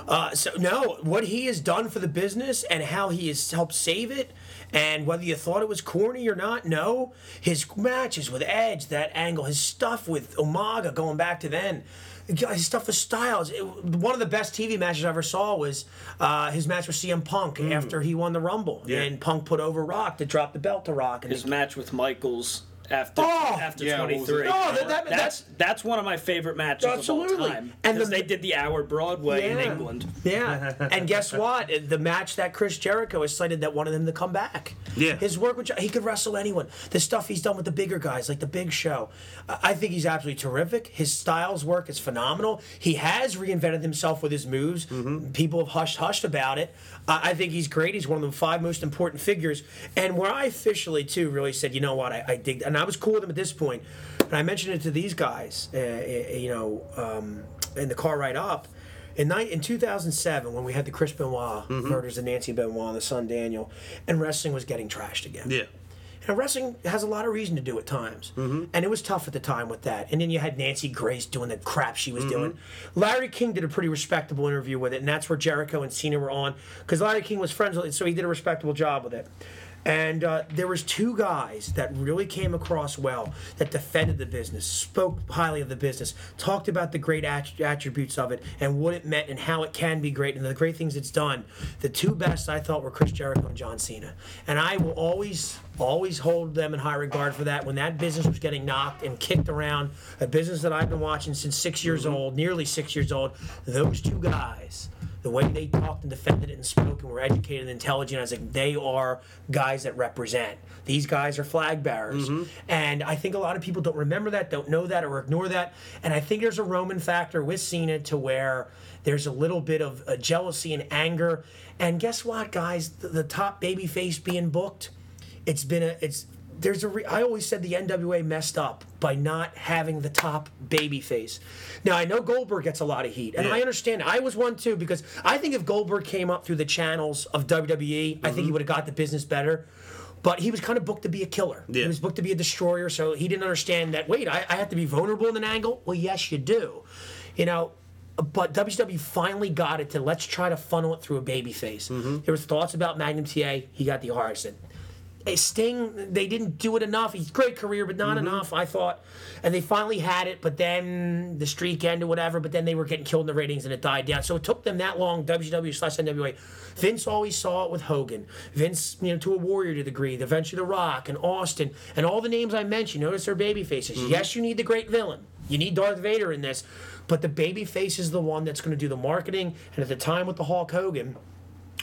Uh, so, no, what he has done for the business and how he has helped save it, and whether you thought it was corny or not, no. His matches with Edge, that angle, his stuff with Umaga going back to then. His stuff with Styles. It, one of the best T V matches I ever saw was uh, his match with C M Punk mm. after he won the Rumble. Yeah. And Punk put over Rock to drop the belt to Rock. And his he, match with Michaels after oh, after yeah, twenty-three. No, that, that, that's, that's one of my favorite matches absolutely. Of all time. And the, they did the hour Broadway yeah, in England. Yeah. And guess what? The match that Chris Jericho has cited that wanted him to come back. Yeah. His work with he could wrestle anyone. The stuff he's done with the bigger guys, like the Big Show. I think he's absolutely terrific. His Styles work is phenomenal. He has reinvented himself with his moves. Mm-hmm. People have hushed hushed about it. Uh, I think he's great. He's one of the five most important figures. And where I officially, too, really said, you know what, I, I dig that. And I was cool with him at this point. And I mentioned it to these guys, uh, you know, um, in the car ride up. In, ni- in two thousand seven, when we had the Chris Benoit mm-hmm. murders of Nancy Benoit and the son Daniel, and wrestling was getting trashed again. Yeah. And wrestling has a lot of reason to do at times. Mm-hmm. And it was tough at the time with that. And then you had Nancy Grace doing the crap she was mm-hmm. doing. Larry King did a pretty respectable interview with it, and that's where Jericho and Cena were on. Because Larry King was friends with it, so he did a respectable job with it. And uh, there was two guys that really came across well, that defended the business, spoke highly of the business, talked about the great att- attributes of it and what it meant and how it can be great and the great things it's done. The two best I thought were Chris Jericho and John Cena. And I will always, always hold them in high regard for that. When that business was getting knocked and kicked around, a business that I've been watching since six years old, nearly six years old, those two guys, the way they talked and defended it and spoke and were educated and intelligent, I was like, they are guys that represent. These guys are flag bearers. Mm-hmm. And I think a lot of people don't remember that, don't know that, or ignore that. And I think there's a Roman factor with Cena to where there's a little bit of uh, jealousy and anger. And guess what, guys? The, the top babyface being booked, it's been a... it's. There's a. Re- I always said the N W A messed up by not having the top babyface. Now, I know Goldberg gets a lot of heat, and yeah. I understand. I was one, too, because I think if Goldberg came up through the channels of W W E, mm-hmm. I think he would have got the business better. But he was kind of booked to be a killer. Yeah. He was booked to be a destroyer, so he didn't understand that, wait, I, I have to be vulnerable in an angle? Well, yes, you do. You know? But W C W finally got it to let's try to funnel it through a babyface. Mm-hmm. There was thoughts about Magnum T A. He got the Harrison. Sting, they didn't do it enough. He's a great career, but not mm-hmm. enough, I thought. And they finally had it, but then the streak ended, whatever, but then they were getting killed in the ratings and it died down. So it took them that long, W C W slash N W A. Vince always saw it with Hogan. Vince, you know, to a Warrior to a degree, eventually The Rock and Austin, and all the names I mentioned, notice their baby faces. Mm-hmm. Yes, you need the great villain. You need Darth Vader in this, but the baby face is the one that's going to do the marketing. And at the time with the Hulk Hogan,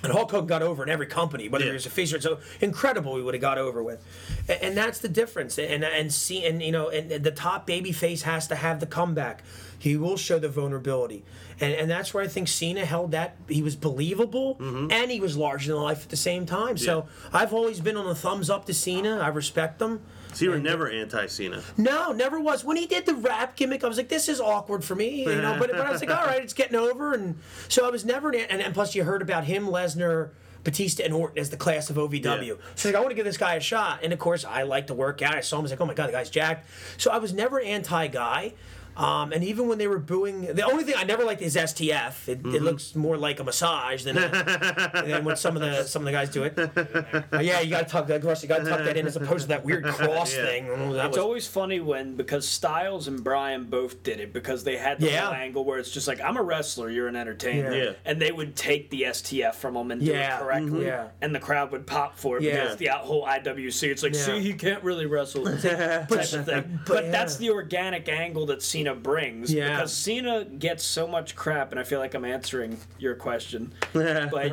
and Hulk Hogan got over in every company, whether yeah. it was a face or so incredible, we would have got over with, and, and that's the difference. And and see, and you know, and, and the top babyface has to have the comeback. He will show the vulnerability, and and that's where I think Cena held that he was believable mm-hmm. and he was larger than life at the same time. Yeah. So I've always been on the thumbs up to Cena. I respect him. So you were and, never anti-Cena. No, never was. When he did the rap gimmick, I was like, this is awkward for me. You know, but, but I was like, all right, it's getting over. And so I was never an, and, and plus you heard about him, Lesnar, Batista, and Orton as the class of O V W. Yeah. So like, I want to give this guy a shot. And, of course, I like to work out. I saw him. I was like, oh, my God, the guy's jacked. So I was never an anti-guy. Um, and even when they were booing, the only thing I never liked is S T F. It, mm-hmm. it looks more like a massage than, a, than when some of the some of the guys do it. Uh, yeah, you gotta tuck that. You gotta tuck that in as opposed to that weird cross yeah. thing. Oh, it's was... always funny when because Styles and Bryan both did it because they had the yeah. whole angle where it's just like I'm a wrestler, you're an entertainer, yeah. Yeah. and they would take the S T F from them and yeah. do it correctly, mm-hmm. yeah. and the crowd would pop for it yeah. because the whole I W C. It's like, yeah. see, he can't really wrestle, type but, of thing. But, but yeah. that's the organic angle that's seen. Cena brings yeah. because Cena gets so much crap, and I feel like I'm answering your question. But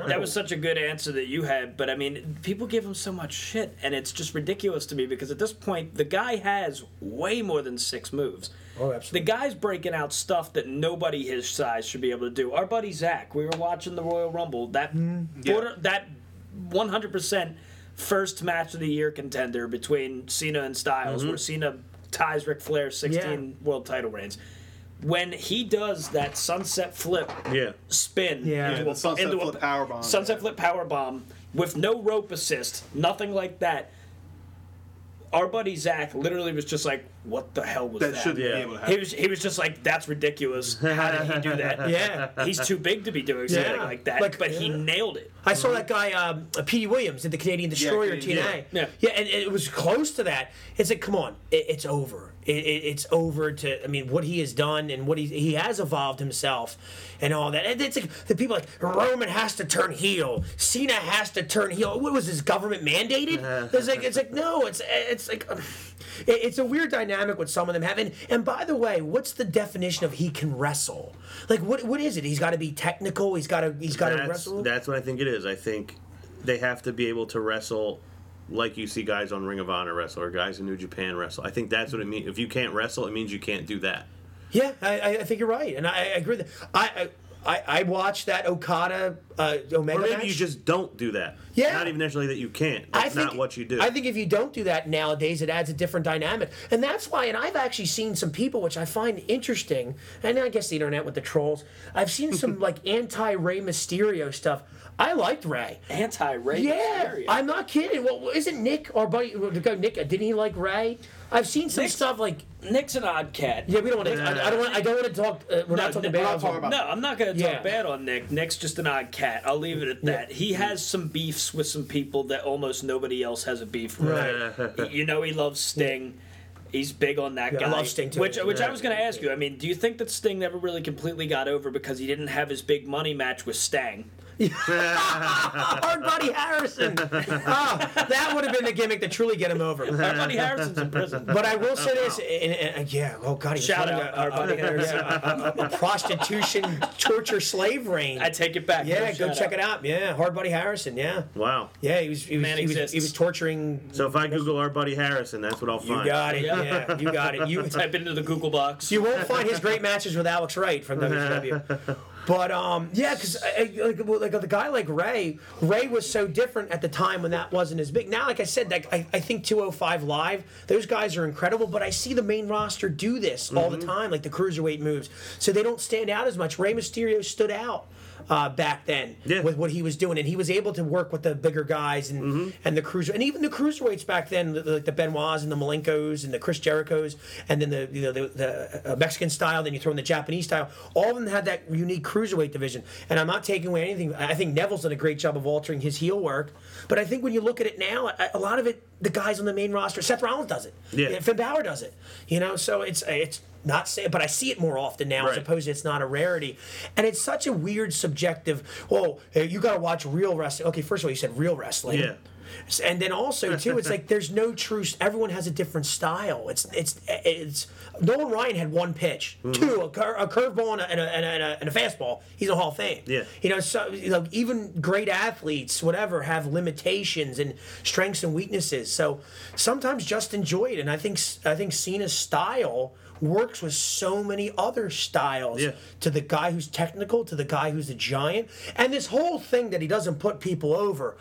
that was such a good answer that you had. But I mean, people give him so much shit, and it's just ridiculous to me because at this point, the guy has way more than six moves. Oh, absolutely. The guy's breaking out stuff that nobody his size should be able to do. Our buddy Zach, we were watching the Royal Rumble. That mm, yeah. border, that one hundred percent first match of the year contender between Cena and Styles, mm-hmm. where Cena ties Ric Flair's sixteen yeah. world title reigns. When he does that sunset flip yeah. spin yeah. into, yeah, a, sunset into flip a powerbomb. Sunset yeah. flip powerbomb with no rope assist, nothing like that. Our buddy Zach literally was just like, what the hell was that? That should be able to happen. He was, he was just like, that's ridiculous. How did he do that? yeah. He's too big to be doing something yeah. like that, like, but yeah. he nailed it. I saw that guy, um, Petey Williams, in the Canadian Destroyer, yeah, Canadian, T N A. Yeah. yeah, and it was close to that. It's like, come on, it, it's over. It, it, it's over to, I mean, what he has done and what he he has evolved himself and all that. And it's like, the people are like, Roman has to turn heel. Cena has to turn heel. What was this, government mandated? It's like, it's like no, it's, it's like, it's a weird dynamic what some of them have. And, and by the way, what's the definition of he can wrestle? Like, what what is it? He's got to be technical? He's got to he's got to wrestle? That's what I think it is. I think they have to be able to wrestle like you see guys on Ring of Honor wrestle or guys in New Japan wrestle. I think that's what it means. If you can't wrestle, it means you can't do that. Yeah, I, I think you're right. And I, I agree with that. I... I I, I watched that Okada uh, Omega match. Or maybe match. You just don't do that. Yeah. Not even necessarily that you can't. That's think, not what you do. I think if you don't do that nowadays, it adds a different dynamic. And that's why, and I've actually seen some people, which I find interesting, and I guess the internet with the trolls, I've seen some like anti-Rey Mysterio stuff. I liked Rey. Anti-Rey yeah, Mysterio? Yeah, I'm not kidding. Well, isn't Nick, our buddy, Nick, didn't he like Rey? I've seen some Nick's, stuff like Nick's an odd cat. Yeah, we don't want to. Nah. I, I don't want. I don't want to talk. Uh, we're no, not talking Nick, bad on him. No, I'm not going to talk yeah. bad on Nick. Nick's just an odd cat. I'll leave it at that. Yeah. He has some beefs with some people that almost nobody else has a beef with. Right. You know, he loves Sting. Yeah. He's big on that yeah, guy. I love Sting too. Which, which yeah. I was going to ask you. I mean, do you think that Sting never really completely got over because he didn't have his big money match with Stang? Hard Buddy Harrison. Oh, that would have been the gimmick to truly get him over. Hard Buddy Harrison's in prison. But I will say oh, this, wow. and, and, and, yeah. Oh God, he's shout out Hard Buddy Harrison. A, a, a prostitution torture slave ring. I take it back. Yeah, go, go check out. it out. Yeah, Hard Buddy Harrison. Yeah. Wow. Yeah, he was. He was, Man he was, exists. He was torturing. So if I Google Hard Buddy Harrison, that's what I'll find. You got it. Yeah, yeah you got it. You type into the Google box. You won't find his great matches with Alex Wright from W C W. But, um, yeah, because like, like the guy like Ray, Ray was so different at the time when that wasn't as big. Now, like I said, like, I, I think two oh five Live, those guys are incredible, but I see the main roster do this mm-hmm. all the time, like the cruiserweight moves. So they don't stand out as much. Rey Mysterio stood out uh, back then yeah. with what he was doing, and he was able to work with the bigger guys and, mm-hmm. and the cruiser and even the cruiserweights back then, like the Benoits and the Malenkos and the Chris Jerichos, and then the you know the, the uh, Mexican style, then you throw in the Japanese style. All of them had that unique cruiserweight division, and I'm not taking away anything. I think Neville's done a great job of altering his heel work, but I think when you look at it now, a lot of it, the guys on the main roster, Seth Rollins does it, yeah. Finn Balor does it, you know. So it's it's not say, but I see it more often now. Right. I suppose it's not a rarity, and it's such a weird subjective. Well, you got to watch real wrestling. Okay, first of all, you said real wrestling. Yeah. And then also too, it's like there's no true. Everyone has a different style. It's it's it's. Nolan Ryan had one pitch, mm. two, a, cur- a curveball and a, and, a, and, a, and a fastball. He's in the Hall of Fame. Yeah, you know, so you know, even great athletes, whatever, have limitations and strengths and weaknesses. So sometimes just enjoy it. And I think I think Cena's style works with so many other styles. Yeah. To the guy who's technical, to the guy who's a giant, and this whole thing that he doesn't put people over.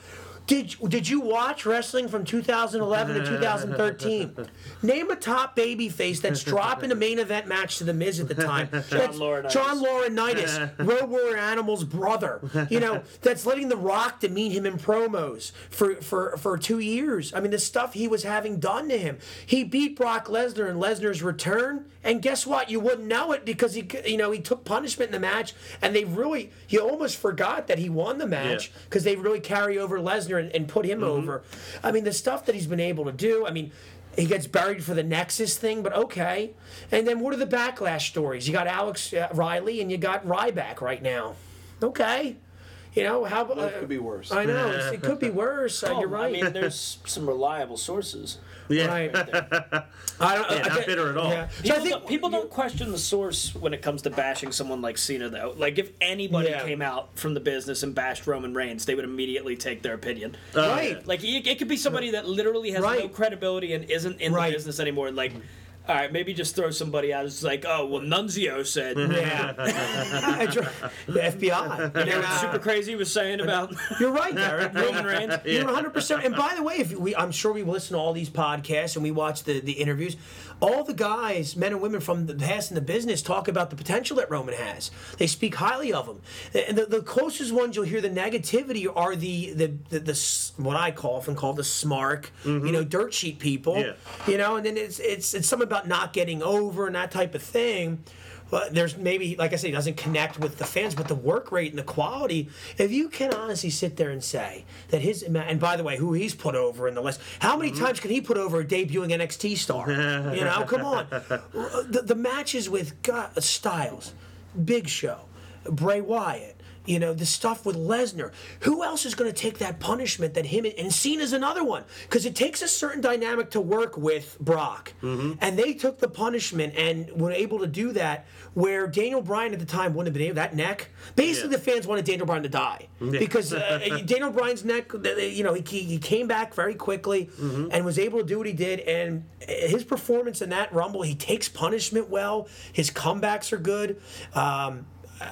Did did you watch wrestling from two thousand eleven to two thousand thirteen? Name a top babyface that's dropping a main event match to The Miz at the time. John Laurinaitis. John Laurinaitis, Road Warrior Animal's brother. You know, that's letting The Rock demean him in promos for, for, for two years. I mean, the stuff he was having done to him. He beat Brock Lesnar in Lesnar's return, and guess what? You wouldn't know it because he you know he took punishment in the match, and they really you almost forgot that he won the match because yeah. they really carry over Lesnar. And, and put him mm-hmm. over. I mean, the stuff that he's been able to do. I mean, he gets buried for the Nexus thing, but okay. And then what are the backlash stories? You got Alex uh, Riley and you got Ryback right now. Okay. You know, how... Uh, it could be worse. I know. It's, it could be worse. Uh, oh, you're right. I mean, there's some reliable sources. Yeah. Right. There. I don't, yeah, I, not bitter at all. Yeah. People, so I think, don't, people don't question the source when it comes to bashing someone like Cena, though. Like, if anybody yeah. came out from the business and bashed Roman Reigns, they would immediately take their opinion. Uh, right. Like, it, it could be somebody that literally has right. no credibility and isn't in right. the business anymore. Like... All right, maybe just throw somebody out. It's like, oh, well, Nunzio said. Yeah. The F B I. You know what Super Crazy was saying about... You're right, Derek. Roman Reigns. Yeah. You're one hundred percent. And by the way, if we, I'm sure we listen to all these podcasts and we watch the, the interviews. All the guys, men and women from the past in the business, talk about the potential that Roman has. They speak highly of him. And the, the closest ones you'll hear the negativity are the, the, the, the what I call often called the smark, mm-hmm. you know, dirt sheet people. Yeah. You know, and then it's it's it's something about not getting over and that type of thing. But there's maybe, like I said, he doesn't connect with the fans, but the work rate and the quality, if you can honestly sit there and say that his, and by the way, who he's put over in the list, how many mm-hmm. times can he put over a debuting N X T star? You know, come on. The, the matches with God, Styles, Big Show, Bray Wyatt, you know, the stuff with Lesnar. Who else is going to take that punishment that him and, and Cena's another one? Because it takes a certain dynamic to work with Brock. Mm-hmm. And they took the punishment and were able to do that where Daniel Bryan at the time wouldn't have been able to, that neck. Basically, yeah. the fans wanted Daniel Bryan to die. Yeah. Because uh, Daniel Bryan's neck, you know, he, he came back very quickly mm-hmm. and was able to do what he did. And his performance in that Rumble, he takes punishment well. His comebacks are good. Um...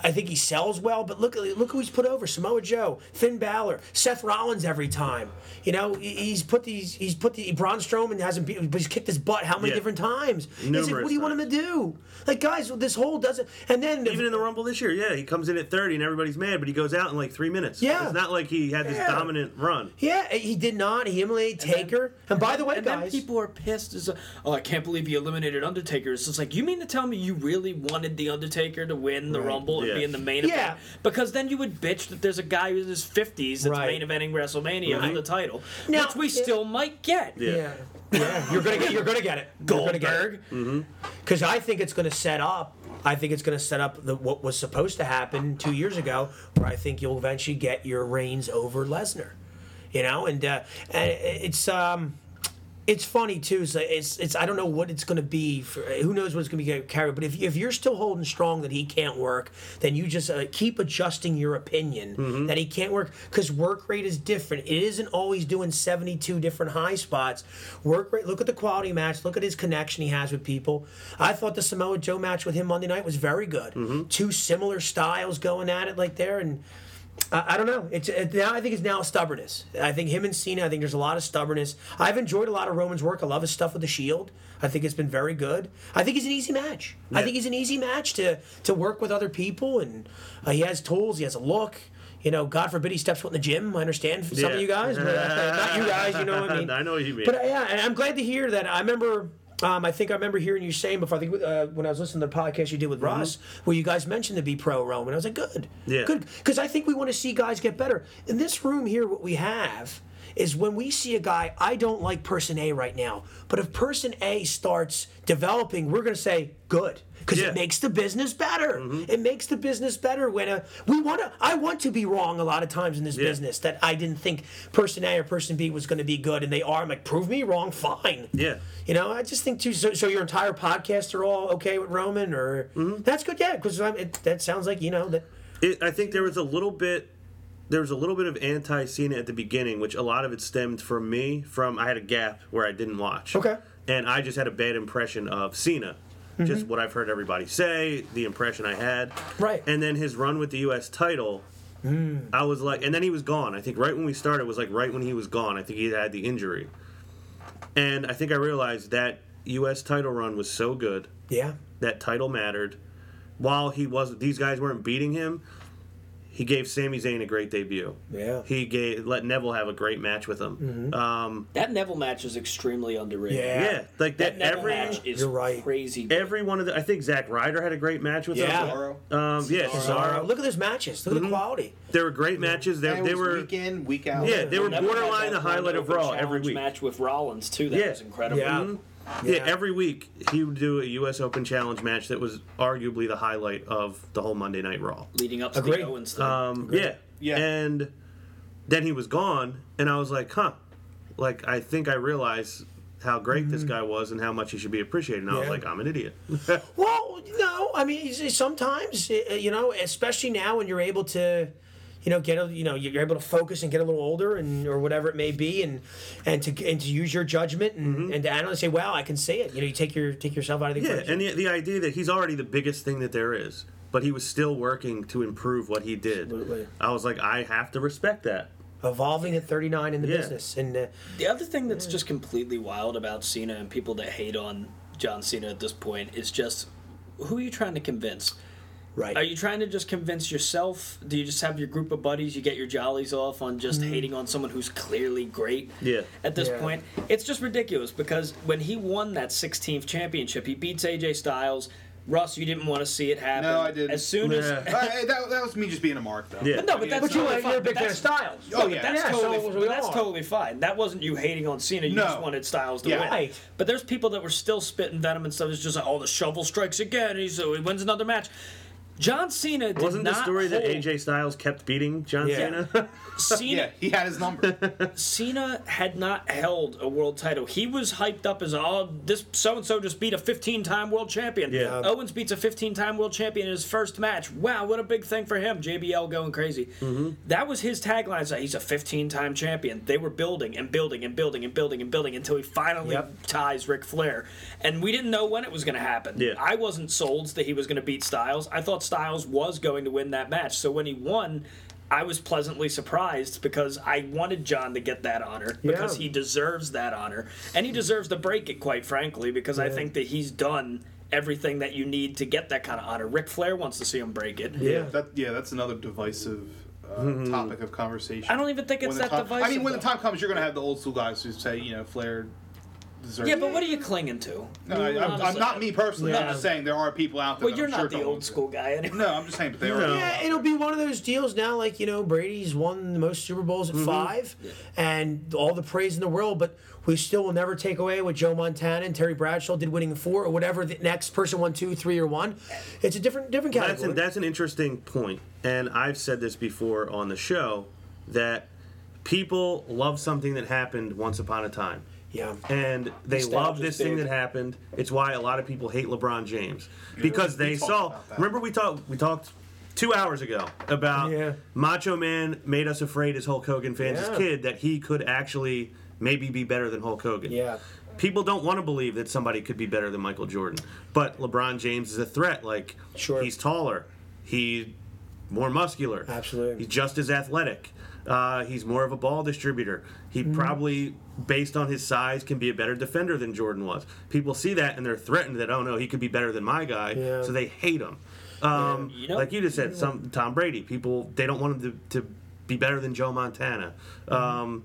I think he sells well, but look look who he's put over: Samoa Joe, Finn Balor, Seth Rollins. Every time, you know, he's put these, he's put the Braun Strowman hasn't beat, but he's kicked his butt how many yeah. different times? Numerous he's like, what do you times. want him to do? Like, guys, this whole doesn't. And then even in the Rumble this year, yeah, he comes in at thirty and everybody's mad, but he goes out in like three minutes. Yeah, it's not like he had yeah. this dominant run. Yeah, he did not. He eliminated Taker, and, then, and by and the way, and guys, then people are pissed. As a, oh, I can't believe he eliminated Undertaker. So it's like, you mean to tell me you really wanted the Undertaker to win the right. Rumble? Yeah. And be in the main yeah. event, because then you would bitch that there's a guy who's in his fifties that's right. main eventing WrestleMania right. for the title, now, which we yeah. still might get. Yeah, yeah. yeah. you're gonna get, you're gonna get it, Goldberg. Because mm-hmm. I think it's gonna set up. I think it's going to set up the, what was supposed to happen two years ago, where I think you'll eventually get your reigns over Lesnar. You know, and uh, and it's. Um, It's funny too. So it's it's I don't know what it's going to be. For, who knows what it's going to be carried? But if if you're still holding strong that he can't work, then you just uh, keep adjusting your opinion mm-hmm. that he can't work, because work rate is different. It isn't always doing seventy-two different high spots. Work rate. Look at the quality match. Look at his connection he has with people. I thought the Samoa Joe match with him Monday night was very good. Mm-hmm. Two similar styles going at it like there and. I don't know. It's it, now. I think it's now stubbornness. I think him and Cena, I think there's a lot of stubbornness. I've enjoyed a lot of Roman's work. I love his stuff with the Shield. I think it's been very good. I think he's an easy match. Yeah. I think he's an easy match to, to work with other people, and uh, he has tools. He has a look. You know, God forbid he steps foot in the gym. I understand for yeah. some of you guys, but not you guys. You know what I mean? I know what you mean. But yeah, and I'm glad to hear that. I remember. Um, I think I remember hearing you saying before, I think uh, when I was listening to the podcast you did with mm-hmm. Ross, where you guys mentioned to be pro Roman. I was like, good. Yeah. Good. Because I think we want to see guys get better. In this room here, what we have is when we see a guy, I don't like person A right now, but if person A starts developing, we're going to say, good. Because yeah. it makes the business better. Mm-hmm. It makes the business better when a, we want to. I want to be wrong a lot of times in this yeah. business that I didn't think person A or person B was going to be good, and they are. I'm like, prove me wrong, fine. Yeah. You know, I just think too. So, so your entire podcast are all okay with Roman, or mm-hmm. that's good. Yeah, because that sounds like you know that. It, I think there was a little bit. There was a little bit of anti-Cena at the beginning, which a lot of it stemmed from me. From I had a gap where I didn't watch. Okay. And I just had a bad impression of Cena. Just mm-hmm. what I've heard everybody say, the impression I had. Right. And then his run with the U S title, mm. I was like, and then he was gone. I think right when we started was like right when he was gone. I think he had the injury. And I think I realized that U S title run was so good. Yeah. That title mattered. While he wasn't, these guys weren't beating him, he gave Sami Zayn a great debut. Yeah. He gave let Neville have a great match with him. Mm-hmm. Um, that Neville match is extremely underrated. Yeah. yeah. Like that, that Neville every, match is you're right. crazy. Good. Every one of the I think Zack Ryder had a great match with yeah. him. Cesaro. Um, yeah, Cesaro. Look at those matches. Look at mm-hmm. the quality. They were great matches. They, they were week in, week out. Yeah, they were Neville borderline the highlight of Raw every week. Match with Rollins too. That yeah. was incredible. Yeah. Mm-hmm. Yeah. yeah, every week he would do a U S Open Challenge match that was arguably the highlight of the whole Monday Night Raw. Leading up to Agreed. the Owens thing. Um, yeah. yeah, and then he was gone, and I was like, huh. Like, I think I realized how great mm-hmm. this guy was and how much he should be appreciated. And yeah. I was like, I'm an idiot. Well, no, I mean, sometimes, you know, especially now when you're able to... You know, get a, you know, you're able to focus and get a little older, and or whatever it may be, and and to and to use your judgment and, mm-hmm. and to analyze, say, wow, I can see it. You know, you take your take yourself out of the equation. Yeah, and the, the idea that he's already the biggest thing that there is, but he was still working to improve what he did. Absolutely. I was like, I have to respect that. Evolving at thirty-nine in the yeah. business, and uh, the other thing that's yeah. just completely wild about Cena and people that hate on John Cena at this point is just who are you trying to convince? Right. Are you trying to just convince yourself? Do you just have your group of buddies? You get your jollies off on just mm. hating on someone who's clearly great yeah. at this yeah. point? It's just ridiculous because when he won that sixteenth championship, he beats A J Styles. Russ, you didn't want to see it happen. No, I didn't. As soon yeah. as I, that, that was me just being a mark, though. Yeah. But no, but that's but totally you, fine. You're a big fan of Styles. Oh no, yeah, that's, yeah, totally, so that's totally fine. That wasn't you hating on Cena. You no. just wanted Styles to yeah. win. Right. But there's people that were still spitting venom and stuff. It's just like, oh, the shovel strikes again. He's, uh, he wins another match. John Cena did Wasn't not the story hold. that A J Styles kept beating John yeah. Cena? Cena? Yeah, he had his number. Cena had not held a world title. He was hyped up as, oh, this so-and-so just beat a fifteen-time world champion. Yeah. Owens beats a fifteen-time world champion in his first match. Wow, what a big thing for him. J B L going crazy. Mm-hmm. That was his tagline. So he's a fifteen-time champion. They were building and building and building and building and building until he finally yep. ties Ric Flair. And we didn't know when it was going to happen. Yeah. I wasn't sold that he was going to beat Styles. I thought Styles was going to win that match. So when he won, I was pleasantly surprised because I wanted John to get that honor because yeah. he deserves that honor. And he deserves to break it, quite frankly, because yeah. I think that he's done everything that you need to get that kind of honor. Ric Flair wants to see him break it. Yeah, yeah, that, yeah that's another divisive Uh, mm-hmm. topic of conversation. I don't even think it's that top, divisive. I mean, when though. the time comes, you're going to have the old school guys who say, you know, Flair deserves. Yeah, but what are you clinging to? No, I, I'm, I'm not me personally. Yeah. I'm just saying there are people out there. Well, that you're I'm not sure the old school guy anymore. No, I'm just saying, but they are. No. Yeah, it'll be one of those deals now. Like, you know, Brady's won the most Super Bowls at mm-hmm. five, yeah. and all the praise in the world, but we still will never take away what Joe Montana and Terry Bradshaw did winning four or whatever the next person won two, three, or one. It's a different different category. That's an, that's an interesting point. And I've said this before on the show, that people love something that happened once upon a time. Yeah. And they love this thing that happened. It's why a lot of people hate LeBron James. Because they saw... Remember we talked we talked... Two hours ago about yeah. Macho Man made us afraid as Hulk Hogan fans yeah. as kid that he could actually maybe be better than Hulk Hogan. Yeah. People don't want to believe that somebody could be better than Michael Jordan. But LeBron James is a threat. Like, sure. he's taller. He's more muscular. Absolutely. He's just as athletic. Uh, he's more of a ball distributor. He mm. probably, based on his size, can be a better defender than Jordan was. People see that and they're threatened that, oh, no, he could be better than my guy. Yeah. So they hate him. Um, you know, like you just said, some Tom Brady. People, they don't want him to, to be better than Joe Montana. Um,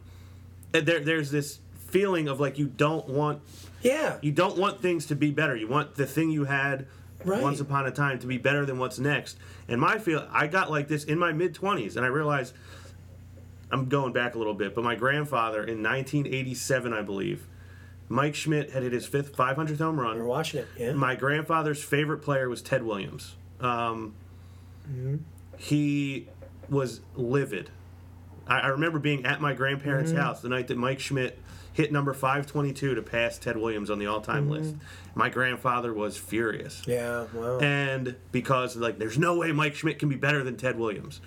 mm-hmm. there, there's this feeling of like you don't want, yeah, you don't want things to be better. You want the thing you had right. once upon a time to be better than what's next. And my feel, I got like this in my mid twenties, and I realized I'm going back a little bit, but my grandfather in nineteen eighty-seven, I believe. Mike Schmidt had hit his fifth five hundredth home run. We're watching it. Yeah. My grandfather's favorite player was Ted Williams. Um, mm-hmm. He was livid. I, I remember being at my grandparents' mm-hmm. house the night that Mike Schmidt hit number five twenty-two to pass Ted Williams on the all-time mm-hmm. list. My grandfather was furious. Yeah, wow. And because, like, there's no way Mike Schmidt can be better than Ted Williams.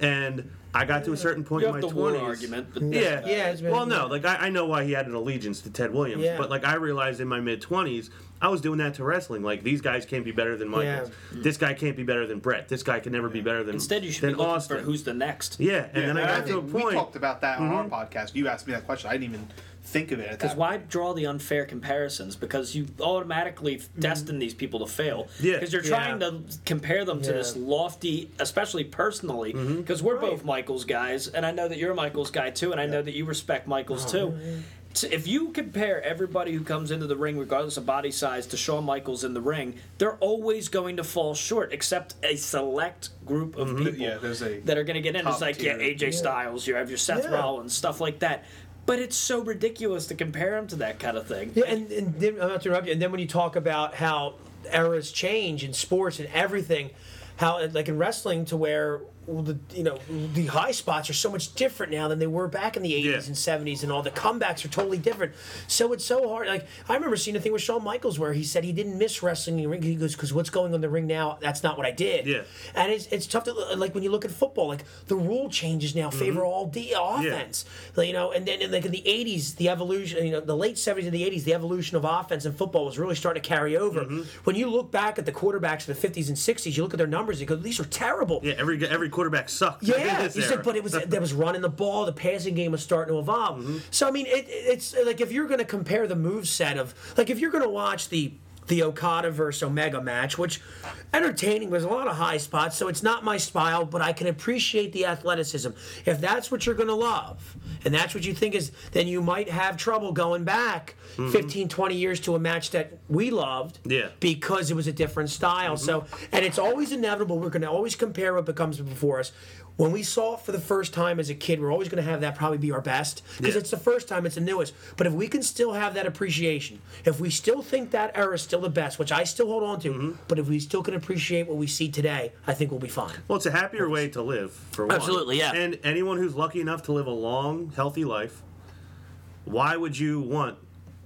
And I got yeah. to a certain point you in my twenties. War argument, but yeah, yeah. yeah it's well, no, like I, I know why he had an allegiance to Ted Williams, yeah. but like I realized in my mid twenties, I was doing that to wrestling. Like these guys can't be better than Michaels. Yeah. This guy can't be better than Brett. This guy can never yeah. be better than instead you should be looking for who's the next. Yeah, and yeah. then I got I to a point. We talked about that on mm-hmm. our podcast. You asked me that question. I didn't even think of it. Because why draw the unfair comparisons? Because you automatically mm-hmm. destine these people to fail. Yeah, because you're trying yeah. to compare them yeah. to this lofty, especially personally. Because mm-hmm. we're right. both Michaels guys, and I know that you're a Michaels guy too, and I yeah. know that you respect Michaels oh, too. Man. If you compare everybody who comes into the ring, regardless of body size, to Shawn Michaels in the ring, they're always going to fall short, except a select group of mm-hmm. people yeah, there's a that are going to get in. It's like, tier. yeah, A J yeah. Styles, you have your Seth yeah. Rollins, stuff like that. But it's so ridiculous to compare him to that kind of thing. Yeah, and, and then, I'm not to interrupt you, and then when you talk about how eras change in sports and everything, how, like in wrestling, to where well, the you know the high spots are so much different now than they were back in the eighties yeah. and seventies, and all the comebacks are totally different. So it's so hard. Like I remember seeing a thing with Shawn Michaels where he said he didn't miss wrestling in the ring. He goes, "Because what's going on in the ring now? That's not what I did." Yeah. And it's it's tough to like when you look at football, like the rule changes now favor mm-hmm. all the offense. Yeah. You know, and then like in the eighties, the evolution, you know, the late seventies and the eighties, the evolution of offense in football was really starting to carry over. Mm-hmm. When you look back at the quarterbacks of the fifties and sixties, you look at their numbers. You go, "These are terrible." Yeah. Every Every quarterback sucked. Yeah, he said, but it was there was running the ball. The passing game was starting to evolve. Mm-hmm. So I mean, it, it's like if you're going to compare the moveset of like if you're going to watch the the Okada versus Omega match, which entertaining was a lot of high spots. So it's not my style, but I can appreciate the athleticism. If that's what you're going to love, and that's what you think is, then you might have trouble going back mm-hmm. fifteen, twenty years to a match that we loved yeah. because it was a different style. Mm-hmm. So, and it's always inevitable. We're going to always compare what becomes before us. When we saw it for the first time as a kid, we're always going to have that probably be our best because yeah. it's the first time, it's the newest. But if we can still have that appreciation, if we still think that era is still the best, which I still hold on to, mm-hmm. but if we still can appreciate what we see today, I think we'll be fine. Well, it's a happier way to live, for one. Absolutely, yeah. And anyone who's lucky enough to live a long, healthy life, why would you want...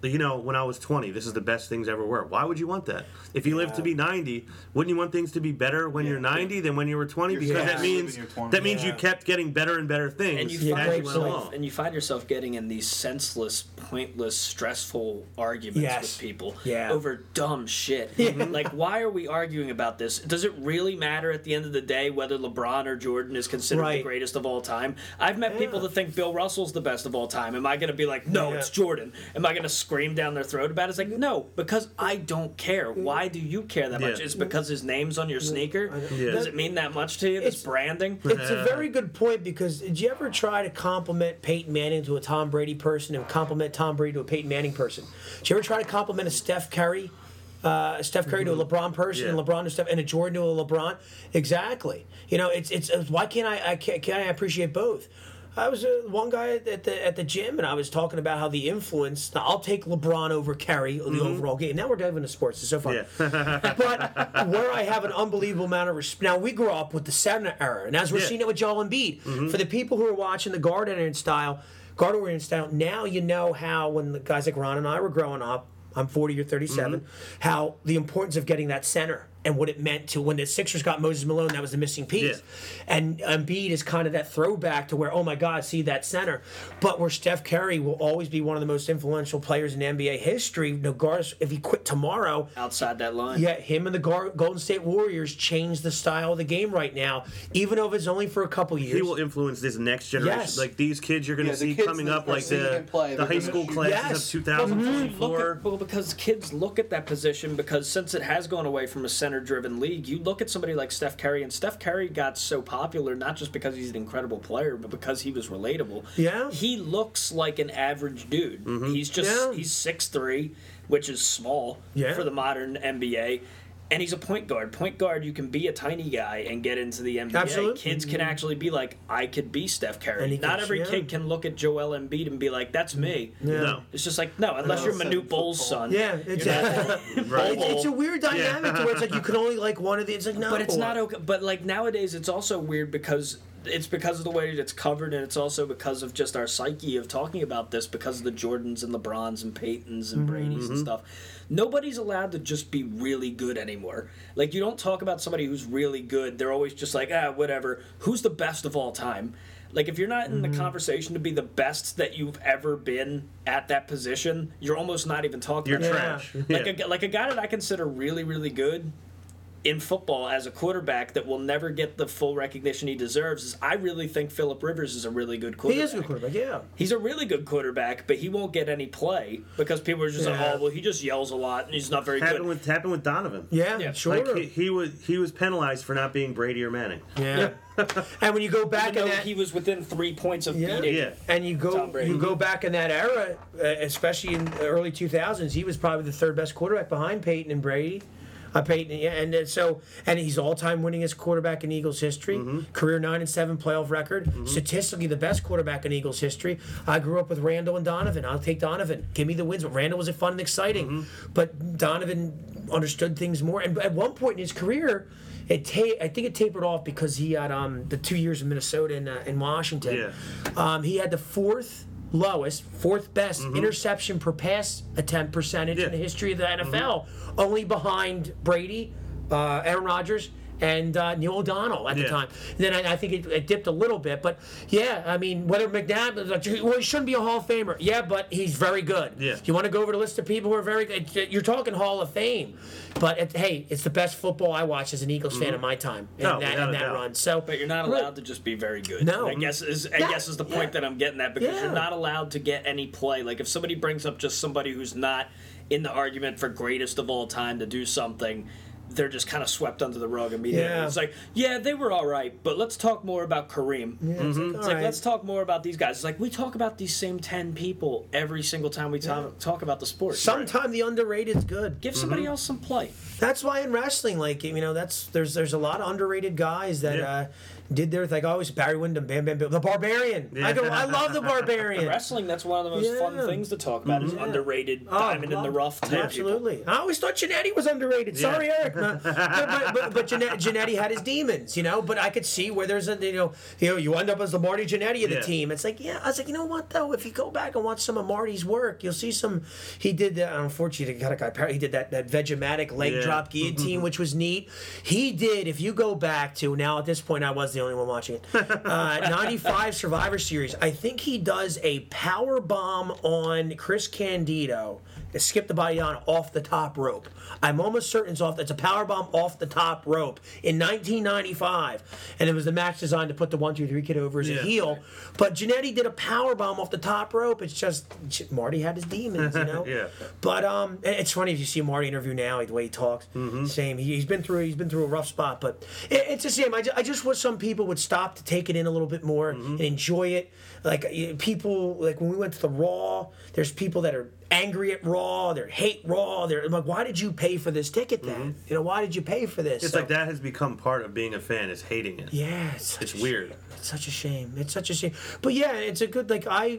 you know, when I was twenty, this is the best things ever were. Why would you want that? If you yeah. live to be ninety, wouldn't you want things to be better when yeah. you're ninety than when you were twenty? You're because that means that means yeah. you kept getting better and better things. And you, yeah. find yourself, and you find yourself getting in these senseless, pointless, stressful arguments yes. with people yeah. over dumb shit. Yeah. Like, why are we arguing about this? Does it really matter at the end of the day whether LeBron or Jordan is considered right. the greatest of all time? I've met yeah. people that think Bill Russell's the best of all time. Am I going to be like, no, yeah. it's Jordan? Am I going to scream down their throat about it? It's like, no, because I don't care. Why do you care that yeah. much? It's because his name's on your sneaker? Yeah. Does it mean that much to you? It's, it's branding? It's a very good point, because did you ever try to compliment Peyton Manning to a Tom Brady person and compliment Tom Brady to a Peyton Manning person? Did you ever try to compliment a Steph Curry? Uh, Steph Curry mm-hmm. to a LeBron person, yeah. and LeBron to Steph, and a Jordan to a LeBron. Exactly. You know, it's it's, it's why can't I I can't, can't I appreciate both? I was uh, one guy at the at the gym, and I was talking about how the influence. Now, I'll take LeBron over Curry, the mm-hmm. overall game. Now we're diving into sports. It's so fun. Yeah. But where I have an unbelievable amount of respect. Now, we grew up with the Senna era, and as we're yeah. seeing it with Joel Embiid, mm-hmm. for the people who are watching the Garden style, Garden style. Now you know how when the guys like Ron and I were growing up. I'm forty or thirty-seven, mm-hmm. how the importance of getting that center and what it meant to when the Sixers got Moses Malone, that was the missing piece. Yeah. And Embiid is kind of that throwback to where, oh, my God, see that center. But where Steph Curry will always be one of the most influential players in N B A history, regardless if he quit tomorrow. Outside that line. Yeah, him and the Gar- Golden State Warriors changed the style of the game right now, even though it's only for a couple years. He will influence this next generation. Yes. Like, these kids you're going to yeah, see coming up, like the, the high school classes yes. of two thousand twenty-four. At, well, because kids look at that position, because since it has gone away from a center driven league, you look at somebody like Steph Curry, and Steph Curry got so popular not just because he's an incredible player, but because he was relatable. Yeah, he looks like an average dude. Mm-hmm. He's just yeah. he's six three, which is small yeah. for the modern N B A. And he's a point guard. Point guard, you can be a tiny guy and get into the N B A. Absolutely. Kids can actually be like, I could be Steph Curry. Not every yeah. kid can look at Joel Embiid and be like, that's me. Yeah. No. It's just like, no, unless no, you're Manute Bol's son. Yeah, exactly. Right. it's, it's a weird dynamic yeah. where it's like you could only like one of the. It's like, no. But it's not okay. But like nowadays, it's also weird because. It's because of the way it's covered, and it's also because of just our psyche of talking about this, because of the Jordans and LeBrons and Peytons and Bradys mm-hmm. and stuff. Nobody's allowed to just be really good anymore. Like, you don't talk about somebody who's really good. They're always just like, ah, whatever. Who's the best of all time? Like, if you're not in the mm-hmm. conversation to be the best that you've ever been at that position, you're almost not even talking you're about trash. Yeah. Like, a, like a guy that I consider really, really good in football as a quarterback that will never get the full recognition he deserves is I really think Phillip Rivers is a really good quarterback. He is a good quarterback, yeah. He's a really good quarterback, but he won't get any play because people are just yeah. like, oh, well, he just yells a lot and he's not very happened good. With, happened with Donovan. Yeah, yeah. sure. Like, he, he, was, he was penalized for not being Brady or Manning. Yeah. yeah. And when you go back Even in that, he was within three points of yeah, beating. Yeah. And you go, you go back in that era, especially in the early two thousands, he was probably the third best quarterback behind Peyton and Brady. Uh, Peyton, yeah, and, and so and he's all-time winningest quarterback in Eagles history, mm-hmm. career nine and seven playoff record, mm-hmm. statistically the best quarterback in Eagles history. I grew up with Randall and Donovan. I'll take Donovan. Give me the wins. But Randall was fun and exciting, mm-hmm. but Donovan understood things more. And at one point in his career, it ta- I think it tapered off because he had um, the two years in Minnesota and uh, in Washington. Yeah. Um, he had the fourth. Lowest, fourth best mm-hmm. interception per pass attempt percentage yeah. in the history of the N F L, mm-hmm. only behind Brady, uh, Aaron Rodgers, and uh, Neil O'Donnell at yeah. the time. And then I, I think it, it dipped a little bit, but yeah, I mean, whether McNabb, well, he shouldn't be a Hall of Famer. Yeah, but he's very good. Yeah. You want to go over the list of people who are very good? You're talking Hall of Fame, but it, hey, it's the best football I watched as an Eagles mm-hmm. fan of my time in no, that, in that run. So, but you're not allowed right. to just be very good. No, I guess is I yeah. guess is the point yeah. that I'm getting at, because yeah. you're not allowed to get any play. Like, if somebody brings up just somebody who's not in the argument for greatest of all time to do something, they're just kind of swept under the rug immediately. Yeah. It's like, yeah, they were all right, but let's talk more about Kareem. Yeah, mm-hmm. It's like, it's like right. let's talk more about these guys. It's like, we talk about these same ten people every single time we talk, yeah. talk about the sport. Sometimes right? the underrated's good. Give mm-hmm. somebody else some play. That's why in wrestling, like, you know, that's there's there's a lot of underrated guys that yeah. uh, did their thing. Like, always Barry Windham, Bam Bam Bam, the Barbarian. Yeah. I go, I love the Barbarian. Wrestling, that's one of the most yeah. fun things to talk about mm-hmm. is underrated, oh, diamond in the rough. Absolutely. People. I always thought Jannetty was underrated. Yeah. Sorry, Eric. but but, but, but Jannetty, Jannetty had his demons, you know. But I could see where there's a you know you know you end up as the Marty Jannetty of the yeah. team. It's like yeah, I was like you know what though, if you go back and watch some of Marty's work, you'll see some. He did that. Unfortunately, got a guy. He did that that Vegematic leg yeah. drop guillotine, which was neat. He did. If you go back to now at this point, I was the only one watching it. Uh, ninety-five Survivor Series. I think he does a power bomb on Chris Candido. Skip the body on off the top rope. I'm almost certain it's off. It's a powerbomb off the top rope in nineteen ninety-five, and it was the match designed to put the one, two, three kid over as yeah. a heel. But Jannetty did a powerbomb off the top rope. It's just Marty had his demons, you know. yeah. But um, it's funny if you see Marty interview now, the way he talks. Mm-hmm. Same. He, he's been through. He's been through a rough spot, but it, it's the same. I just, I just wish some people would stop to take it in a little bit more mm-hmm. and enjoy it. Like people, like when we went to the Raw, there's people that are angry at Raw, they hate Raw. They're I'm like, why did you pay for this ticket then? Mm-hmm. You know, why did you pay for this? It's so, like that has become part of being a fan is hating it. Yeah, it's, it's weird. Shame. It's such a shame. It's such a shame. But yeah, it's a good like I.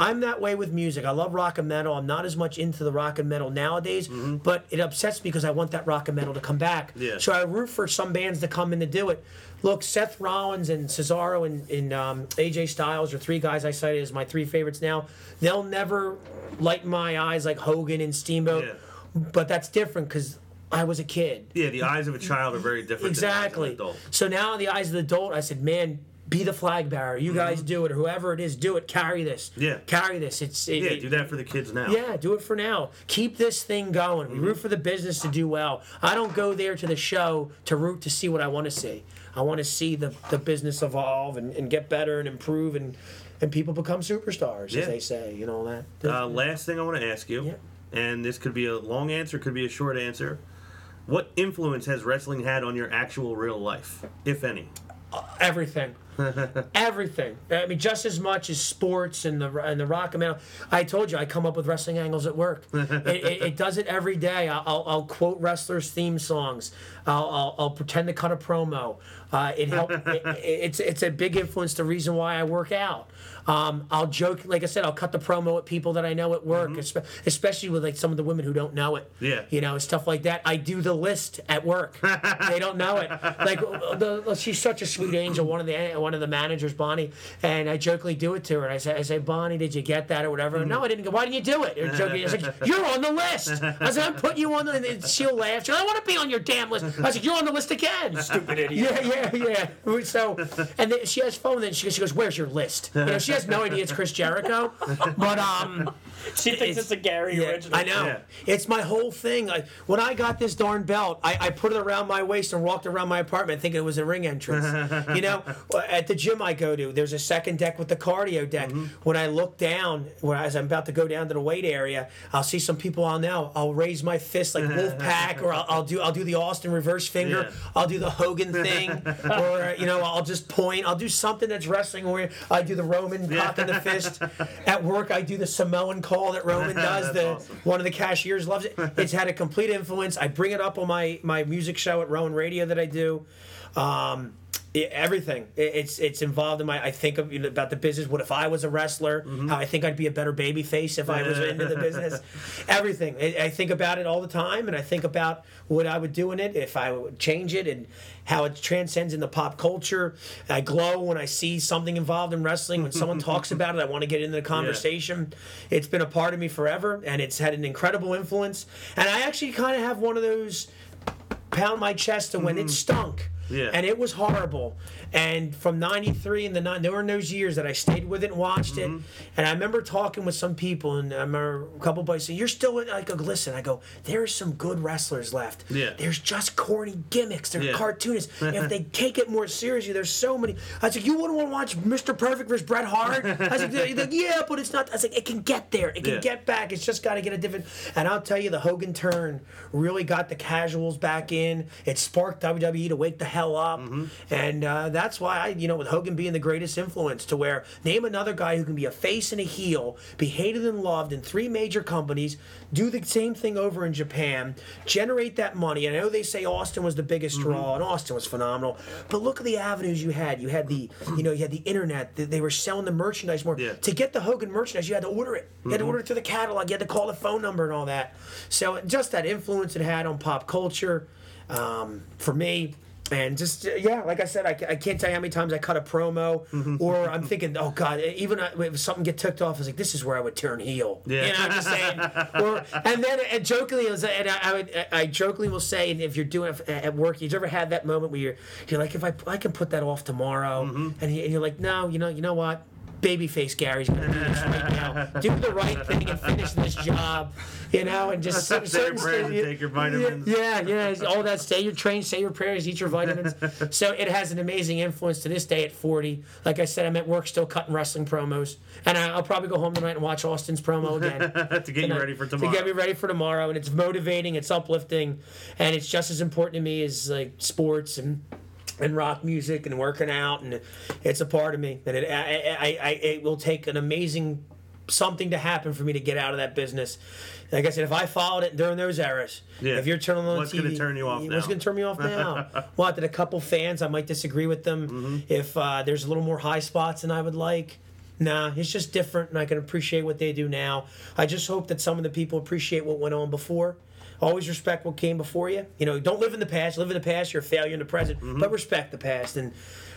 I'm that way with music. I love rock and metal. I'm not as much into the rock and metal nowadays, mm-hmm. but it upsets me because I want that rock and metal to come back. Yeah. So I root for some bands to come in to do it. Look, Seth Rollins and Cesaro and, and um, A J Styles are three guys I cited as my three favorites now. They'll never light my eyes like Hogan and Steamboat, yeah. but that's different because I was a kid. Yeah, the eyes of a child are very different exactly. than the eyes of an adult. So now in the eyes of the adult, I said, man, be the flag bearer. You mm-hmm. guys do it, or whoever it is, do it. Carry this. Yeah. Carry this. It's it, yeah. It, do that for the kids now. Yeah. Do it for now. Keep this thing going. Mm-hmm. We root for the business to do well. I don't go there to the show to root to see what I want to see. I want to see the, the business evolve and, and get better and improve and and people become superstars, yeah. as they say. You know that. Uh, last thing I want to ask you, yeah. and this could be a long answer, could be a short answer. What influence has wrestling had on your actual real life, if any? Uh, everything. Everything. I mean, just as much as sports and the and the rock and metal. I told you I come up with wrestling angles at work. It, it, it does it every day. I'll, I'll quote wrestlers' theme songs. I'll, I'll, I'll pretend to cut a promo. Uh, it helped. It, it's it's a big influence. The reason why I work out. Um, I'll joke, like I said, I'll cut the promo at people that I know at work, mm-hmm. especially with like some of the women who don't know it. Yeah, you know, stuff like that. I do the list at work. They don't know it. Like the, she's such a sweet angel. One of the one of the managers, Bonnie, and I jokingly do it to her. And I say, I say, Bonnie, did you get that or whatever? Mm-hmm. No, I didn't. Go, why didn't you do it? You're joking. It's like, you're on the list. I said, I'm putting you on the. And she'll laugh. She goes, I want to be on your damn list. I said, you're on the list again. Stupid idiot. Yeah, yeah, yeah. So, and then she has phone. Then she goes, she goes, where's your list? You know, she has no idea it's Chris Jericho, but um, she thinks it's, it's a Gary yeah, original. I know. Yeah. It's my whole thing. Like when I got this darn belt, I, I put it around my waist and walked around my apartment thinking it was a ring entrance. You know, at the gym I go to, there's a second deck with the cardio deck. Mm-hmm. When I look down, when I, as I'm about to go down to the weight area, I'll see some people I'll know. I'll raise my fist like Wolfpack, or I'll, I'll do I'll do the Austin reverse finger. Yeah. I'll do the Hogan thing, or you know, I'll just point. I'll do something that's wrestling oriented. I do the Roman cock in the fist. At work, I do the Samoan call that Roman does. The awesome. One of the cashiers loves it. It's had a complete influence. I bring it up on my, my music show at Rowan Radio that I do. Um, it, everything. It, it's it's involved in my. I think of, you know, about the business. What if I was a wrestler? Mm-hmm. How I think I'd be a better babyface if I was into the business. Everything. I, I think about it all the time, and I think about what I would do in it if I would change it, and how it transcends into pop culture. I glow when I see something involved in wrestling. When someone talks about it, I want to get into the conversation. Yeah. It's been a part of me forever, and it's had an incredible influence. And I actually kind of have one of those pound my chest to when mm-hmm. it stunk. Yeah. And it was horrible. And from ninety-three and the nine, there were those years that I stayed with it and watched mm-hmm. it. And I remember talking with some people, and I remember a couple of buddies saying, "You're still in." I go, "Listen," I go, "there's some good wrestlers left. Yeah. There's just corny gimmicks. They're yeah. cartoonists. If they take it more seriously, there's so many." I said, "You wouldn't want to watch Mister Perfect versus Bret Hart?" I said, like, "Yeah, but it's not." I said, "It can get there. It can yeah. get back. It's just got to get a different." And I'll tell you, the Hogan turn really got the casuals back in. It sparked W W E to wake the hell up, mm-hmm. and uh, that's why I, you know, with Hogan being the greatest influence, to where name another guy who can be a face and a heel, be hated and loved in three major companies, do the same thing over in Japan, generate that money. And I know they say Austin was the biggest mm-hmm. draw, and Austin was phenomenal, but look at the avenues you had. You had the, you know, you had the internet. They were selling the merchandise more. Yeah. To get the Hogan merchandise, you had to order it. You mm-hmm. had to order it through the catalog. You had to call the phone number and all that. So just that influence it had on pop culture. um, for me. And just, yeah, like I said, I, I can't tell you how many times I cut a promo, mm-hmm. or I'm thinking, oh, God, even if something get ticked off, I was like, this is where I would turn heel. Yeah. You know, I'm just saying. Or, and then and jokingly, and I, I, would, I jokingly will say, and if you're doing it at work, you've ever had that moment where you're, you're like, if I I can put that off tomorrow, mm-hmm. and you're like, no, you know, you know what? Babyface Gary's going to do this right now. Do the right thing and finish this job, you know, and just sit and take your vitamins. Yeah, yeah, all that. Stay your train, say your prayers, eat your vitamins. So it has an amazing influence to this day at forty. Like I said, I'm at work still cutting wrestling promos, and I'll probably go home tonight and watch Austin's promo again. to get and you I, ready for tomorrow. To get me ready for tomorrow, and it's motivating, it's uplifting, and it's just as important to me as, like, sports and... and rock music and working out, and it's a part of me. And it, I, I, I, it will take an amazing something to happen for me to get out of that business. Like I said, if I followed it during those eras, yeah. if you're turning on what's T V, what's going to turn you off now? What's going to turn me off now? Well, after a couple fans, I might disagree with them. Mm-hmm. If uh, there's a little more high spots than I would like. Nah, it's just different, and I can appreciate what they do now. I just hope that some of the people appreciate what went on before. Always respect what came before you. You know, don't live in the past. Live in the past, you're a failure in the present. Mm-hmm. But respect the past. And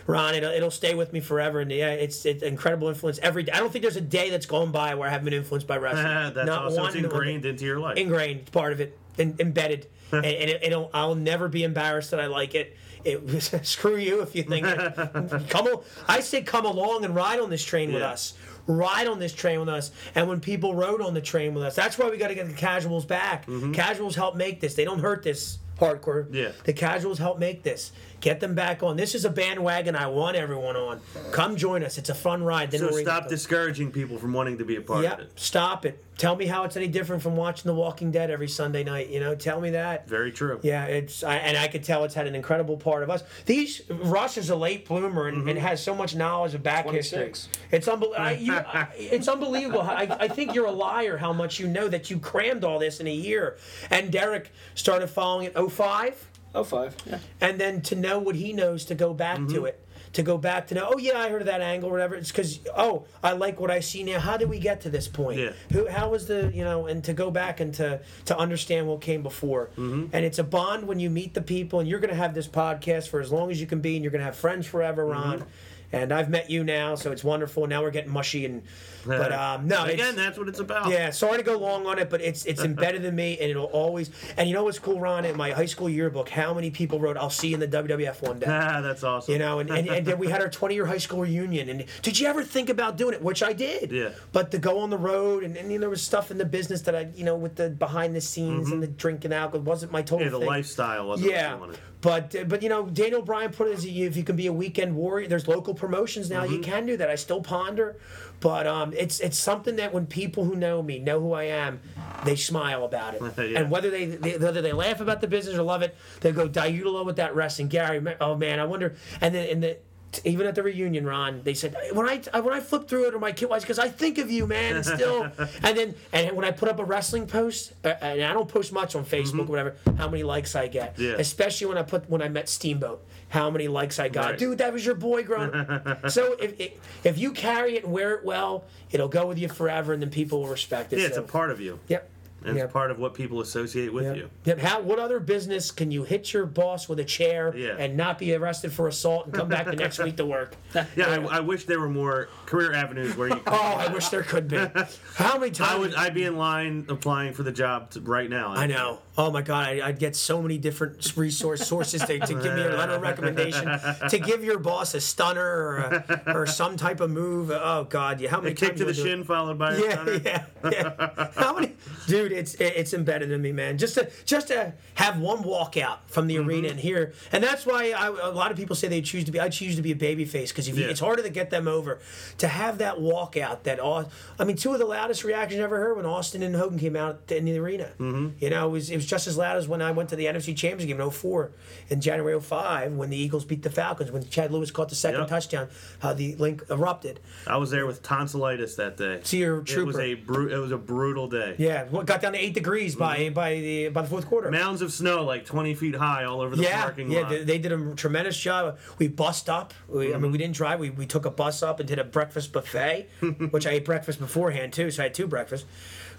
Ron, it'll, it'll stay with me forever. And yeah, it's an incredible influence every day. I don't think there's a day that's gone by where I haven't been influenced by wrestling. That's Not awesome. It's ingrained into your life. Ingrained, part of it, in, embedded. and and it, it'll, I'll never be embarrassed that I like it. It was screw you if you think it. Come on, I say come along and ride on this train yeah. with us. Ride on this train with us. And when people rode on the train with us, that's why we got to get the casuals back. Mm-hmm. Casuals help make this. They don't hurt this hardcore. Yeah. The casuals help make this. Get them back on. This is a bandwagon I want everyone on. Come join us. It's a fun ride. Then so we'll stop discouraging people from wanting to be a part yep. of it. Stop it. Tell me how it's any different from watching The Walking Dead every Sunday night. You know, tell me that. Very true. Yeah, it's I, and I could tell it's had an incredible part of us. These Russ is a late bloomer and, mm-hmm. and has so much knowledge of back history. It's unbelievable. I, it's unbelievable. I, I think you're a liar how much you know that you crammed all this in a year. And Derek started following it oh five. Oh, five. Yeah. And then to know what he knows, to go back mm-hmm. to it, to go back to know, oh, yeah, I heard of that angle or whatever. It's because, oh, I like what I see now. How did we get to this point? Yeah. Who? How was the, you know, and to go back and to, to understand what came before. Mm-hmm. And it's a bond when you meet the people, and you're going to have this podcast for as long as you can be, and you're going to have friends forever, Ron. Mm-hmm. And I've met you now, so it's wonderful. Now we're getting mushy, and but um, no, again, it's, that's what it's about. Yeah, sorry to go long on it, but it's it's embedded in me, and it'll always. And you know what's cool, Ron? In my high school yearbook, how many people wrote, "I'll see you in the W W F one day." Ah, that's awesome. You know, and and, and then we had our twenty-year high school reunion, and did you ever think about doing it? Which I did. Yeah. But to go on the road, and, and you know, there was stuff in the business that I, you know, with the behind the scenes mm-hmm. and the drinking alcohol, wasn't my total. Yeah, the thing. Lifestyle wasn't. Yeah. What you wanted. But but you know, Daniel Bryan put it as if you can be a weekend warrior. There's local promotions now mm-hmm. you can do that. I still ponder, but um, it's it's something that when people who know me know who I am, they smile about it. yeah. And whether they, they whether they laugh about the business or love it, they go Diutolo with that wrestling Gary. Oh man, I wonder. And then in the even at the reunion, Ron, they said when I when I flip through it or my kid watch because I think of you, man, and still. and then and when I put up a wrestling post, and I don't post much on Facebook mm-hmm. or whatever, how many likes I get, yeah. especially when I put when I met Steamboat. How many likes I got. Right. Dude, that was your boy growing up. So if, if if you carry it and wear it well, it'll go with you forever, and then people will respect it. Yeah, so. It's a part of you. Yep. And yep. it's part of what people associate with yep. you. Yep. How? What other business can you hit your boss with a chair yeah. and not be arrested for assault and come back the next week to work? Yeah, I, I wish there were more career avenues where you could. oh, I wish there could be. How many times? I would, I'd be in line applying for the job to, right now. I, I know. Oh, my God. I, I'd get so many different resource sources to, to give me a letter of recommendation, to give your boss a stunner or, a, or some type of move. Oh, God. Yeah, how many a kick times to the shin it? Followed by yeah, a stunner? Yeah, yeah. How many? Dude, it's it's embedded in me, man. Just to just to have one walk out from the mm-hmm. arena and here. And that's why I, a lot of people say they choose to be, I choose to be a babyface because yeah. it's harder to get them over. To have that walk out, that, I mean, two of the loudest reactions I ever heard when Austin and Hogan came out in the arena. Mm-hmm. You know, it was, it was just as loud as when I went to the N F C Championship game in oh four in January oh five when the Eagles beat the Falcons, when Chad Lewis caught the second yep. touchdown, how the link erupted. I was there with tonsillitis that day. See your trooper. It was a, bru- it was a brutal day. Yeah, well, got down to eight degrees by mm-hmm. by the by the fourth quarter. Mounds of snow like twenty feet high all over the yeah, parking lot. Yeah, they, they did a tremendous job. We bussed up. We, mm-hmm. I mean, we didn't drive. We, we took a bus up and did a breakfast buffet, which I ate breakfast beforehand, too, so I had two breakfasts.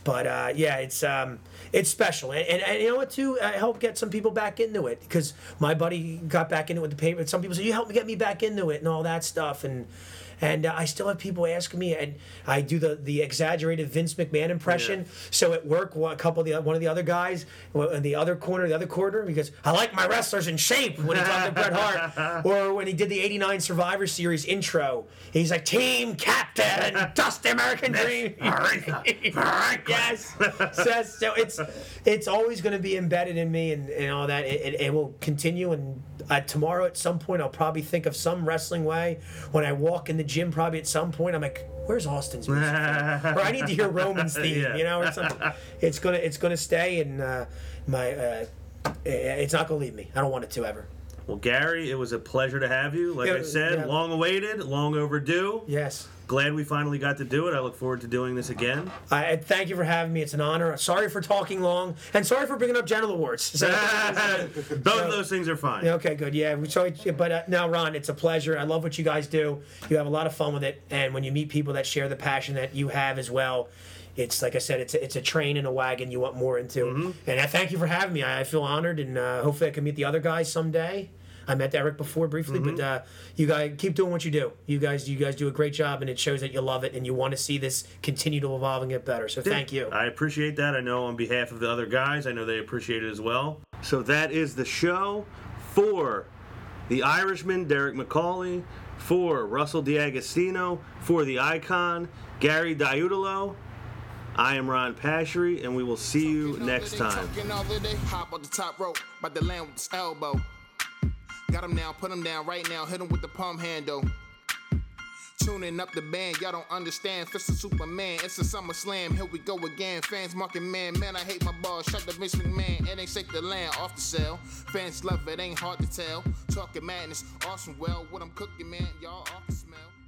But uh, yeah, it's um, it's special, and, and, and you know what? Too, I helped get some people back into it because my buddy got back into it with the paper. Some people said, "You helped me get me back into it," and all that stuff, and and uh, I still have people asking me, and I do the, the exaggerated Vince McMahon impression. Yeah. So at work, one, a couple of the one of the other guys in the other corner, the other corner, because I like my wrestlers in shape when he talked to Bret Hart, or when he did the eighty-nine Survivor Series intro, he's like, "Team Captain, Dusty American Dream." Yes. So, so it's it's always going to be embedded in me and, and all that. It, it, it will continue. And uh, tomorrow at some point, I'll probably think of some wrestling way. When I walk in the gym, probably at some point, I'm like, "Where's Austin's music?" Or I need to hear Roman's theme. Yeah. You know, or something. It's gonna it's gonna stay, and uh, my uh, it's not gonna leave me. I don't want it to ever. Well, Gary, it was a pleasure to have you. Like yeah, I said, yeah. long awaited, long overdue. Yes. Glad we finally got to do it. I look forward to doing this again. I thank you for having me. It's an honor. Sorry for talking long, and sorry for bringing up genital warts. So, Both so, of those things are fine. Okay, good. Yeah. So, but uh, now, Ron, it's a pleasure. I love what you guys do. You have a lot of fun with it, and when you meet people that share the passion that you have as well, it's like I said, it's a, it's a train and a wagon you want more into. Mm-hmm. And I thank you for having me. I, I feel honored, and uh, hopefully I can meet the other guys someday. I met Eric before briefly, mm-hmm. but uh, you guys keep doing what you do. You guys, you guys do a great job, and it shows that you love it and you want to see this continue to evolve and get better. So yeah. thank you. I appreciate that. I know on behalf of the other guys, I know they appreciate it as well. So that is the show for the Irishman, Derek McCauley, for Russell DiAgostino, for the icon, Gary Diutolo. I am Ron Pashery, and we will see you next time. Hop on the top rope, about to land with this elbow. Got him now, put him down right now, hit him with the palm handle. Tuning up the band, y'all don't understand. Fist of Superman, it's a summer slam. Here we go again, fans marking man. Man, I hate my balls, shut the Vince McMahon. It ain't shake the land, off the sale. Fans love it, ain't hard to tell. Talking madness, awesome well, what I'm cooking man, y'all off the smell.